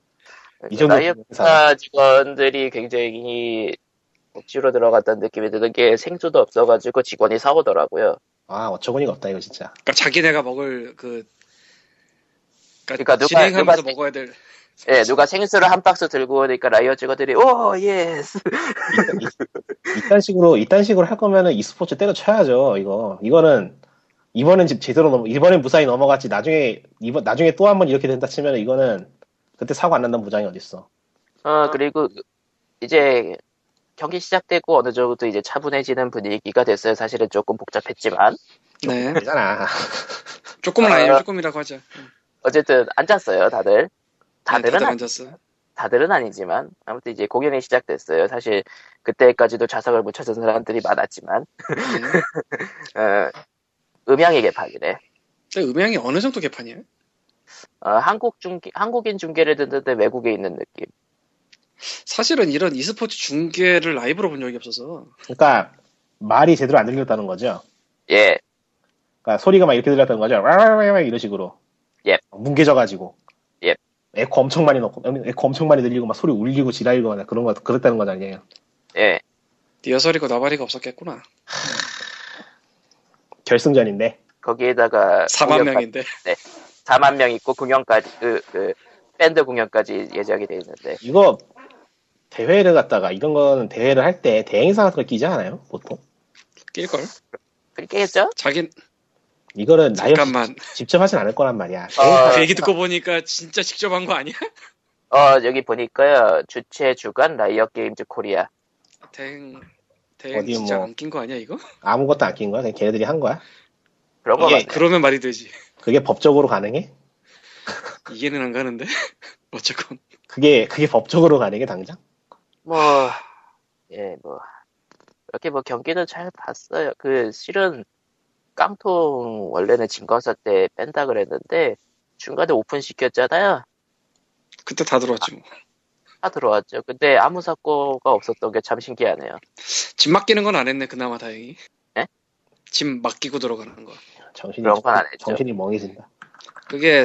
이 정도. 라이엇사 직원들이 굉장히 억지로 들어갔다는 느낌이 드는 게 생수도 없어가지고 직원이 사오더라고요. 아, 어처구니가 없다 이거 진짜. 그러니까 자기네가 먹을 그러니까 진행하면서 누가 먹어야 될. 예, 누가 생수를 한 박스 들고 오니까 라이엇 직원들이 오 예스. 이딴 식으로 할 거면은 e스포츠 때려쳐야죠. 이거는 이번엔 집 제대로 이번엔 무사히 넘어갔지. 나중에 또 한 번 이렇게 된다 치면은 이거는 그때 사고 안 난다는 보장이 어디 있어? 그리고 이제 경기 시작되고 어느 정도 이제 차분해지는 분위기가 됐어요. 사실은 조금 복잡했지만. 네. 그러잖아. 조금은 아니에요. 조금이라고 하자. 어쨌든 앉았어요, 다들. 다들 앉았어요. 다들은 아니지만 아무튼 이제 공연이 시작됐어요. 사실 그때까지도 좌석을 못 찾은 사람들이 많았지만. 음향이 개판이래. 음향이 어느 정도 개판이에요? 한국인 중계를 듣는데 외국에 있는 느낌. 사실은 이런 e스포츠 중계를 라이브로 본 적이 없어서. 그러니까 말이 제대로 안 들렸다는 거죠. 예. 그러니까 소리가 막 이렇게 들렸다는 거죠. 와와와 이런 식으로. 예. 뭉개져가지고. 예. 에코 엄청 많이 넣고, 에코 엄청 많이 들리고, 막 소리 울리고 지랄거나 그런 거, 그랬다는 거 아니에요? 예. 리허설이고 나발이가 없었겠구나. 결승전인데. 거기에다가. 4만 명인데. 네. 4만 명 있고, 공연까지, 밴드 공연까지 예정이 돼 있는데. 이거, 대회를 갔다가, 이런 거는 대회를 할 때, 대행사 같은 거 끼지 않아요? 보통? 낄걸? 끼겠죠? 이거는 잠깐만. 직접 하진 않을 거란 말이야. 그 얘기 듣고 보니까 진짜 직접 한 거 아니야? 여기 보니까요. 주최 주간 라이엇 게임즈 코리아. 대행 진짜 뭐, 안 낀 거 아니야 이거? 아무것도 안 낀 거야? 그냥 걔네들이 한 거야? 그런 거 같네. 그러면 말이 되지. 그게 법적으로 가능해? 이해는 안 가는데 어쨌건 그게 법적으로 가능해 당장? 이렇게 경기는 잘 봤어요. 실은 깡통 원래는 증거서 때 뺀다 그랬는데 중간에 오픈 시켰잖아요. 그때 다 들어왔지 뭐. 다 들어왔죠. 근데 아무 사고가 없었던 게 참 신기하네요. 집 맡기는 건 안 했네. 그나마 다행히. 네? 집 맡기고 들어가는 거. 그런 건 안 했죠. 정신이 멍해진다. 그게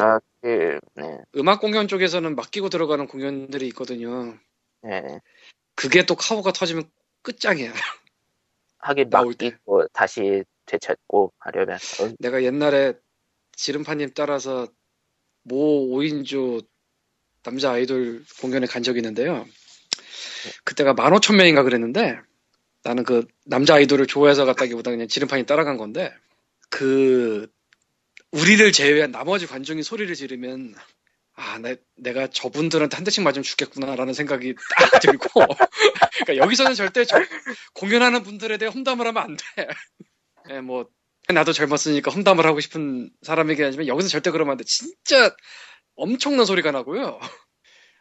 음악 공연 쪽에서는 맡기고 들어가는 공연들이 있거든요. 네. 그게 또 카오가 터지면 끝장이야. 하긴 나올 때 다시 되찾고 하려면. 내가 옛날에 지름파님 따라서 모 5인조 남자 아이돌 공연에 간 적이 있는데요. 그때가 15,000명인가 그랬는데 나는 그 남자 아이돌을 좋아해서 갔다기보다 그냥 지름판이 따라간 건데 우리를 제외한 나머지 관중이 소리를 지르면 내가 저분들한테 한 대씩 맞으면 죽겠구나라는 생각이 딱 들고 그러니까 여기서는 절대 공연하는 분들에 대해 험담을 하면 안 돼. 네, 나도 젊었으니까 험담을 하고 싶은 사람이긴 하지만 여기서 절대 그러면 안 돼. 진짜 엄청난 소리가 나고요.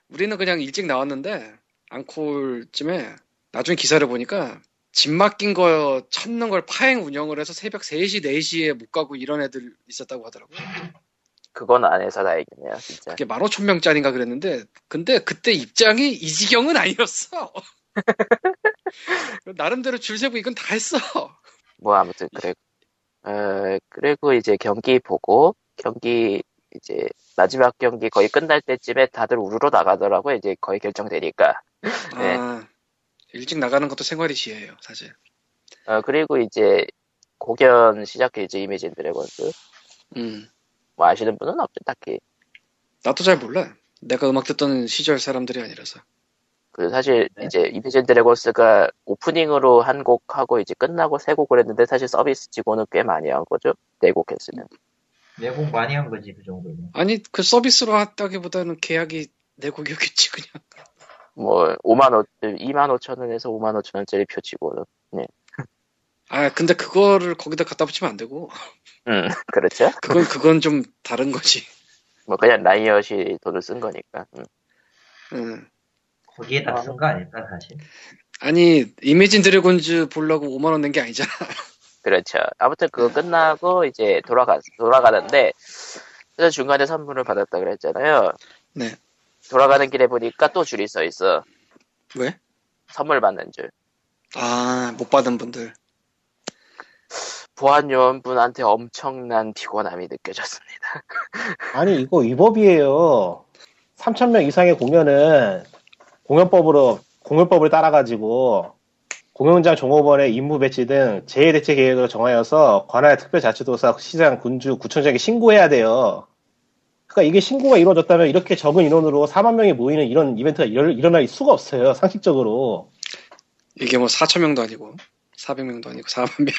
우리는 그냥 일찍 나왔는데 앙콜쯤에 나중에 기사를 보니까 집 맡긴 거 찾는 걸 파행 운영을 해서 새벽 3시, 4시에 못 가고 이런 애들 있었다고 하더라고요. 그건 안 해서 다행이네요. 진짜. 그게 15,000명짜리인가 그랬는데 근데 그때 입장이 이 지경은 아니었어. 나름대로 줄 세고 이건 다 했어. 아무튼 그리고 이제 경기 보고 이제 마지막 경기 거의 끝날 때쯤에 다들 우르르 나가더라고요. 이제 거의 결정되니까. 네. 일찍 나가는 것도 생활이 지혜예요, 사실. 그리고 이제 공연 시작했죠. 이미진 드래곤스. 아시는 분은 없죠, 딱히. 나도 잘 몰라. 내가 음악 듣던 시절 사람들이 아니라서. 사실 네. 이제 이미진 드래곤스가 오프닝으로 한 곡하고 이제 끝나고 세 곡을 했는데 사실 서비스치고는 꽤 많이 한 거죠. 네 곡 했으면. 네 곡 많이 한 거지 그 정도면. 아니 그 서비스로 했다기보다는 계약이 네 곡이었겠지 그냥. 25,000원에서 55,000원짜리 표치고는. 네. 근데 그거를 거기다 갖다 붙이면 안 되고. 그렇죠. 그건 좀 다른 거지. 그냥 라이엇이 돈을 쓴 거니까. 거기에 다 쓴 거 아닐까 사실. 아니 이미진 드래곤즈 보려고 5만 원 낸 게 아니잖아. 그렇죠. 아무튼 그거 끝나고 이제 돌아가는데 그래서 중간에 선물을 받았다 그랬잖아요. 네. 돌아가는 길에 보니까 또 줄이 서 있어. 왜? 선물 받는 줄. 못 받은 분들. 보안 요원분한테 엄청난 피곤함이 느껴졌습니다. 아니 이거 위법이에요. 3,000명 이상의 공연은 공연법을 따라가지고 공연장 종업원의 임무 배치 등 제2대책 계획으로 정하여서 관할 특별자치도사, 시장, 군주, 구청장에게 신고해야 돼요. 그러니까 이게 신고가 이루어졌다면 이렇게 적은 인원으로 4만 명이 모이는 이런 이벤트가 일어날 수가 없어요. 상식적으로. 이게 4,000명도 아니고 400명도 아니고 4만 명.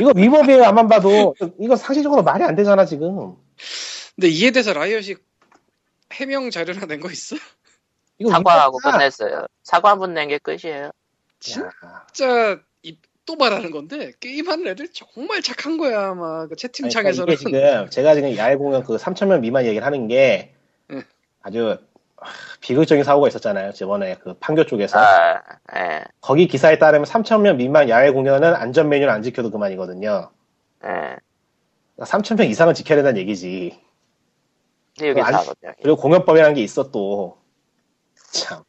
이거 위법이에요. 안만 봐도. 이거 상식적으로 말이 안 되잖아 지금. 근데 이에 대해서 라이엇이 해명 자료나 낸 거 있어? 이거 사과하고 끝냈어요. 사과문 낸 게 끝이에요. 진짜 또 말하는 건데 게임하는 애들 정말 착한 거야 아마 그 채팅창에서는. 그러니까 지금 제가 지금 야외 공연 3,000명 미만 얘기를 하는 게 아주 비극적인 사고가 있었잖아요. 저번에 판교 쪽에서. 거기 기사에 따르면 3,000명 미만 야외 공연은 안전 메뉴를 안 지켜도 그만이거든요. 3,000명 이상은 지켜야 된다는 얘기지. 그리고 공연법이라는 게 있어 또. 참.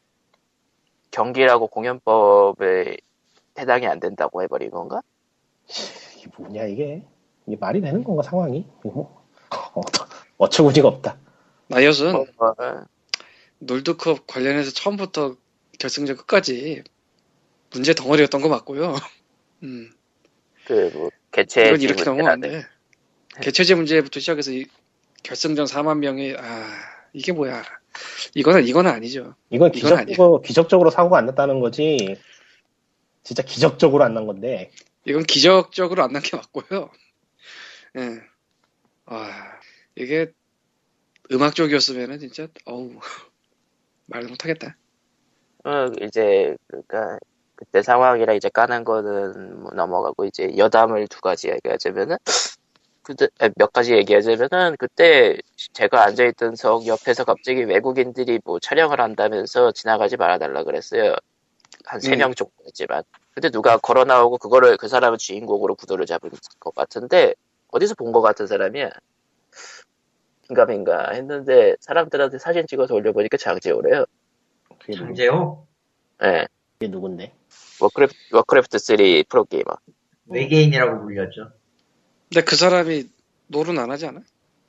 경기라고 공연법에 해당이 안 된다고 해버린 건가? 이게 뭐냐 이게? 이게 말이 되는 건가 상황이? 어처구니가 없다. 나이엇은 놀드컵 관련해서 처음부터 결승전 끝까지 문제 덩어리였던 거 맞고요. 이건 이렇게 넘으면 안 돼. 개최제 문제부터 시작해서 이 결승전 4만 명이 이게 뭐야? 이거는 아니죠. 이건 기적적으로 사고가 안 났다는 거지. 진짜 기적적으로 안 난 건데. 이건 기적적으로 안 난 게 맞고요. 예. 이게 음악 쪽이었으면은 진짜 말도 못하겠다. 이제 그러니까 그때 상황이라 이제 까는 거는 넘어가고 이제 여담을 두 가지 얘기하자면은 그때 몇 가지 얘기하자면은 그때 제가 앉아있던 석 옆에서 갑자기 외국인들이 뭐 촬영을 한다면서 지나가지 말아달라 그랬어요. 한 3명 정도였지만. 근데 누가 걸어 나오고 그거를 그 사람을 주인공으로 구도를 잡은 것 같은데 어디서 본 것 같은 사람이야. 인감인가 했는데 사람들한테 사진 찍어서 올려보니까 장재호래요. 장재호? 네. 그게 누군데? 워크래프트 3 프로게이머. 외계인이라고 불렸죠. 근데 그 사람이 노른 안 하지 않아?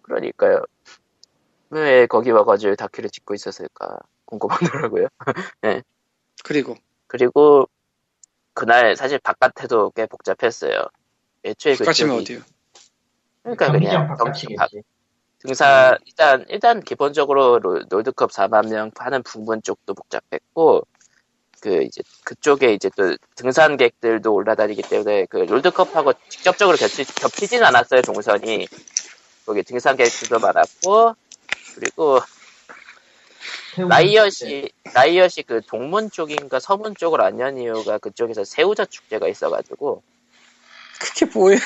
그러니까요. 왜 거기 와가지고 다큐를 찍고 있었을까 궁금하더라고요. 네. 그리고 그날 사실 바깥에도 꽤 복잡했어요. 애초에 바깥이면 어디요? 그러니까 그냥 바깥이겠지. 등산 일단 기본적으로 롤드컵 4만 명 하는 부분 쪽도 복잡했고. 그 이제 그쪽에 이제 또 등산객들도 올라다니기 때문에 그 롤드컵하고 직접적으로 겹치진 않았어요. 동선이 거기 등산객들도 많았고 그리고 라이엇이 그 동문 쪽인가 서문 쪽을 안 연 이유가 그쪽에서 새우젓 축제가 있어가지고 그게 뭐예요?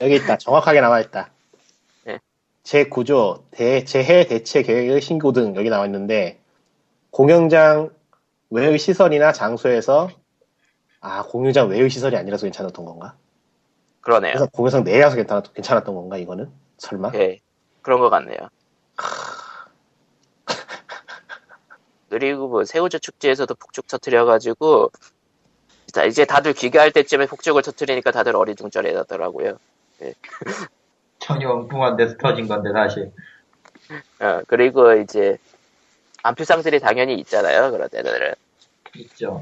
여기 있다 정확하게 나와 있다. 네. 제9조 재해 대체 계획의 신고 등 여기 나와 있는데 공영장 외의 시설이나 장소에서 공유장 외의 시설이 아니라서 괜찮았던 건가? 그러네요. 그래서 공유장 내에서 괜찮았던 건가 이거는? 설마? 네, 그런 것 같네요. 그리고 뭐 새우젓 축제에서도 폭죽 터뜨려가지고 이제 다들 귀가할 때쯤에 폭죽을 터뜨리니까 다들 어리둥절해졌더라고요. 네. 전혀 엉뚱한 데서 터진 건데 사실. 그리고 이제 안표상들이 당연히 있잖아요. 그런 데들은 있죠.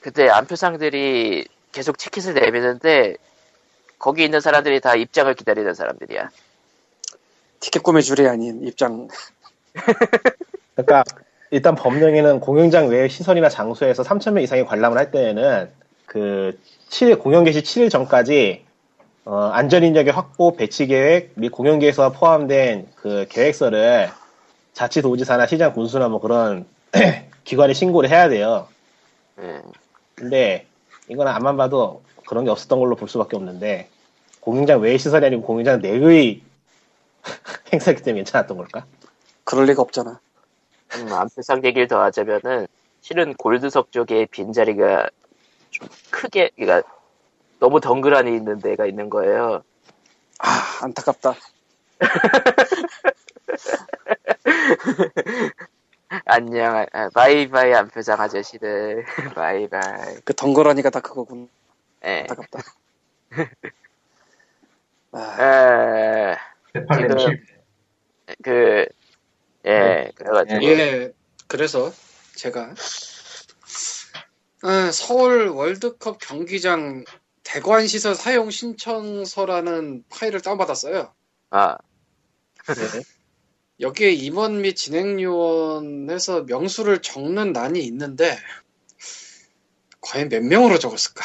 근데 안표상들이 계속 티켓을 내미는데 거기 있는 사람들이 다 입장을 기다리는 사람들이야. 티켓 구매 줄이 아닌 입장. 그러니까 일단 법령에는 공연장 외의 시설이나 장소에서 3,000명 이상이 관람을 할 때에는 그 7일 공연 개시 7일 전까지 안전인력의 확보, 배치 계획 및 공연 계획서와 포함된 그 계획서를 자치도지사나 시장 군수나 뭐 그런 기관에 신고를 해야 돼요. 근데 이건 안만 봐도 그런 게 없었던 걸로 볼 수밖에 없는데 공연장 외의 시설이 아니고 공연장 내의 행사기 때문에 괜찮았던 걸까? 그럴 리가 없잖아. 안표상 얘기를 더 하자면은 실은 골드석 쪽에 빈자리가 좀 크게 그러니까 너무 덩그러니 있는 데가 있는 거예요. 안타깝다. 안녕, 바이바이 안표상 아저씨들, 바이바이. 그 덩그러니까 다 그거군. 안타깝다. 그래서 제가 서울 월드컵 경기장 대관 시설 사용 신청서라는 파일을 다운받았어요. 여기에 임원 및 진행요원에서 명수를 적는 난이 있는데 과연 몇 명으로 적었을까?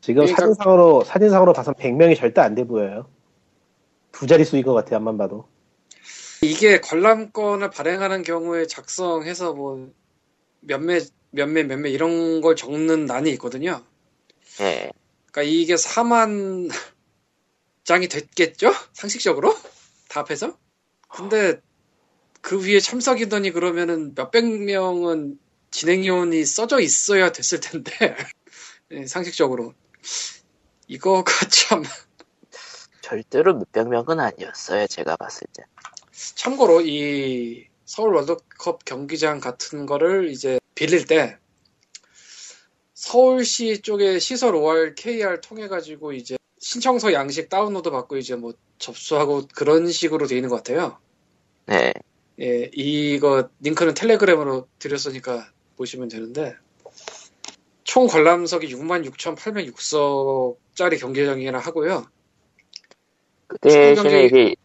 지금 그러니까, 사진상으로 봐선 100명이 절대 안 돼 보여요. 두 자릿수일 것 같아요. 안만 봐도. 이게 관람권을 발행하는 경우에 작성해서 뭐 몇몇 이런 걸 적는 난이 있거든요. 네. 그러니까 이게 4만 장이 됐겠죠? 상식적으로? 다 합해서? 근데 그 위에 참석이더니 그러면은 몇백 명은 진행요원이 써져 있어야 됐을 텐데 상식적으로 이거가 참 절대로 몇백 명은 아니었어요. 제가 봤을 때. 참고로 이 서울 월드컵 경기장 같은 거를 이제 빌릴 때 서울시 쪽에 시설 OR KR 통해가지고 이제 신청서 양식 다운로드 받고 이제 뭐 접수하고 그런 식으로 돼 있는 것 같아요. 네. 예, 이거 링크는 텔레그램으로 드렸으니까 보시면 되는데 총 관람석이 66,806석짜리 경기장이나 하고요. 그때 경기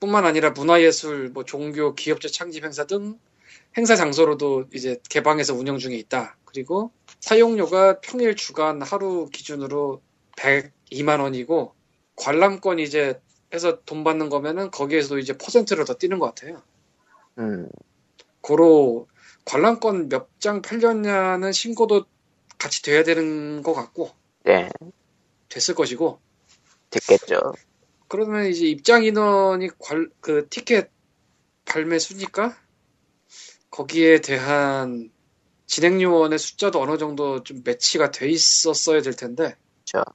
뿐만 아니라 문화예술, 뭐 종교, 기업체 창집 행사 등 행사 장소로도 이제 개방해서 운영 중에 있다. 그리고 사용료가 평일 주간 하루 기준으로 102만 원이고 관람권 이제 해서 돈 받는 거면은 거기에서도 이제 퍼센트를 더 뛰는 것 같아요. 고로 관람권 몇 장 팔렸냐는 신고도 같이 돼야 되는 것 같고 네. 됐을 것이고. 됐겠죠. 그러면 이제 입장 인원이 그 티켓 발매 수니까 거기에 대한 진행 요원의 숫자도 어느 정도 좀 매치가 돼 있었어야 될 텐데. 그렇죠.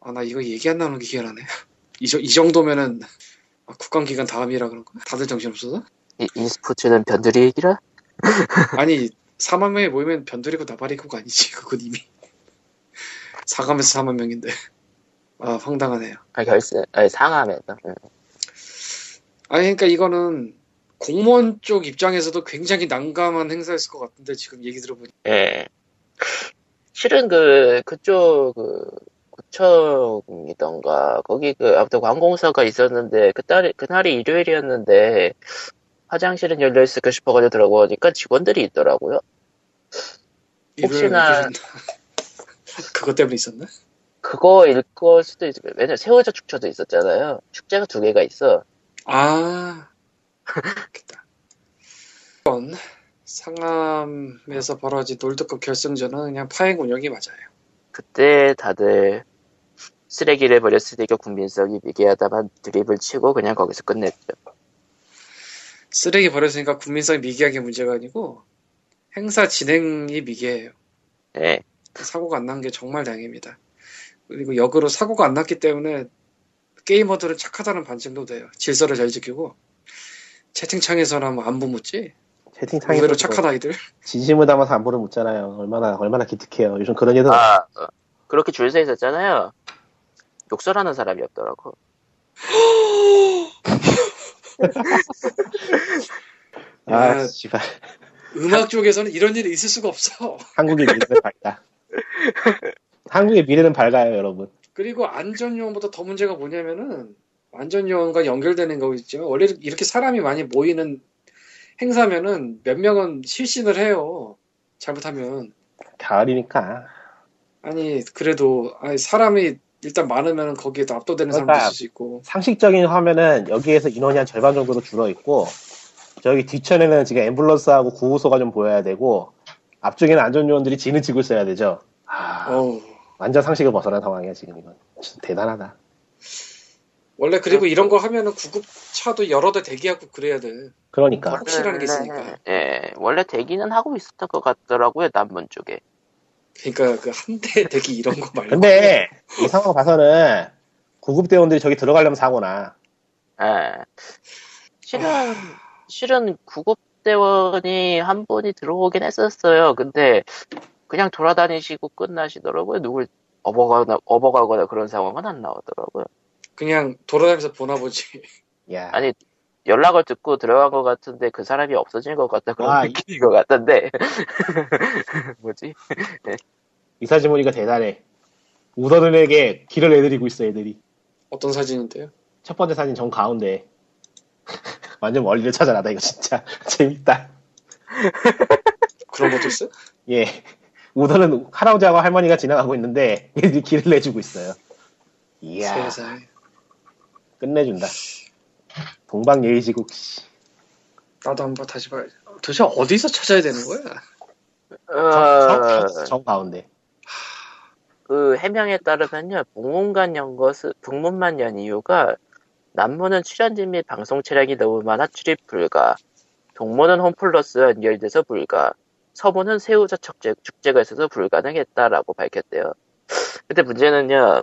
아, 나 이거 얘기 안 나오는 게 희한하네. 이 정도면은 아, 국감기간 다음이라 그런 거야? 다들 정신없어서? e스포츠는 변두리 얘기라? 아니 4만 명이 모이면 변두리고 나발이고가 아니지. 그건 이미 4감에서 4만 명인데. 아, 황당하네요. 아, 결승, 아니 상하면서. 아니 그러니까 이거는 공무원 쪽 입장에서도 굉장히 난감한 행사였을 것 같은데 지금 얘기 들어보니. 예. 실은 그쪽 구청이던가 거기 아무튼 관공서가 있었는데 그날이 일요일이었는데 화장실은 열려 있을까 싶어가지고 들어보니까 직원들이 있더라고요. 혹시나 그것 때문에 있었나? 그거일 걸 수도 있어요. 왜냐면 새우젓 축제도 있었잖아요. 축제가 두 개가 있어. 아. 그렇겠다. 이번 상암에서 벌어진 월드컵 결승전은 그냥 파행 운영이 맞아요. 그때 다들 쓰레기를 버렸으니까 국민성이 미개하다만 드립을 치고 그냥 거기서 끝냈죠. 쓰레기 버렸으니까 국민성이 미개하게 문제가 아니고 행사 진행이 미개해요. 네. 사고가 안 난 게 정말 다행입니다. 그리고 역으로 사고가 안 났기 때문에 게이머들은 착하다는 반증도 돼요. 질서를 잘 지키고. 채팅창에서나 뭐 안부 묻지? 채팅창에서 의외로 착한 아이들. 진심을 담아서 안부를 묻잖아요. 얼마나 기특해요. 요즘 그런 일은. 아, 그렇게 줄 서 있었잖아요. 욕설하는 사람이 없더라고. 아, 씨발. 음악 쪽에서는 이런 일이 있을 수가 없어. 한국의 미래는 밝다. 한국의 미래는 밝아요, 여러분. 그리고 안전요원보다 더 문제가 뭐냐면은 안전요원과 연결되는 거고 있지만 원래 이렇게 사람이 많이 모이는 행사면은 몇 명은 실신을 해요. 잘못하면. 가을이니까. 아니 그래도 아니 사람이 일단 많으면 거기에 또 압도되는 그러니까 사람도 있을 수 있고. 상식적인 화면은 여기에서 인원이 한 절반 정도로 줄어있고 저기 뒤편에는 지금 앰뷸런스하고 구호소가 좀 보여야 되고 앞쪽에는 안전요원들이 진을 치고 있어야 되죠. 완전 상식을 벗어난 상황이야 지금 이건. 진짜 대단하다. 원래 그리고 이런 거 하면은 구급차도 여러 대 대기하고 그래야 돼. 그러니까. 혹시라는 게 있으니까. 예, 원래 대기는 하고 있었던 것 같더라고요 남문 쪽에. 그러니까 그 한 대 대기 이런 거 말고. 근데 이 상황 봐서는 구급대원들이 저기 들어가려면 사고나. 예. 실은 구급대원이 한 분이 들어오긴 했었어요. 근데 그냥 돌아다니시고 끝나시더라고요. 누굴 업어가거나 그런 상황은 안 나오더라고요. 그냥 돌아다니면서 보나 보지. 야. 아니 연락을 듣고 들어간 것 같은데 그 사람이 없어진 것 같다 그런 느낌인 것 같던데. 뭐지? 네. 이사지머니가 대단해. 우선들에게 길을 내드리고 있어 애들이. 어떤 사진인데요? 첫 번째 사진 정 가운데. 완전 멀리를 찾아나다 이거 진짜 재밌다. 그런 것도 있어? 예. 우선은 할아버지하고 할머니가 지나가고 있는데 애들이 길을 내주고 있어요. 이야. 세상에. 끝내준다. 동방예의지국. 나도 한번 다시 봐야지. 도대체 어디서 찾아야 되는 거야? 정 가운데. 그 해명에 따르면요, 북문만 연 이유가 남문은 출연진 및 방송 차량이 너무 많아 출입 불가, 동문은 홈플러스와 연결돼서 불가, 서문은 새우젓 축제가 있어서 불가능했다라고 밝혔대요. 근데 문제는요,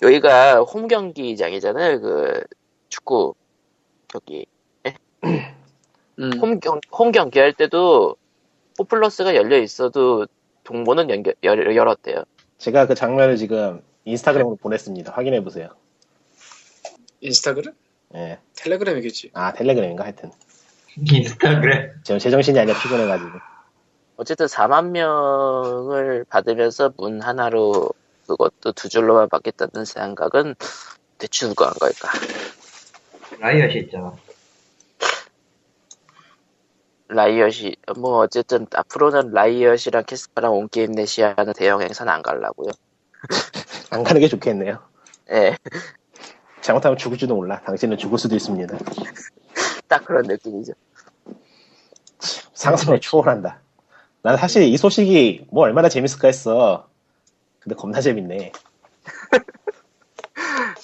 여기가 홈 경기장이잖아요. 그 축구 경기. 홈 경기할 때도 포플러스가 열려 있어도 동문은 열었대요. 제가 그 장면을 지금 인스타그램으로 보냈습니다. 확인해 보세요. 인스타그램? 네. 텔레그램이겠지. 아, 텔레그램인가 하여튼. 인스타그램. 지금 제정신이 아니라 피곤해가지고. 어쨌든 4만 명을 받으면서 문 하나로. 그것도 두 줄로만 받겠다는 생각은 대체 누가 한 걸까? 라이엇이 있잖아. 라이엇이 뭐 어쨌든 앞으로는 라이엇이랑 캐스파랑 온게임넷이 하는 대형 행사는 안 가려고요. 안 가는 게 좋겠네요. 네. 잘못하면 죽을지도 몰라. 당신은 죽을 수도 있습니다. 딱 그런 느낌이죠. 상상을 초월한다. 난 사실 이 소식이 뭐 얼마나 재밌을까 했어. 근데 겁나 재밌네.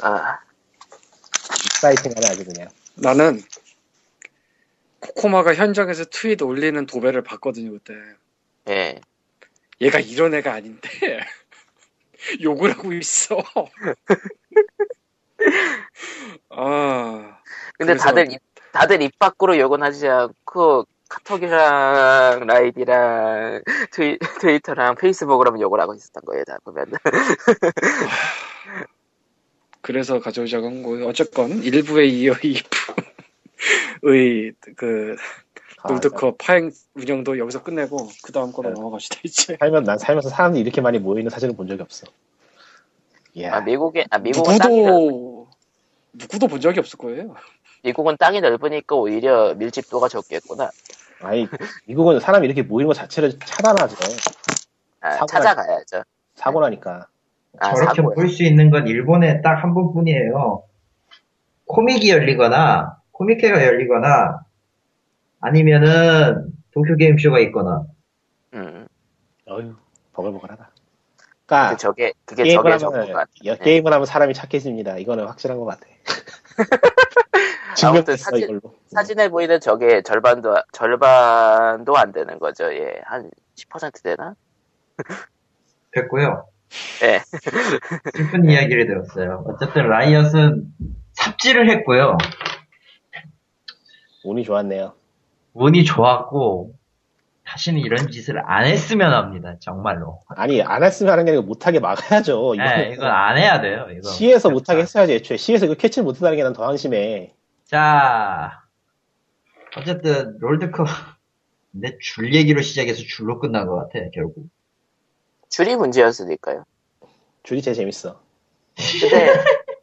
아, 익사이팅하네 아주 그냥. 나는 코코마가 현장에서 트윗 올리는 도배를 봤거든요 그때. 예. 얘가 이런 애가 아닌데 욕을 하고 있어. 아. 근데 그래서... 다들 입 밖으로 욕은 하지 않고 카톡이랑 라인이랑 트위터랑 페이스북으로만 욕을 하고 있었던 거예요 다 보면. 그래서 가져오자고 한 거예요. 어쨌건 1부에 이어 2부의 그 월드컵 파행 운영도 여기서 끝내고 그 다음 거로 넘어가시다 이제. 살면서 사람들이 이렇게 많이 모여있는 사진을 본 적이 없어. Yeah. 아 미국은 누구도 본 적이 없을 거예요. 미국은 땅이 넓으니까 오히려 밀집도가 적겠구나. 아니 미국은 사람이 이렇게 모이는 것 자체를 차단하죠. 아, 찾아가야죠. 사고 나니까. 아, 저렇게 볼 수 있는 건 일본에 딱 한 번뿐이에요. 코믹이 열리거나 코믹회가 열리거나 아니면은 도쿄게임쇼가 있거나. 어휴 버글버글하다. 그러니까 그게 게임을 하면 게임을 하면 사람이 착해집니다. 이거는 확실한 것 같아. 아무튼 사진에 보이는 저게 절반도 안 되는 거죠. 예, 한 10% 되나? 됐고요. 예. 슬픈 이야기를 들었어요. 어쨌든 라이엇은 삽질을 했고요. 운이 좋았네요. 운이 좋았고 다시는 이런 짓을 안 했으면 합니다. 정말로. 아니 안 했으면 하는 게 아니고 못하게 막아야죠. 네, 이건 안 해야 돼요. 이거. 시에서 못하게 했어야지. 애초에 시에서 이거 캐치를 못한다는 게 난 더 한심해. 자, 어쨌든 롤드컵 내 줄 얘기로 시작해서 줄로 끝난 것 같아 결국. 줄이 문제였으니까요. 줄이 제일 재밌어.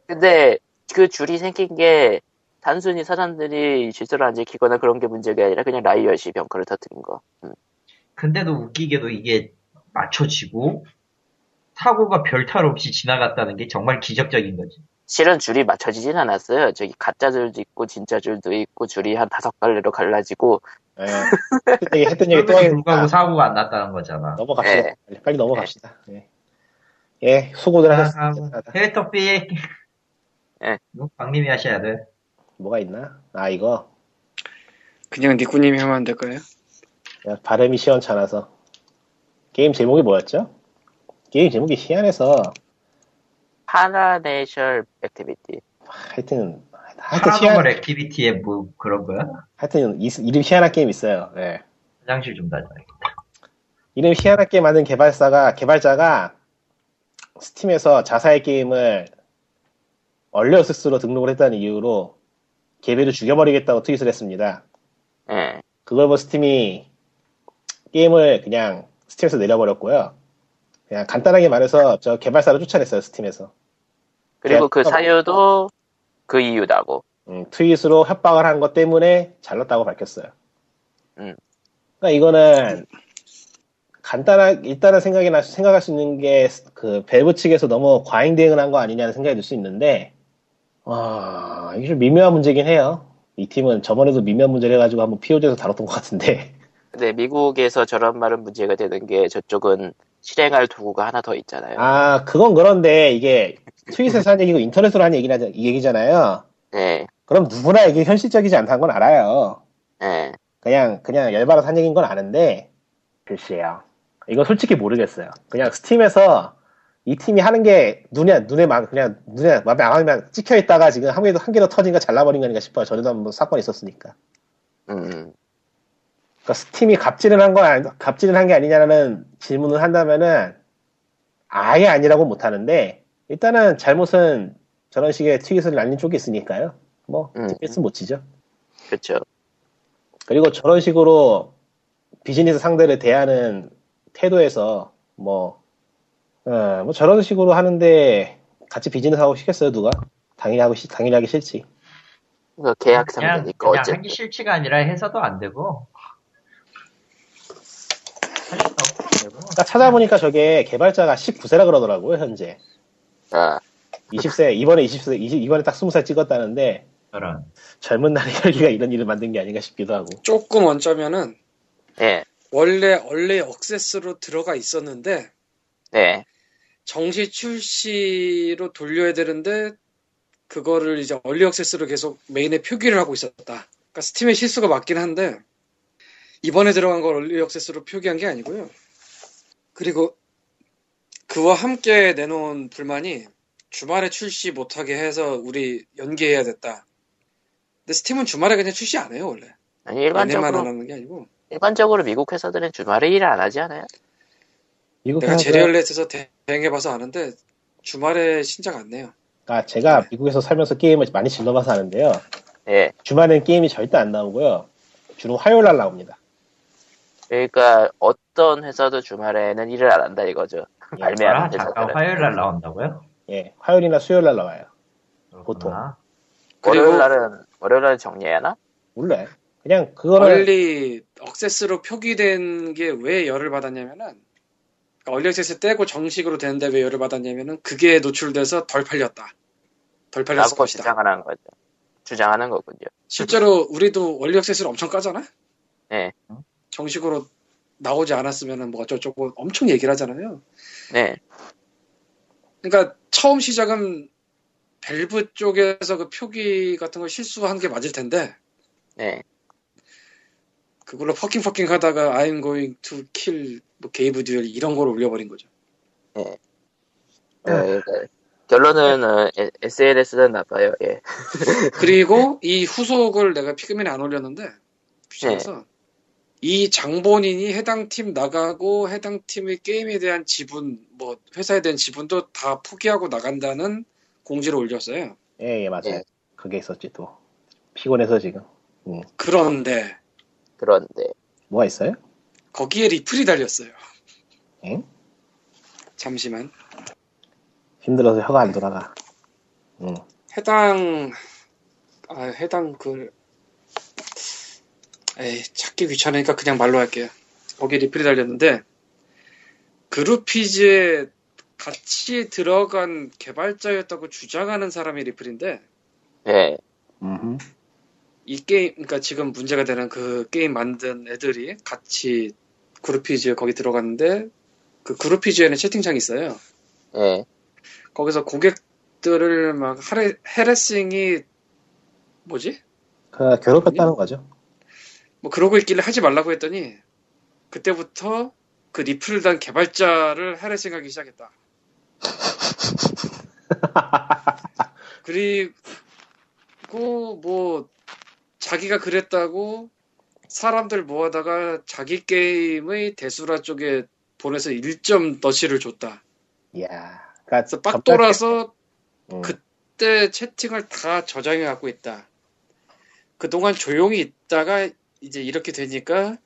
근데 그 줄이 생긴 게 단순히 사람들이 질서를 안 지키거나 그런 게 문제가 아니라 그냥 라이엇이 병크를 터뜨린 거. 근데도 웃기게도 이게 맞춰지고 사고가 별탈 없이 지나갔다는 게 정말 기적적인 거지. 실은 줄이 맞춰지진 않았어요. 저기 가짜 줄도 있고 진짜 줄도 있고 줄이 한 5갈래로 갈라지고. 예. 네. 했던 얘기 또 불구하고 사고가 안 났다는 거잖아. 넘어갑시다. 네. 빨리 넘어갑시다. 네. 예, 수고들 하셨습니다. 캐릭터 삐. 예. 박님이 하셔야 돼. 뭐가 있나? 아 이거 그냥 니꾸님이 하면 안 될까요? 발음이 시원찮아서. 게임 제목이 뭐였죠? 게임 제목이 희한해서 파라네셜 액티비티. 하여튼 파라노멀 액티비티에 뭐 그런 거야? 하여튼 이름 희한한 게임 있어요. 네. 화장실 좀 다녀야겠다. 이름 희한한 게임 만든 개발자가 스팀에서 자사의 게임을 얼리어세스로 등록을 했다는 이유로 개비를 죽여버리겠다고 트윗을 했습니다. 네. 그걸 본 스팀이 게임을 그냥 스팀에서 내려버렸고요. 그냥 간단하게 말해서 저 개발사를 쫓아냈어요 스팀에서. 그리고 그 사유도 그 이유라고. 트윗으로 협박을 한 것 때문에 잘랐다고 밝혔어요. 그러니까 이거는 간단하게 일단은 생각할 수 있는 게 그 밸브 측에서 너무 과잉 대응을 한 거 아니냐는 생각이 들 수 있는데. 와, 이게 좀 미묘한 문제긴 해요. 이 팀은 저번에도 미묘한 문제를 해가지고 한번 POG에서 다뤘던 것 같은데. 근데 미국에서 저런 말은 문제가 되는 게 저쪽은 실행할 도구가 하나 더 있잖아요. 아, 그건 그런데 이게 트윗에서 한 얘기고 인터넷으로 한 얘기잖아요. 네. 그럼 누구나 이게 현실적이지 않다는 건 알아요. 네. 그냥 열받아서 한 얘기인 건 아는데, 글쎄요. 이건 솔직히 모르겠어요. 그냥 스팀에서 이 팀이 하는 게 눈에 마음에 찍혀 있다가 지금 한 개 더 터진 거 잘라버린 거니까 싶어요. 전에도 한번 사건이 있었으니까. 그러니까 스팀이 갑질을 한 게 아니냐라는 질문을 한다면은 아예 아니라고 못 하는데 일단은 잘못은 저런 식의 트윗을 날린 쪽이 있으니까요. 뭐 트윗은 못 치죠. 그렇죠. 그리고 저런 식으로 비즈니스 상대를 대하는 태도에서 뭐 저런 식으로 하는데 같이 비즈니스 하고 싶겠어요 누가? 당연히 하기 싫지. 그 계약 상대니까 어째. 그냥 하기 싫지가 아니라 해서도 안 되고. 그러니까 찾아보니까 저게 개발자가 19세라 그러더라고요 현재. 아. 20세 이번에 딱 20살 찍었다는데. 저런. 젊은 날에 혈기가 이런 일을 만든 게 아닌가 싶기도 하고. 조금 얹자면은. 네. 원래 억세스로 들어가 있었는데. 네. 정시 출시로 돌려야 되는데 그거를 이제 얼리 액세스로 계속 메인에 표기를 하고 있었다. 그러니까 스팀의 실수가 맞긴 한데 이번에 들어간 걸 얼리 액세스로 표기한 게 아니고요. 그리고 그와 함께 내놓은 불만이 주말에 출시 못하게 해서 우리 연기해야 됐다. 근데 스팀은 주말에 그냥 출시 안 해요 원래. 아니 일반적으로 안 하는 게 아니고. 일반적으로 미국 회사들은 주말에 일을 안 하지 않아요? 미국 내가 제리얼렛에서 대행해봐서 아는데 주말에 신작 안 내요. 아 제가 네. 미국에서 살면서 게임을 많이 질러봐서 아는데요. 예. 주말엔 게임이 절대 안 나오고요. 주로 화요일 날 나옵니다. 그러니까 어떤 회사도 주말에는 일을 안 한다 이거죠. 예. 발매하는 회사들은. 잠깐 화요일 날 나온다고요? 예. 화요일이나 수요일 날 나와요. 그렇구나. 보통. 월요일 날은 정리해야 하나? 몰라. 그냥 그거를 얼리 억세스로 표기된 게 왜 열을 받았냐면은 그러니까 얼리 억세스 떼고 정식으로 되는데 왜 열을 받았냐면은 그게 노출돼서 덜 팔렸다. 덜 팔렸을 것이다. 주장하는 거죠. 주장하는 거군요. 실제로 우리도 얼리 억세스를 엄청 까잖아. 네. 정식으로 나오지 않았으면은 뭐 어쩌고 엄청 얘기를 하잖아요. 네. 그러니까 처음 시작은 밸브 쪽에서 그 표기 같은 걸 실수한 게 맞을 텐데. 네. 그걸로 퍼킹 하다가 I'm going to kill 뭐 게이브 듀얼 이런 걸 올려버린 거죠. 예. 그러니까 결론은 SNS는 나빠요. 예. 그리고 이 후속을 내가 피그민에 안 올렸는데 그래서 네. 이 장본인이 해당 팀 나가고 해당 팀의 게임에 대한 지분, 뭐 회사에 대한 지분도 다 포기하고 나간다는 공지를 올렸어요. 예, 맞아요. 예. 그게 있었지 또 피곤해서 지금. 그런데 뭐가 있어요? 거기에 리플이 달렸어요. 응? 잠시만. 힘들어서 혀가 안 돌아가. 응. 해당 글. 찾기 귀찮으니까 그냥 말로 할게요. 거기에 리플이 달렸는데 그루피즈에 같이 들어간 개발자였다고 주장하는 사람이 리플인데. 네. 이 게임, 그러니까 지금 문제가 되는 그 게임 만든 애들이 같이 그루피즈에 거기 들어갔는데 그 그루피즈에는 채팅창이 있어요. 네. 거기서 고객들을 막 헤레싱이 뭐지? 괴롭혔다는 거죠. 뭐 그러고 있길래 하지 말라고 했더니 그때부터 그 리플을 단 개발자를 헤레싱하기 시작했다. 그리고 뭐 자기가 그랬다고 사람들 모아다가 자기 게임의 대수라 쪽에 보내서 1점 너시를 줬다. 이야, 그래서 빡 돌아서 그때 채팅을 다 저장해 갖고 있다. 그동안 조용히 있다가 이제 이렇게 되니까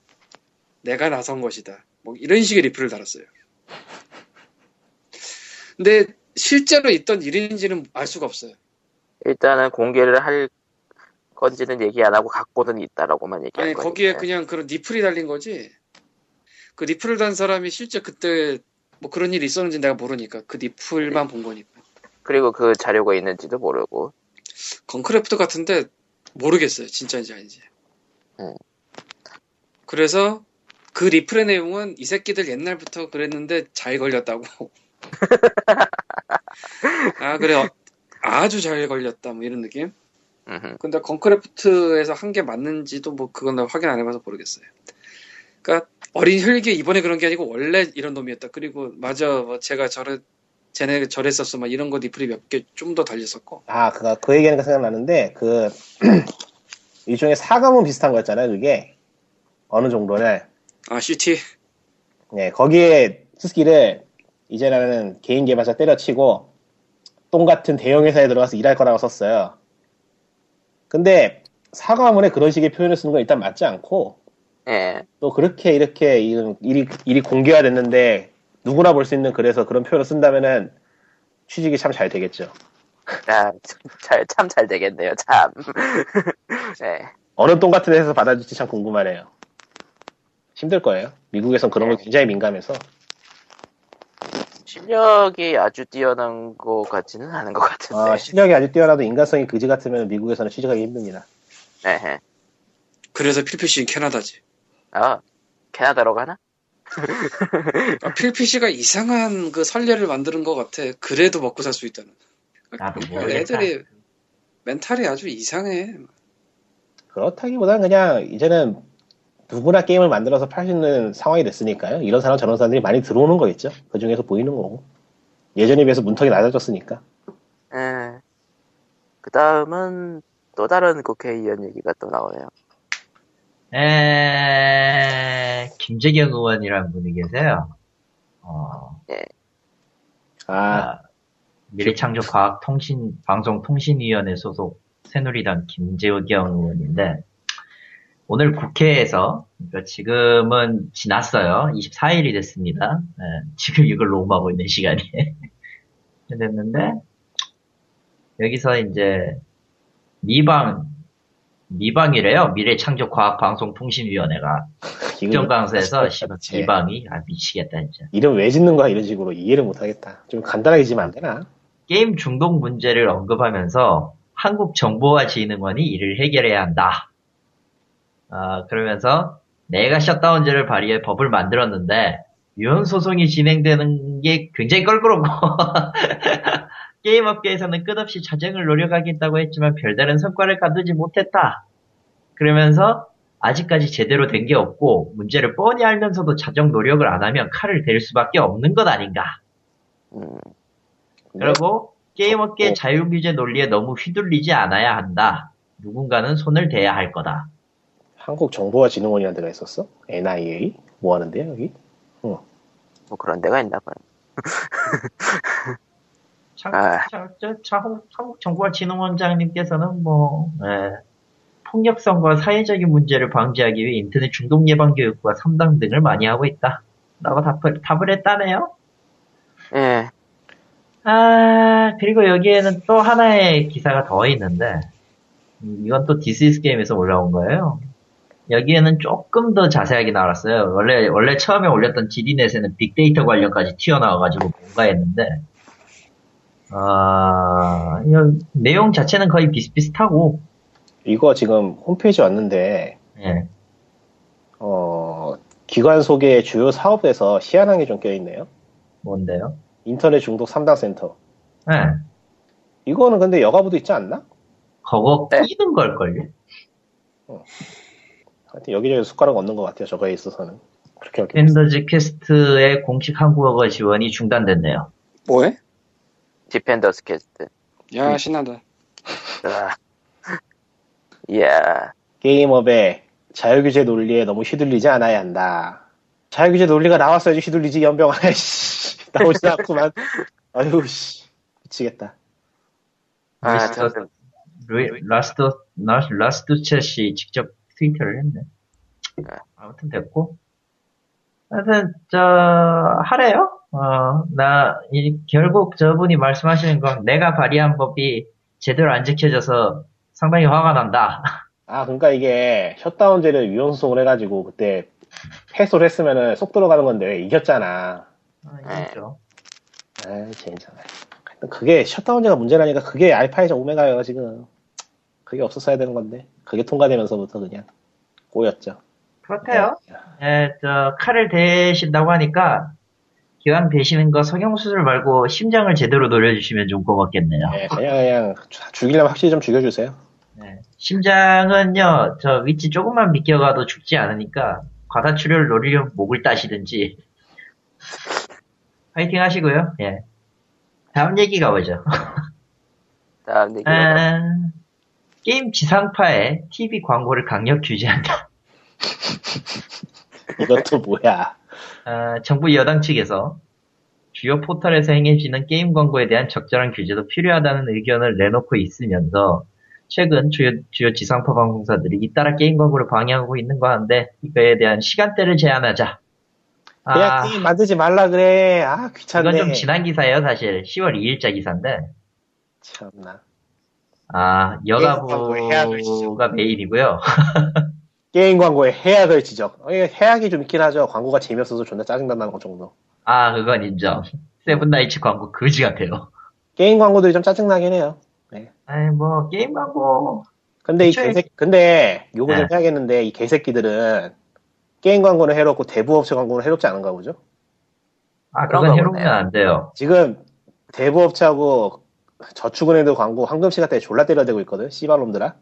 내가 나선 것이다. 뭐 이런 식의 리플을 달았어요. 근데 실제로 있던 일인지는 알 수가 없어요. 일단은 공개를 할 건지는 얘기 안 하고 갖고는 있다라고만 얘기한 거예요. 아니 거기에 그냥 그런 리플이 달린 거지. 그 리플을 단 사람이 실제 그때 뭐 그런 일이 있었는지 내가 모르니까 그 리플만 본 거니까. 그리고 그 자료가 있는지도 모르고. 건크래프트 같은데 모르겠어요. 진짜인지 아닌지. 그래서 그 리플의 내용은 이 새끼들 옛날부터 그랬는데 잘 걸렸다고. 아 그래 아주 잘 걸렸다 뭐 이런 느낌. 근데 건크래프트에서 한 게 맞는지도 뭐 그건 나 확인 안 해봐서 모르겠어요. 그러니까 어린 혈기 이번에 그런 게 아니고 원래 이런 놈이었다. 그리고 맞아 뭐 제가 쟤네 저랬었어 막 이런 거 리플이 몇 개 좀 더 달렸었고. 아 그 얘기하니까 생각나는데 그 일종의 사과문 비슷한 거였잖아요. 그게 어느 정도는. 아 CT. 네 거기에 스스키를 이제 나는 개인 개발자 때려치고 똥 같은 대형 회사에 들어가서 일할 거라고 썼어요. 근데 사과문에 그런 식의 표현을 쓰는 건 일단 맞지 않고 예. 또 그렇게 이렇게 일이 공개가 됐는데 누구나 볼 수 있는 글에서 그런 표현을 쓴다면은 취직이 참 잘 되겠죠. 아, 참 잘 되겠네요. 참. 네. 어느 똥 같은 데서 받아줄지 참 궁금하네요. 힘들 거예요. 미국에선 그런 거 굉장히 민감해서. 실력이 아주 뛰어난 것 같지는 않은 것 같은데. 아, 실력이 아주 뛰어나도 인간성이 그지 같으면 미국에서는 취직하기 힘듭니다. 네. 그래서 필피씨는 캐나다지. 아, 캐나다로 가나? 아필 PC가 이상한 그 선례를 만드는 것 같아. 그래도 먹고 살 수 있다는. 나도 모르겠다. 애들이 멘탈이 아주 이상해. 그렇다기보다는 그냥 이제는 누구나 게임을 만들어서 팔 수 있는 상황이 됐으니까요. 이런 사람 저런 사람들이 많이 들어오는 거겠죠. 그 중에서 보이는 거고. 예전에 비해서 문턱이 낮아졌으니까. 예. 그 다음은 또 다른 국회의원 얘기가 또 나오네요. 김재경 의원이라는 분이 계세요. 예. 미래창조과학통신방송통신위원회 소속 새누리당 김재경 의원인데, 오늘 국회에서, 그러니까 지금은 지났어요. 24일이 됐습니다. 네, 지금 이걸 녹음하고 있는 시간이 됐는데, 여기서 이제 미방이래요. 미래창조과학방송통신위원회가 국정감사에서 미방이 미치겠다 이제. 이름 왜 짓는 거야 이런 식으로 이해를 못하겠다. 좀 간단하게 지면 안 되나? 게임 중독 문제를 언급하면서 한국정보화지능원이 이를 해결해야 한다. 그러면서 내가 셧다운제를 발의해 법을 만들었는데 유언 소송이 진행되는 게 굉장히 껄끄럽고 게임업계에서는 끝없이 자정을 노력하겠다고 했지만 별다른 성과를 거두지 못했다. 그러면서 아직까지 제대로 된 게 없고 문제를 뻔히 알면서도 자정 노력을 안 하면 칼을 댈 수밖에 없는 것 아닌가. 그리고 게임업계 자유규제 논리에 너무 휘둘리지 않아야 한다. 누군가는 손을 대야 할 거다. 한국정보화진흥원이라는 데가 있었어? NIA? 뭐 하는데요 여기? 뭐 그런 데가 있나 봐요. 한국정보화진흥원장님께서는 뭐 폭력성과 사회적인 문제를 방지하기 위해 인터넷 중독 예방 교육과 상담 등을 많이 하고 있다. 라고 답을 했다네요. 예. 그리고 여기에는 또 하나의 기사가 더 있는데, 이건 또 디스이스 게임에서 올라온 거예요. 여기에는 조금 더 자세하게 나왔어요. 원래 처음에 올렸던 GD넷에는 빅데이터 관련까지 튀어나와가지고 뭔가 했는데, 내용 자체는 거의 비슷비슷하고. 이거 지금 홈페이지 왔는데, 예. 기관 소개 주요 사업에서 희한한 게 좀 껴있네요. 뭔데요? 인터넷 중독 3단 센터. 예. 이거는 근데 여가부도 있지 않나? 그거 끼는 걸걸요? 하여튼 여기저기 숟가락 없는 것 같아요. 저거에 있어서는. 그렇게 디펜더즈 퀘스트의 공식 한국어 지원이 중단됐네요. 뭐해? 디펜더즈 퀘스트. 야 신난다. 이야. 게임업의 자유규제 논리에 너무 휘둘리지 않아야 한다. 자유규제 논리가 나왔어야지 휘둘리지 연병아. 나오지 않구만. 아유 씨 미치겠다. 라스트첼씨 직접 트위터를 했네. 아무튼 됐고. 하여튼, 하래요? 결국 저분이 말씀하시는 건 내가 발의한 법이 제대로 안 지켜져서 상당히 화가 난다. 그러니까 이게 셧다운제를 위헌소송을 해가지고 그때 패소를 했으면은 쏙 들어가는 건데 이겼잖아. 이겼죠. 진짜. 그게 셧다운제가 문제라니까 그게 알파이자 오메가예요, 지금. 그게 없었어야 되는 건데 그게 통과되면서부터 그냥 꼬였죠. 그렇대요. 칼을 대신다고 하니까 기왕 대시는 거 성형수술 말고 심장을 제대로 노려주시면 좀 고맙겠네요. 네, 그냥 죽이려면 확실히 좀 죽여주세요. 네, 심장은요 저 위치 조금만 비껴가도 죽지 않으니까 과다출혈을 노리려면 목을 따시든지. 파이팅 하시고요. 예. 다음 얘기 가보죠. 다음 얘기 가보죠. 게임 지상파에 TV 광고를 강력 규제한다. 이것도 뭐야? 정부 여당 측에서 주요 포털에서 행해지는 게임 광고에 대한 적절한 규제도 필요하다는 의견을 내놓고 있으면서 최근 주요 지상파 방송사들이 잇따라 게임 광고를 방해하고 있는 거 한데 이거에 대한 시간대를 제한하자. 그냥 게임 만들지 말라 그래. 귀찮네. 이건 좀 지난 기사예요 사실. 10월 2일자 기사인데. 참나. 여가부가 메인이고요. 게임 광고의 해악을 지적. 해악이 좀 있긴 하죠. 광고가 재미없어서 존나 짜증난다는 것 정도. 그건 인정. 세븐나이츠 광고 거지 같아요. 게임 광고들이 좀 짜증나긴 해요. 네. 게임 광고. 근데 요거 좀 해야겠는데, 이 개새끼들은 게임 광고는 해롭고 대부업체 광고는 해롭지 않은가 보죠? 아, 그건 해롭면 안 돼요. 지금 대부업체하고 저축은행도 광고 황금시간 때 졸라 때려대고 있거든, 씨발놈들아.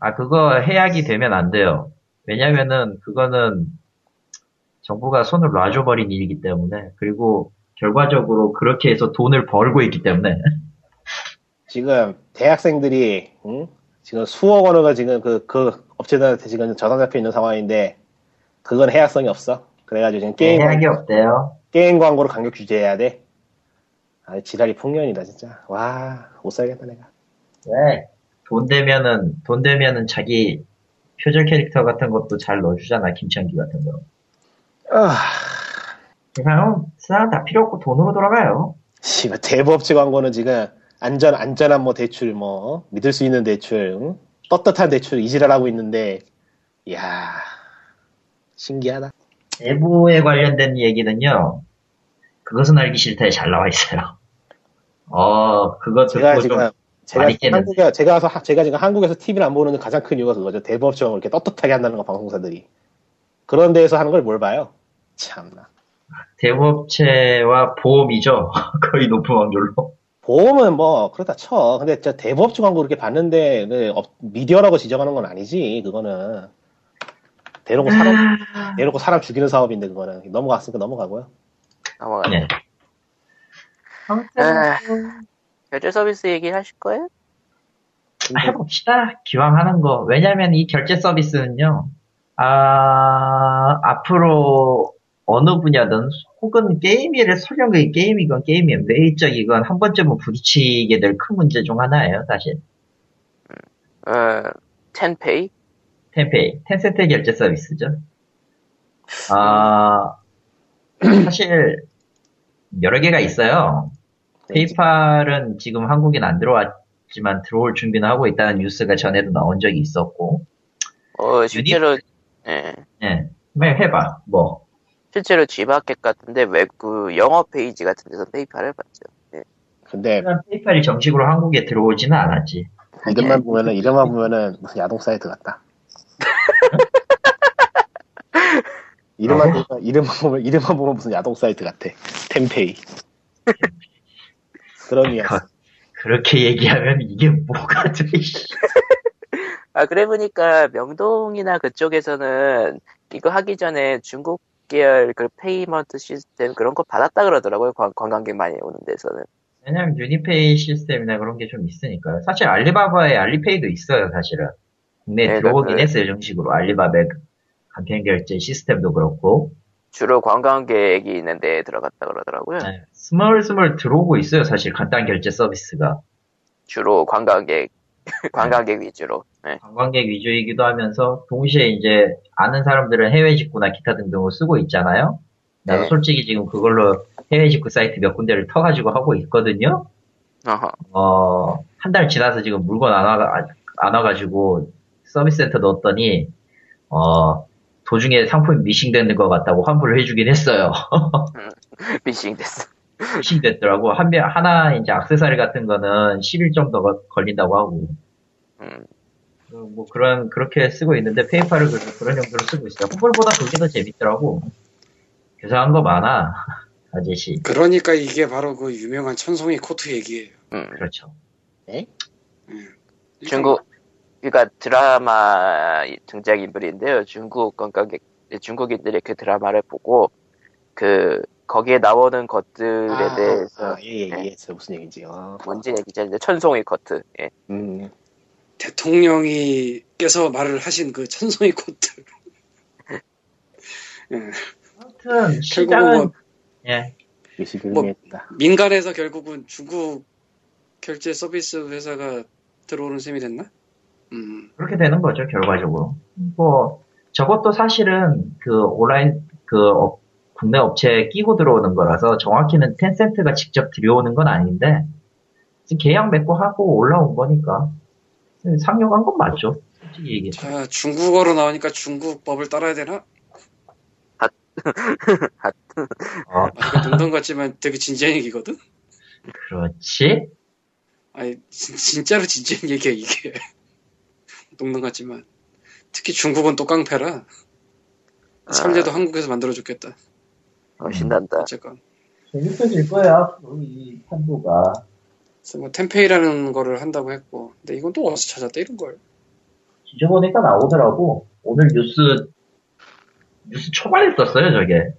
아, 그거 해약이 되면 안 돼요. 왜냐면은 그거는 정부가 손을 놔줘버린 일이기 때문에, 그리고 결과적으로 그렇게 해서 돈을 벌고 있기 때문에. 지금 대학생들이, 응? 지금 수억 원어가 지금 그 업체들한테 지금 저당 잡혀 있는 상황인데, 그건 해약성이 없어. 그래가지고 지금 게임. 해약이 없대요. 게임 광고를 강력 규제해야 돼. 아, 지랄이 풍년이다, 진짜. 와, 못 살겠다, 내가. 왜? 돈 되면은 자기 표절 캐릭터 같은 것도 잘 넣어주잖아, 김창기 같은 거. 세상은 다 필요 없고 돈으로 돌아가요. 씨발, 대부업체 광고는 지금 안전한 뭐 대출, 뭐, 믿을 수 있는 대출, 응? 떳떳한 대출, 이 지랄하고 있는데, 이야, 신기하다. 대부에 관련된 얘기는요, 그것은 알기 싫다에 잘 나와 있어요. 그거 듣고 좀 많이 깼는데. 제가 지금 한국에서 TV를 안 보는 가장 큰 이유가 그거죠. 대부업체가 이렇게 떳떳하게 한다는 거, 방송사들이. 그런 데에서 하는 걸 뭘 봐요? 참나. 대부업체와 보험이죠. 거의 높은 확률로. 보험은 뭐, 그렇다 쳐. 근데 진짜 대부업체 광고 이렇게 봤는데, 미디어라고 지정하는 건 아니지, 그거는. 대놓고 사람 죽이는 사업인데, 그거는. 넘어갔으니까 넘어가고요. 넘어가네. 결제 서비스 얘기하실 거예요? 해봅시다. 기왕 하는 거. 왜냐면 이 결제 서비스는요, 앞으로 어느 분야든, 혹은 게임이래, 설령 그게 게임이건 게임이면 매일적이건 한 번쯤은 부딪히게 될 큰 문제 중 하나예요, 사실. 텐페이? 텐페이. 텐센트의 결제 서비스죠. 사실, 여러 개가 있어요. 페이팔은 지금 한국엔 안 들어왔지만 들어올 준비는 하고 있다는 뉴스가 전에도 나온 적이 있었고. 실제로, 해봐, 뭐. 실제로 G마켓 같은데, 영어 페이지 같은 데서 페이팔을 봤죠. 네. 근데. 페이팔이 정식으로 한국에 들어오지는 않았지. 이름만 보면은 무슨 야동 사이트 같다. 이름만 보면 무슨 야동 사이트 같아. 텐페이. 그런 이야기. 그렇게 얘기하면 이게 뭐가 돼, 아, 그래 보니까 명동이나 그쪽에서는 이거 하기 전에 중국 계열 그 페이먼트 시스템 그런 거 받았다 그러더라고요. 관광객 많이 오는 데서는. 왜냐면 유니페이 시스템이나 그런 게 좀 있으니까요. 사실 알리바바에 알리페이도 있어요, 사실은. 국내에 들어오긴 했어요, 정식으로. 알리바바의 간편 결제 시스템도 그렇고. 주로 관광객이 있는 데에 들어갔다 그러더라고요. 네, 스멀스멀 들어오고 있어요, 사실 간단 결제 서비스가. 주로 관광객 위주로. 네. 관광객 위주이기도 하면서 동시에 이제 아는 사람들은 해외 직구나 기타 등등을 쓰고 있잖아요. 나도 솔직히 지금 그걸로 해외 직구 사이트 몇 군데를 터가지고 하고 있거든요. 한 달 지나서 지금 물건 안 와가지고 서비스 센터 넣었더니 도중에 상품이 미싱되는 것 같다고 환불을 해주긴 했어요. 미싱됐어. 미싱됐더라고. 하나 이제 액세서리 같은 거는 10일 정도 걸린다고 하고. 뭐 그렇게 쓰고 있는데 페이팔을 그런 용도로 쓰고 있어요. 홈플보다 그게 더 재밌더라고. 교사한 거 많아, 아저씨. 그러니까 이게 바로 그 유명한 천송이 코트 얘기예요. 그렇죠. 네? 중국, 그러니까 드라마 등장 인물인데요. 중국 관광객, 중국인들이 그 드라마를 보고 거기에 나오는 것들에 대해서. 무슨 얘기지? 뭔지 얘기죠. 천송이 코트. 예. 대통령이께서 말을 하신 그 천송이 코트. 예. 아무튼 시장은 민간에서 결국은 중국 결제 서비스 회사가 들어오는 셈이 됐나? 그렇게 되는 거죠, 결과적으로. 뭐 저것도 사실은 그 온라인 국내 업체에 끼고 들어오는 거라서 정확히는 텐센트가 직접 들여오는 건 아닌데 지금 계약 맺고 하고 올라온 거니까 상용한 건 맞죠, 솔직히 얘기해. 자, 중국어로 나오니까 중국 법을 따라야 되나? 이거 농담 같지만 되게 진지한 얘기거든. 그렇지? 아니 진짜로 진지한 얘기야 이게. 농담 같지만 특히 중국은 또 깡패라. 3대도 한국에서 만들어줬겠다. 신난다. 어쨌건. 재밌어질 거야, 이 판도가. 그래서 뭐 텐페이라는 거를 한다고 했고, 근데 이건 또 어디서 찾았대, 이런 걸. 뒤져보니까 나오더라고. 오늘 뉴스 초반에 떴어요, 저게.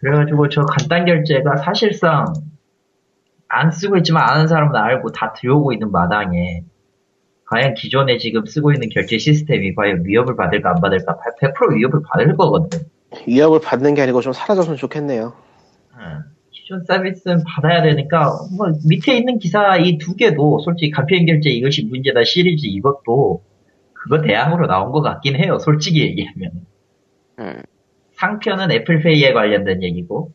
그래가지고 저 간단 결제가 사실상 안 쓰고 있지만 아는 사람은 알고 다 들여오고 있는 마당에 과연 기존에 지금 쓰고 있는 결제 시스템이 과연 위협을 받을까 안 받을까 100% 위협을 받을 거거든. 위협을 받는 게 아니고 좀 사라졌으면 좋겠네요. 기존 서비스는 받아야 되니까 뭐 밑에 있는 기사 이 두 개도 솔직히 간편 결제 이것이 문제다 시리즈 이것도 그거 대항으로 나온 것 같긴 해요. 솔직히 얘기하면. 상편은 애플페이에 관련된 얘기고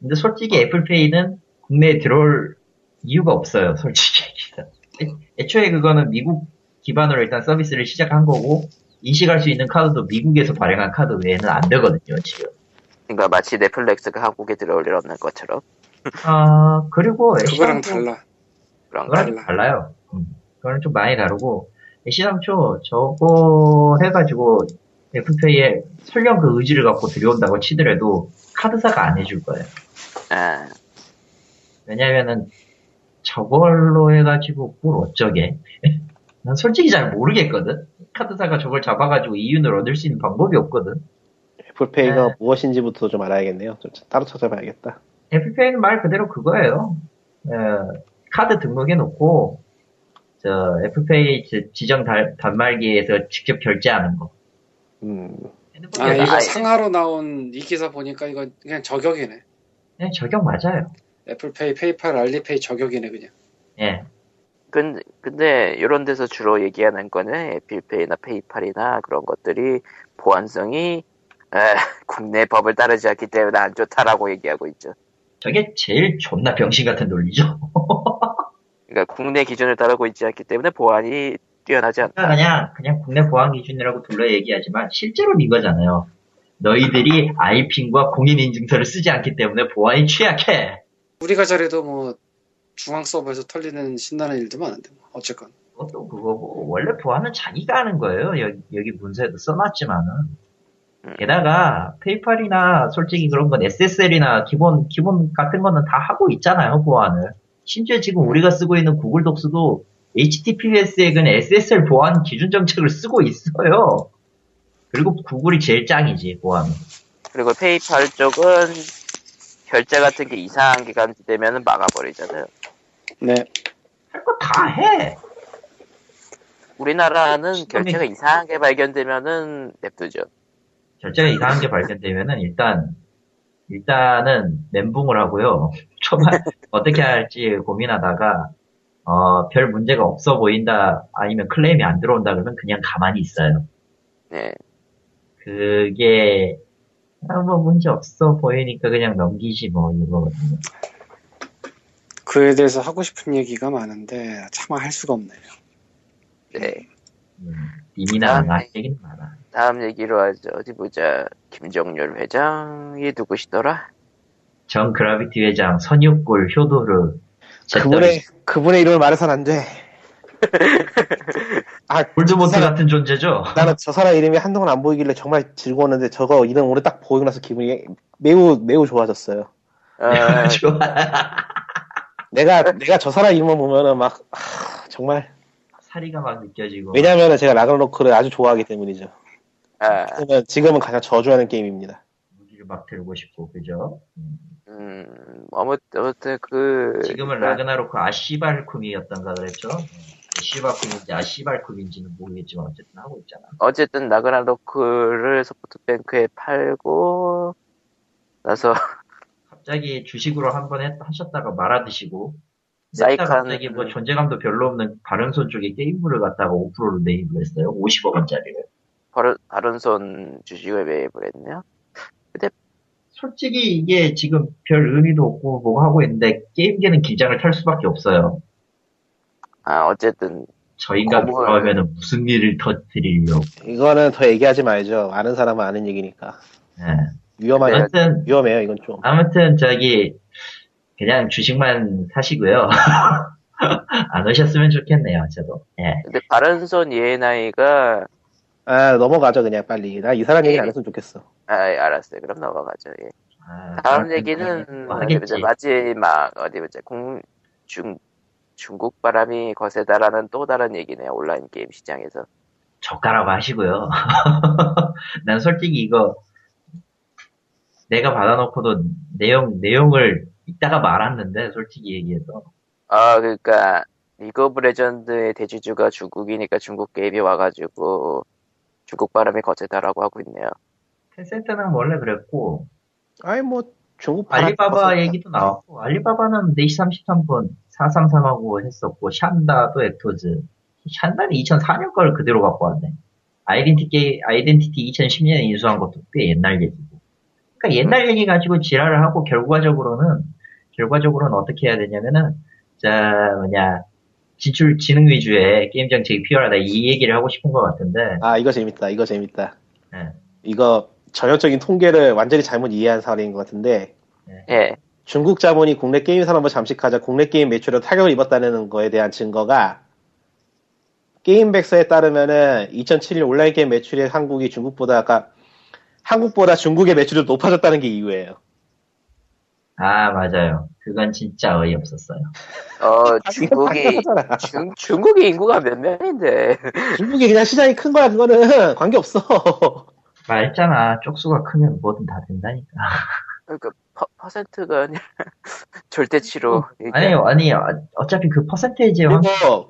근데 솔직히 애플페이는 국내에 들어올 이유가 없어요. 솔직히 애초에 그거는 미국 기반으로 일단 서비스를 시작한 거고 인식할 수 있는 카드도 미국에서 발행한 카드 외에는 안 되거든요. 지금 그러니까 마치 넷플릭스가 한국에 들어올 것처럼 아 그리고 그거랑 달라. 그거랑 달라요. 그거는 좀 많이 다르고 애시당초 저거 해가지고 애플페이에 설령 그 의지를 갖고 들여온다고 치더라도 카드사가 안 해줄 거예요. 아. 왜냐면은 저걸로 해가지고 뭘 어쩌게. 난 솔직히 잘 모르겠거든. 카드사가 저걸 잡아가지고 이윤을 얻을 수 있는 방법이 없거든. 애플페이가 무엇인지부터 좀 알아야겠네요. 좀 따로 찾아봐야겠다. 애플페이는 말 그대로 그거예요. 카드 등록해놓고 저 애플페이 지정 단말기에서 직접 결제하는 거. 아 이거 상하로 나온 이 기사 보니까 이거 그냥 저격이네. 네 저격 맞아요. 애플페이, 페이팔, 알리페이 저격이네 그냥. 예. 근데 이런 데서 주로 얘기하는 거는 애플페이나 페이팔이나 그런 것들이 보안성이 국내 법을 따르지 않기 때문에 안 좋다라고 얘기하고 있죠. 저게 제일 존나 병신 같은 논리죠. 그러니까 국내 기준을 따르고 있지 않기 때문에 보안이 뛰어나지 않다. 그냥 국내 보안 기준이라고 둘러 얘기하지만 실제로는 이거잖아요. 너희들이 아이핀과 공인인증서를 쓰지 않기 때문에 보안이 취약해. 우리가 잘해도 뭐 중앙 서버에서 털리는 신나는 일도 많은데 뭐. 어쨌건. 그것도 그거고 원래 보안은 자기가 하는 거예요. 여기 문서에도 써놨지만은. 게다가 페이팔이나 솔직히 그런 건 SSL이나 기본 같은 거는 다 하고 있잖아요 보안을. 심지어 지금 우리가 쓰고 있는 구글 독스도 HTTPS에 그냥 SSL 보안 기준 정책을 쓰고 있어요. 그리고 구글이 제일 짱이지 보안. 그리고 페이팔 쪽은 결제 같은 게 이상한 기간 되면은 막아버리잖아요. 네. 할 거 다 해. 우리나라는 결제가 이상한 게 발견되면은 냅두죠. 결제가 이상한 게 발견되면은 일단은 멘붕을 하고요. 초반 어떻게 할지 고민하다가 별 문제가 없어 보인다 아니면 클레임이 안 들어온다 그러면 그냥 가만히 있어요. 네. 그게 뭐 문제 없어 보이니까 그냥 넘기지 뭐 이거거든요. 그에 대해서 하고 싶은 얘기가 많은데 차마 할 수가 없네요. 네. 님이나 나 얘기는 많아. 다음 얘기로 하죠. 어디 보자. 김정일 회장이 누구시더라? 전 그라비티 회장, 선유골, 효도르. 그분의 이름을 말해서는 안 돼. 아, 볼드모트 같은 존재죠? 나는 저 사람 이름이 한동안 안 보이길래 정말 즐거웠는데 저거 이름 오늘 딱 보이고 나서 기분이 매우 매우 좋아졌어요. 좋아. 내가 저 사람 이름만 보면은 막 정말 사리가 막 느껴지고. 왜냐면은 제가 라그나로크를 아주 좋아하기 때문이죠. 지금은 가장 저주하는 게임입니다. 무기를 막 들고 싶고 그죠? 아무튼 그 지금은 라그나로크 아시발쿰이었던가 그랬죠? 아시발쿰인지 아시발쿰인지는 모르겠지만 어쨌든 하고 있잖아. 어쨌든 라그나로크를 소프트뱅크에 팔고 나서 갑자기 주식으로 한번 하셨다가 말아드시고 갑자기 뭐 존재감도 별로 없는 바른손 쪽에 게임물을 갖다가 5%로 매입을 했어요. 50억 원짜리를. 바른손 주식을 매입을 했네요. 근데 솔직히 이게 지금 별 의미도 없고 뭐 하고 있는데 게임계는 긴장을 탈 수밖에 없어요. 아 어쨌든 저 인간 들어가면은 무슨 일을 터뜨리려고. 이거는 더 얘기하지 말죠. 아는 사람은 아는 얘기니까. 네. 위험하긴. 아무튼 위험해요 이건 좀. 아무튼 저기 그냥 주식만 사시고요. 안 오셨으면 좋겠네요 저도. 예. 근데 바른손 예나이가 아, 넘어가죠, 그냥 빨리. 나 이 사람 얘기 안 했으면 좋겠어. 아, 알았어요. 그럼 넘어가죠. 예. 다음 얘기는 어디 보자. 마지막 어디 보자. 중국 바람이 거세다라는 또 다른 얘기네요. 온라인 게임 시장에서. 적다라고 하시고요. 난 솔직히 이거 내가 받아놓고도 내용을 이따가 말았는데 솔직히 얘기해서. 아, 그러니까 리그 오브 레전드의 대주주가 중국이니까 중국 게임이 와가지고 중국 바람이 거세다라고 하고 있네요. 텐센트는 원래 그랬고. 아니 뭐 중국 알리바바 얘기도 나왔고. 알리바바는 4시 33분 433하고 했었고, 샨다도 앱토즈. 샨다는 2004년 걸 그대로 갖고 왔네. 아이덴티티 2010년에 인수한 것도 꽤 옛날 얘기고. 그러니까 옛날 얘기 가지고 지랄을 하고 결과적으로는 어떻게 해야 되냐면은, 지출 지능 위주의 게임 정책이 필요하다, 이 얘기를 하고 싶은 것 같은데. 아, 이거 재밌다. 네. 이거 전형적인 통계를 완전히 잘못 이해한 사례인 것 같은데. 네. 중국 자본이 국내 게임 산업을 잠식하자 국내 게임 매출에 타격을 입었다는 거에 대한 증거가, 게임백서에 따르면은 2007년 온라인 게임 매출이 한국이 한국보다 중국의 매출이 높아졌다는 게 이유예요. 아, 맞아요. 그건 진짜 어이없었어요. 중국이 인구가 몇 명인데. 중국이 그냥 시장이 큰 거야, 그거는. 관계없어. 말했잖아. 쪽수가 크면 뭐든 다 된다니까. 그러니까 퍼센트가 아니라 절대치로. 아니요. 어차피 그 퍼센테이지에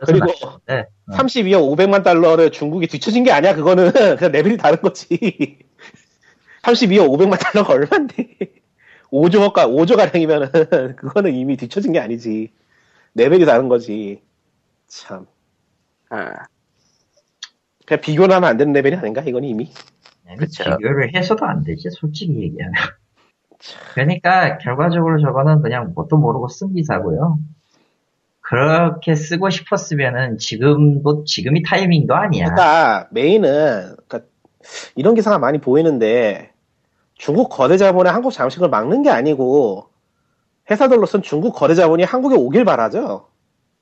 그리고 32억 500만 달러를 중국이 뒤쳐진 게 아니야. 그거는 그냥 레벨이 다른 거지. 32억 500만 달러가 얼만데. 5조가량이면은 그거는 이미 뒤쳐진 게 아니지. 레벨이 다른 거지. 참. 그냥 비교는 하면 안 되는 레벨이 아닌가? 이건 이미. 그렇죠. 비교를 해서도 안 되지. 솔직히 얘기하면. 그러니까 결과적으로 저거는 그냥 뭣도 모르고 쓴 기사고요. 그렇게 쓰고 싶었으면은 지금이 타이밍도 아니야. 그러니까 메인은, 그러니까 이런 기사가 많이 보이는데, 중국 거대 자본의 한국 잠식을 막는 게 아니고 회사들로선 중국 거대 자본이 한국에 오길 바라죠.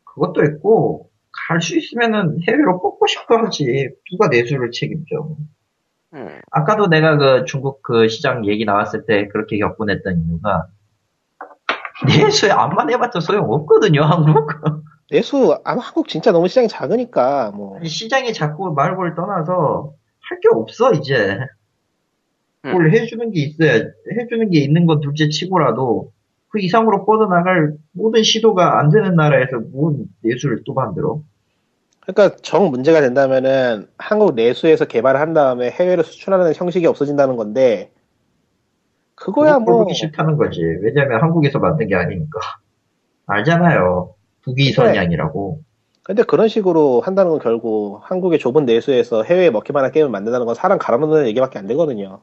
그것도 있고, 갈 수 있으면은 해외로 뽑고 싶어 하지. 누가 내수를 책임져. 아까도 내가 그 중국 그 시장 얘기 나왔을 때 그렇게 격분했던 이유가, 내수에 암만 해봤자 소용 없거든요, 한국. 내수, 아마 한국 진짜 너무 시장이 작으니까, 뭐. 시장이 작고 말고를 떠나서 할 게 없어, 이제. 뭘 해주는 게 있어야, 해주는 게 있는 건 둘째 치고라도, 그 이상으로 뻗어나갈 모든 시도가 안 되는 나라에서 뭔 내수를 또 만들어? 그러니까 정 문제가 된다면은 한국 내수에서 개발을 한 다음에 해외로 수출하는 형식이 없어진다는 건데, 그거야 뭐. 보기 싫다는 거지. 왜냐면 한국에서 만든 게 아니니까. 알잖아요. 국위선양이라고. 근데 그런 식으로 한다는 건 결국 한국의 좁은 내수에서 해외에 먹힐 만한 게임을 만든다는 건 사람 갈아 넣는 얘기밖에 안 되거든요.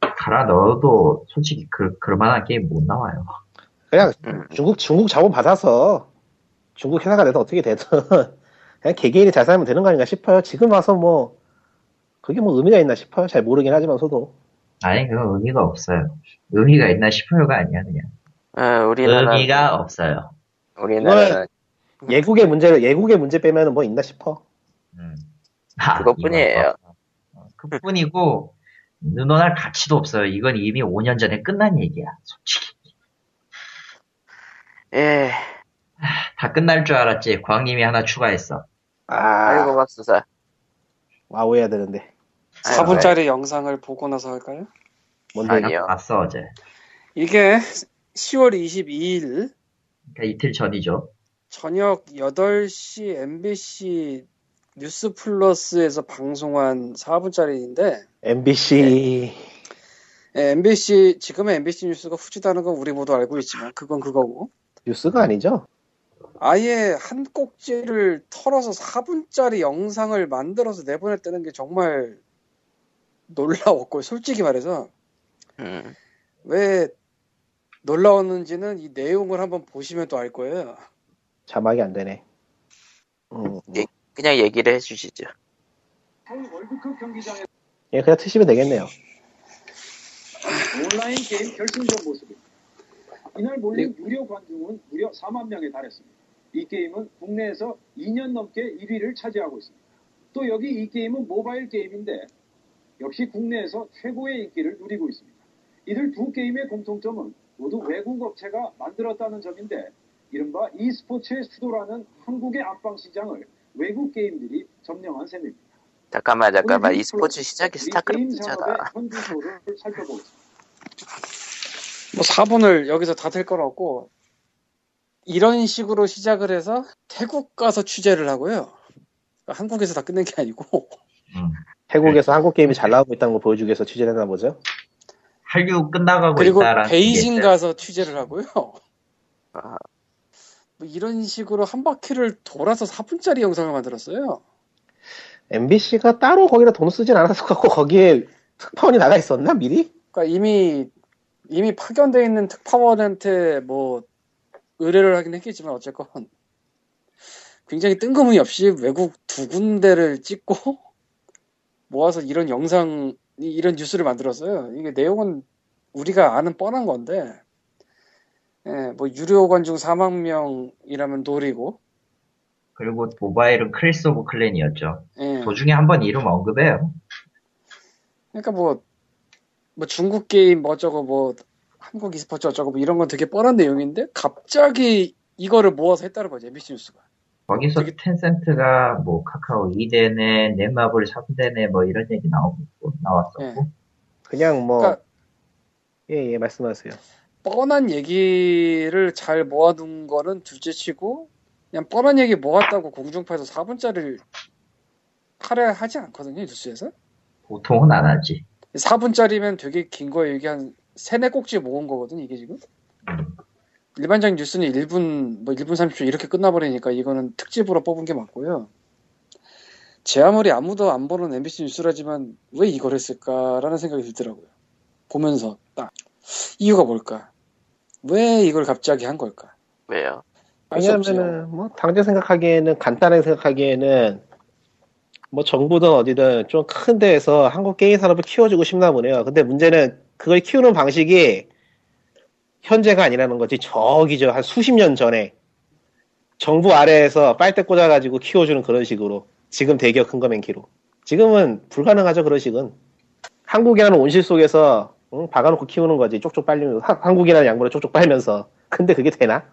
갈아 넣어도 솔직히 그럴 만한 게임 못 나와요. 그냥 중국 자본 받아서 중국 회사가 돼서 어떻게 되든 그냥 개개인이 잘 살면 되는 거 아닌가 싶어요. 지금 와서 뭐 그게 뭐 의미가 있나 싶어요. 잘 모르긴 하지만서도. 아니, 그건 의미가 없어요. 의미가 있나 싶어요가 아니야, 그냥. 우리나라 의미가 없어요. 우리나라 예국의 문제 빼면은 뭐 있나 싶어. 그것뿐이에요. 그뿐이고 눈어날 가치도 없어요. 이건 이미 5년 전에 끝난 얘기야, 솔직히. 예. 다 끝날 줄 알았지. 광님이 하나 추가했어. 아이고, 박수사. 와우 해야 되는데. 4분짜리 영상을 보고 나서 할까요? 아니요. 봤어, 어제. 이게 10월 22일. 그러니까 이틀 전이죠. 저녁 8시 MBC 뉴스 플러스에서 방송한 4분짜리인데. MBC. 네, MBC, 지금의 MBC 뉴스가 후지다는 건 우리 모두 알고 있지만, 그건 그거고. 뉴스가 아니죠? 아예 한 꼭지를 털어서 4분짜리 영상을 만들어서 내보냈다는 게 정말 놀라웠고, 솔직히 말해서. 왜 놀라웠는지는 이 내용을 한번 보시면 또 알 거예요. 자막이 안 되네. 그냥 얘기를 해주시죠. 서울월드컵 경기장에 그냥 트시면 되겠네요. 온라인 게임 결승전 모습입니다. 이날 몰린 무료 관중은 무려 4만 명에 달했습니다. 이 게임은 국내에서 2년 넘게 1위를 차지하고 있습니다. 또 여기 이 게임은 모바일 게임인데 역시 국내에서 최고의 인기를 누리고 있습니다. 이들 두 게임의 공통점은 모두 외국 업체가 만들었다는 점인데 이른바 e스포츠의 수도라는 한국의 안방 시장을 외국 게임들이 점령한 셈입니다. 잠깐만 e스포츠 시작이 스타크래프트잖아. 뭐 4분을 여기서 다 될 거라고. 이런 식으로 시작을 해서 태국 가서 취재를 하고요. 한국에서 다 끝낸 게 아니고 태국에서 한국 게임이 잘 나오고 있다는 걸 보여주기 위해서 취재를 했나 보죠. 한류 끝나가고 그리고 있다라는 베이징 얘기죠. 가서 취재를 하고요. 아. 뭐 이런 식으로 한 바퀴를 돌아서 4분짜리 영상을 만들었어요. MBC가 따로 거기다 돈 쓰진 않았을 것 같고 거기에 특파원이 나가 있었나 미리? 그러니까 이미 파견되어 있는 특파원한테 뭐 의뢰를 하긴 했겠지만 어쨌건 굉장히 뜬금없이 외국 두 군데를 찍고 모아서 이런 영상, 이런 뉴스를 만들었어요. 이게 내용은 우리가 아는 뻔한 건데 예, 뭐 유료 관중 4만 명이라면 놀이고 그리고 모바일은 크리스 오브 클랜이었죠. 예. 도중에 한번 이름 언급해요. 그러니까 뭐 중국 게임 뭐 어쩌고 뭐 한국 e스포츠 어쩌고 뭐 이런 건 되게 뻔한 내용인데 갑자기 이거를 모아서 했다는 거죠. MBC 뉴스가. 거기서 되게... 텐센트가 뭐 카카오 2대네, 넷마블 3대네 뭐 이런 얘기 나왔었고 예. 그냥 뭐 그러니까... 예, 말씀하세요. 뻔한 얘기를 잘 모아둔 거는 둘째치고 그냥 뻔한 얘기 모았다고 공중파에서 4분짜리를 할애하지 않거든요. 뉴스에서 보통은 안 하지. 4분짜리면 되게 긴 거에 이게 한 3-4꼭지 모은 거거든. 이게 지금 일반적인 뉴스는 1분 뭐 1분 30초 이렇게 끝나버리니까 이거는 특집으로 뽑은 게 맞고요. 제 아무리 아무도 안 보는 MBC 뉴스라지만 왜 이걸 했을까라는 생각이 들더라고요. 보면서 딱 이유가 뭘까? 왜 이걸 갑자기 한 걸까? 왜요? 왜냐면은 뭐 당장 생각하기에는 간단하게 생각하기에는 뭐 정부든 어디든 좀 큰 데에서 한국 게임 산업을 키워주고 싶나 보네요. 근데 문제는 그걸 키우는 방식이 현재가 아니라는 거지. 저기죠. 한 수십 년 전에 정부 아래에서 빨대 꽂아가지고 키워주는 그런 식으로 지금 대기업 큰 거 맨키로. 지금은 불가능하죠. 그런 식은. 한국이라는 온실 속에서 박아놓고 키우는 거지. 쪽쪽 빨리면서 한국이라는 양분을 쪽쪽 빨면서. 근데 그게 되나?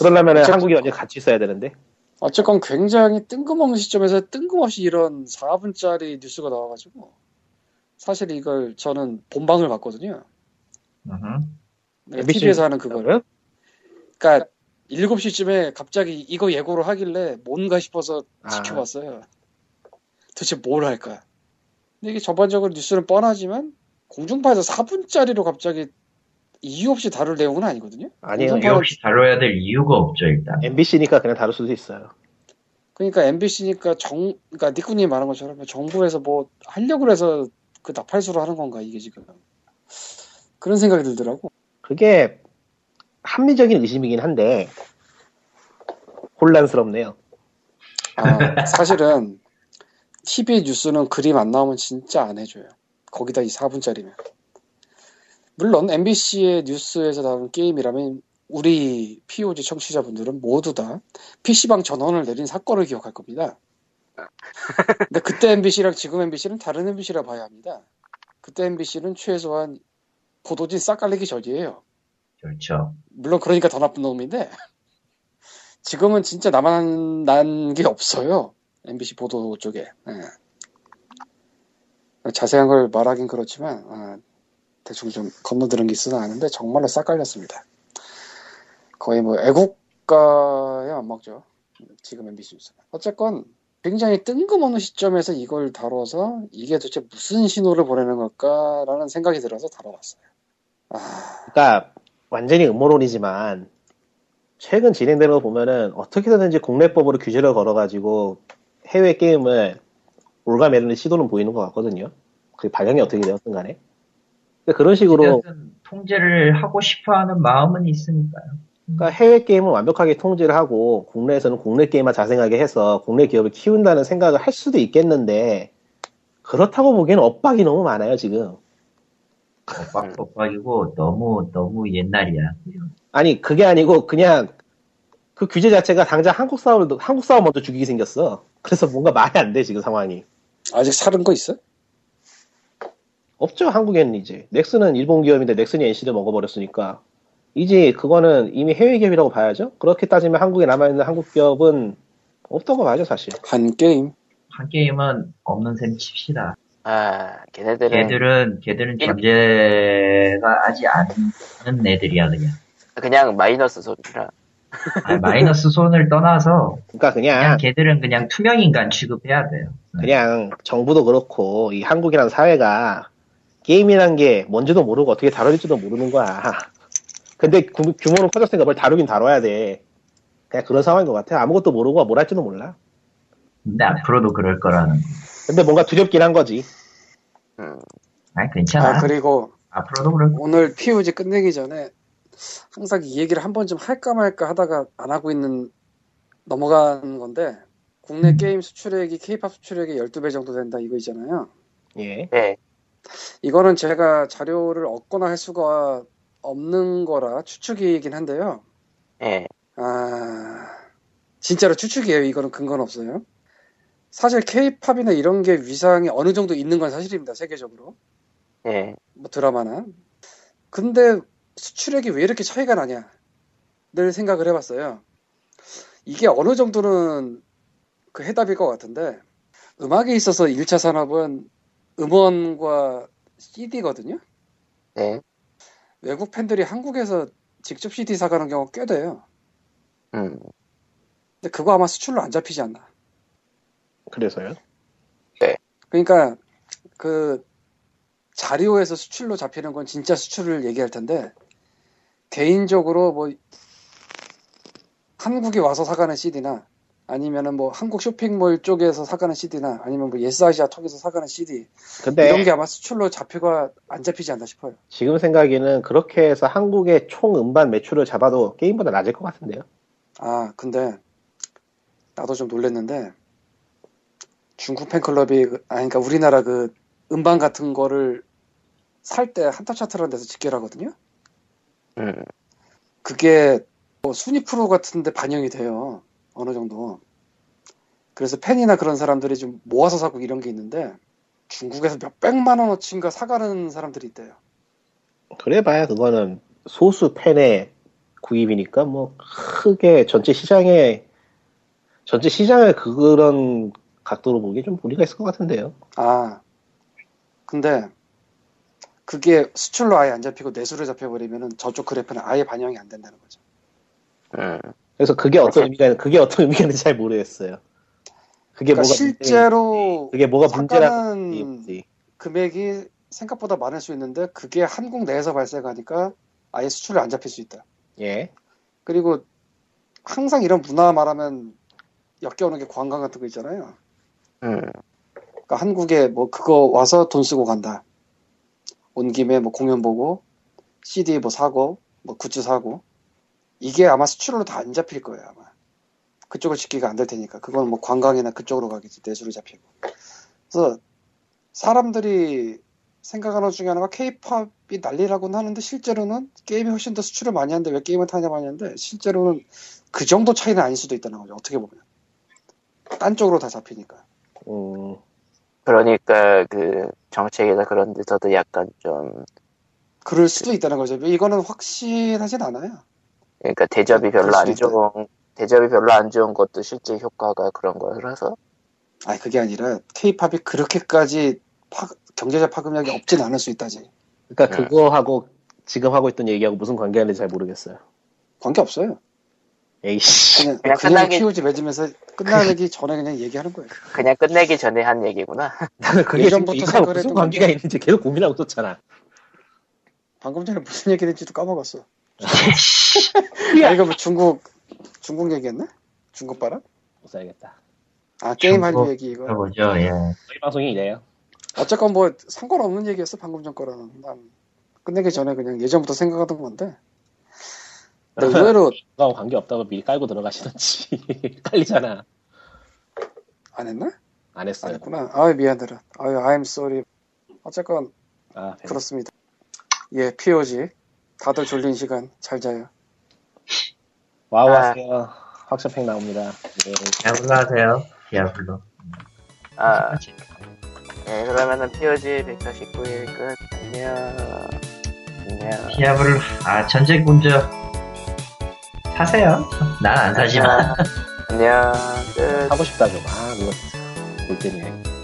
그러려면 한국이 완전 같이 있어야 되는데. 어쨌건 굉장히 뜬금없는 시점에서 뜬금없이 이런 4분짜리 뉴스가 나와가지고 사실 이걸 저는 본방을 봤거든요. TV에서 하는 그거를. 그러니까 7시쯤에 갑자기 이거 예고를 하길래 뭔가 싶어서 지켜봤어요. 도대체 뭘 할까. 근데 이게 전반적으로 뉴스는 뻔하지만 공중파에서 4분짜리로 갑자기 이유 없이 다룰 내용은 아니거든요. 아니요. 이유 없이 다뤄야 될 이유가 없죠. 일단 MBC니까 그냥 다룰 수도 있어요. 그러니까 MBC니까 그러니까 니꾸님 말한 것처럼 정부에서 뭐 하려고 해서 그 나팔수로 하는 건가 이게 지금. 그런 생각이 들더라고. 그게 합리적인 의심이긴 한데 혼란스럽네요. 사실은 TV 뉴스는 그림 안 나오면 진짜 안 해줘요. 거기다 이 4분짜리면. 물론 MBC의 뉴스에서 나온 게임이라면 우리 POG 청취자분들은 모두 다 PC방 전원을 내린 사건을 기억할 겁니다. 근데 그때 MBC랑 지금 MBC는 다른 MBC라 봐야 합니다. 그때 MBC는 최소한 보도진 싹 갈리기 전이에요. 그렇죠. 물론 그러니까 더 나쁜 놈인데 지금은 진짜 나만 난 게 없어요. MBC 보도 쪽에. 네. 자세한 걸 말하긴 그렇지만 대충 좀 건너들은 게 있어서 아는데 정말로 싹 갈렸습니다. 거의 뭐 애국가에 안 막죠. 지금 MBC 뉴스. 어쨌건 굉장히 뜬금없는 시점에서 이걸 다뤄서 이게 도대체 무슨 신호를 보내는 걸까라는 생각이 들어서 다뤄봤어요. 그러니까 완전히 음모론이지만 최근 진행되는 거 보면은 어떻게든지 국내법으로 규제를 걸어가지고 해외 게임을 올가매는 시도는 보이는 것 같거든요. 그게 방향이 어떻게 되었든 간에. 그런 식으로 통제를 하고 싶어하는 마음은 있으니까요. 그러니까 해외 게임은 완벽하게 통제를 하고 국내에서는 국내 게임만 자생하게 해서 국내 기업을 키운다는 생각을 할 수도 있겠는데 그렇다고 보기에는 엇박이 너무 많아요 지금. 엇박이고 너무 옛날이야. 아니 그게 아니고 그냥 그 규제 자체가 당장 한국 사람 먼저 죽이게 생겼어. 그래서 뭔가 말이 안 돼, 지금 상황이. 아직 사는 거 있어? 없죠, 한국에는 이제. 넥슨은 일본 기업인데 넥슨이 NC를 먹어버렸으니까. 이제 그거는 이미 해외 기업이라고 봐야죠. 그렇게 따지면 한국에 남아있는 한국 기업은 없다고 봐야죠, 사실. 한 게임은 없는 셈 칩시다. 아, 걔들은 존재가 아직 않은 애들이야, 그냥 마이너스 소리라. 아, 마이너스 손을 떠나서 그러니까 그냥 걔들은 그냥 투명인간 취급해야 돼요. 그냥 정부도 그렇고 이 한국이라는 사회가 게임이란 게 뭔지도 모르고 어떻게 다룰지도 모르는 거야. 근데 규모로 커졌으니까 뭘 다루긴 다뤄야 돼. 그냥 그런 상황인 것 같아. 아무것도 모르고 뭘 할지도 몰라. 근데 앞으로도 그럴 거라는. 근데 뭔가 두렵긴 한 거지. 아, 괜찮아. 아, 그리고 앞으로도 그럴 거야. 오늘 POG 끝내기 전에 항상 이 얘기를 한 번쯤 할까 말까 하다가 안 하고 있는 넘어간 건데, 국내 게임 수출액이 K-POP 수출액의 12배 정도 된다 이거 있잖아요. 예. 네. 이거는 제가 자료를 얻거나 할 수가 없는 거라 추측이긴 한데요. 예. 아, 진짜로 추측이에요. 이거는 근거는 없어요. 사실 K-POP이나 이런 게 위상이 어느 정도 있는 건 사실입니다. 세계적으로. 예. 뭐 드라마나. 근데 수출액이 왜 이렇게 차이가 나냐 늘 생각을 해봤어요. 이게 어느 정도는 그 해답일 것 같은데, 음악에 있어서 1차 산업은 음원과 CD거든요. 네. 외국 팬들이 한국에서 직접 CD 사가는 경우가 꽤 돼요. 근데 그거 아마 수출로 안 잡히지 않나. 그래서요? 네. 그러니까 그 자료에서 수출로 잡히는 건 진짜 수출을 얘기할 텐데, 개인적으로 뭐 한국에 와서 사가는 CD나 아니면은 뭐 한국 쇼핑몰 쪽에서 사가는 CD나 아니면 뭐 예스아시아 통해서 사가는 CD, 근데 이런 게 아마 수출로 잡혀가 안 잡히지 않나 싶어요. 지금 생각에는 그렇게 해서 한국의 총 음반 매출을 잡아도 게임보다 낮을 것 같은데요. 아, 근데 나도 좀 놀랬는데, 중국 팬클럽이 그러니까 우리나라 그 음반 같은 거를 살 때 한타 차트라는 데서 집계하거든요. 그게 뭐 순위 프로 같은데 반영이 돼요, 어느 정도. 그래서 팬이나 그런 사람들이 좀 모아서 사고 이런 게 있는데, 중국에서 몇 백만 원어치인가 사가는 사람들이 있대요. 그래봐야 그거는 소수 팬의 구입이니까 뭐 크게 전체 시장에 그런 각도로 보기에 좀 무리가 있을 것 같은데요. 아. 근데 그게 수출로 아예 안 잡히고 내수로 잡혀버리면은 저쪽 그래프는 아예 반영이 안 된다는 거죠. 그래서 그게 어떤 의미가는지 잘 모르겠어요. 그게 그러니까 뭐가 실제로 그게 뭐가 문제라는지. 금액이 생각보다 많을 수 있는데 그게 한국 내에서 발생하니까 아예 수출로 안 잡힐 수 있다. 예. 그리고 항상 이런 문화 말하면 엮여오는 게 관광 같은 거 있잖아요. 그러니까 한국에 뭐 그거 와서 돈 쓰고 간다, 온 김에 뭐 공연 보고 CD 뭐 사고 뭐 굿즈 사고, 이게 아마 수출로 다 안 잡힐 거예요. 아마 그쪽을 집계가 안 될 테니까. 그건 뭐 관광이나 그쪽으로 가겠지, 내수로 잡히고. 그래서 사람들이 생각하는 중에 하나가 K-POP이 난리라고는 하는데 실제로는 게임이 훨씬 더 수출을 많이 하는데 왜 게임을 타냐 많이 하는데, 실제로는 그 정도 차이는 아닐 수도 있다는 거죠. 어떻게 보면 딴 쪽으로 다 잡히니까. 그러니까 그 정책이나 그런 데서도 약간 좀 그럴 수도 있다는 거죠. 이거는 확실하진 않아요. 그러니까 대접이 별로 안 좋은 것도 실제 효과가 그런 거라서. 아니, 그게 아니라 K-팝이 그렇게까지 경제적 파급력이 없진 않을 수 있다지. 그러니까 그거하고 지금 하고 있던 얘기하고 무슨 관계하는지 잘 모르겠어요. 관계 없어요. 에이씨. 그냥 키우지 맺으면서 끝나기 전에 그냥 얘기하는 거예요. 그냥 끝내기 전에 한 얘기구나. 나는 그게 이전부터 무슨 관계가 있는지 계속 고민하고 있었잖아. 방금 전에 무슨 얘기 했는지도 까먹었어. 야, 이거 뭐 중국 얘기했네? 중국 바람? 못 살겠다. 아, 게임 할 얘기 이거. 그렇죠, 예. 저희 방송이 이래요. 어쨌건 뭐 상관없는 얘기였어, 방금 전 거랑. 끝내기 전에 그냥 예전부터 생각하던 건데. 의외로 그거하고 관계없다고 미리 깔고 들어가시던지. 깔리잖아. 안 했나? 안 했어요. 안 했구나. 아유, 미안해라. 아유, I'm sorry. 어쨌건 그렇습니다. 예, POG. 다들 졸린 시간 잘 자요. 와우 하세요. 확서팩 나옵니다. 예. 안녕하세요. 디아블로. 아, 예, 그러면은 POG 149일 끝. 안녕. 디아블로. 아, 전쟁군자 사세요. 난 안 사지만. 안녕. 끝. 사고 싶다 좀. 아, 이거 볼 때네.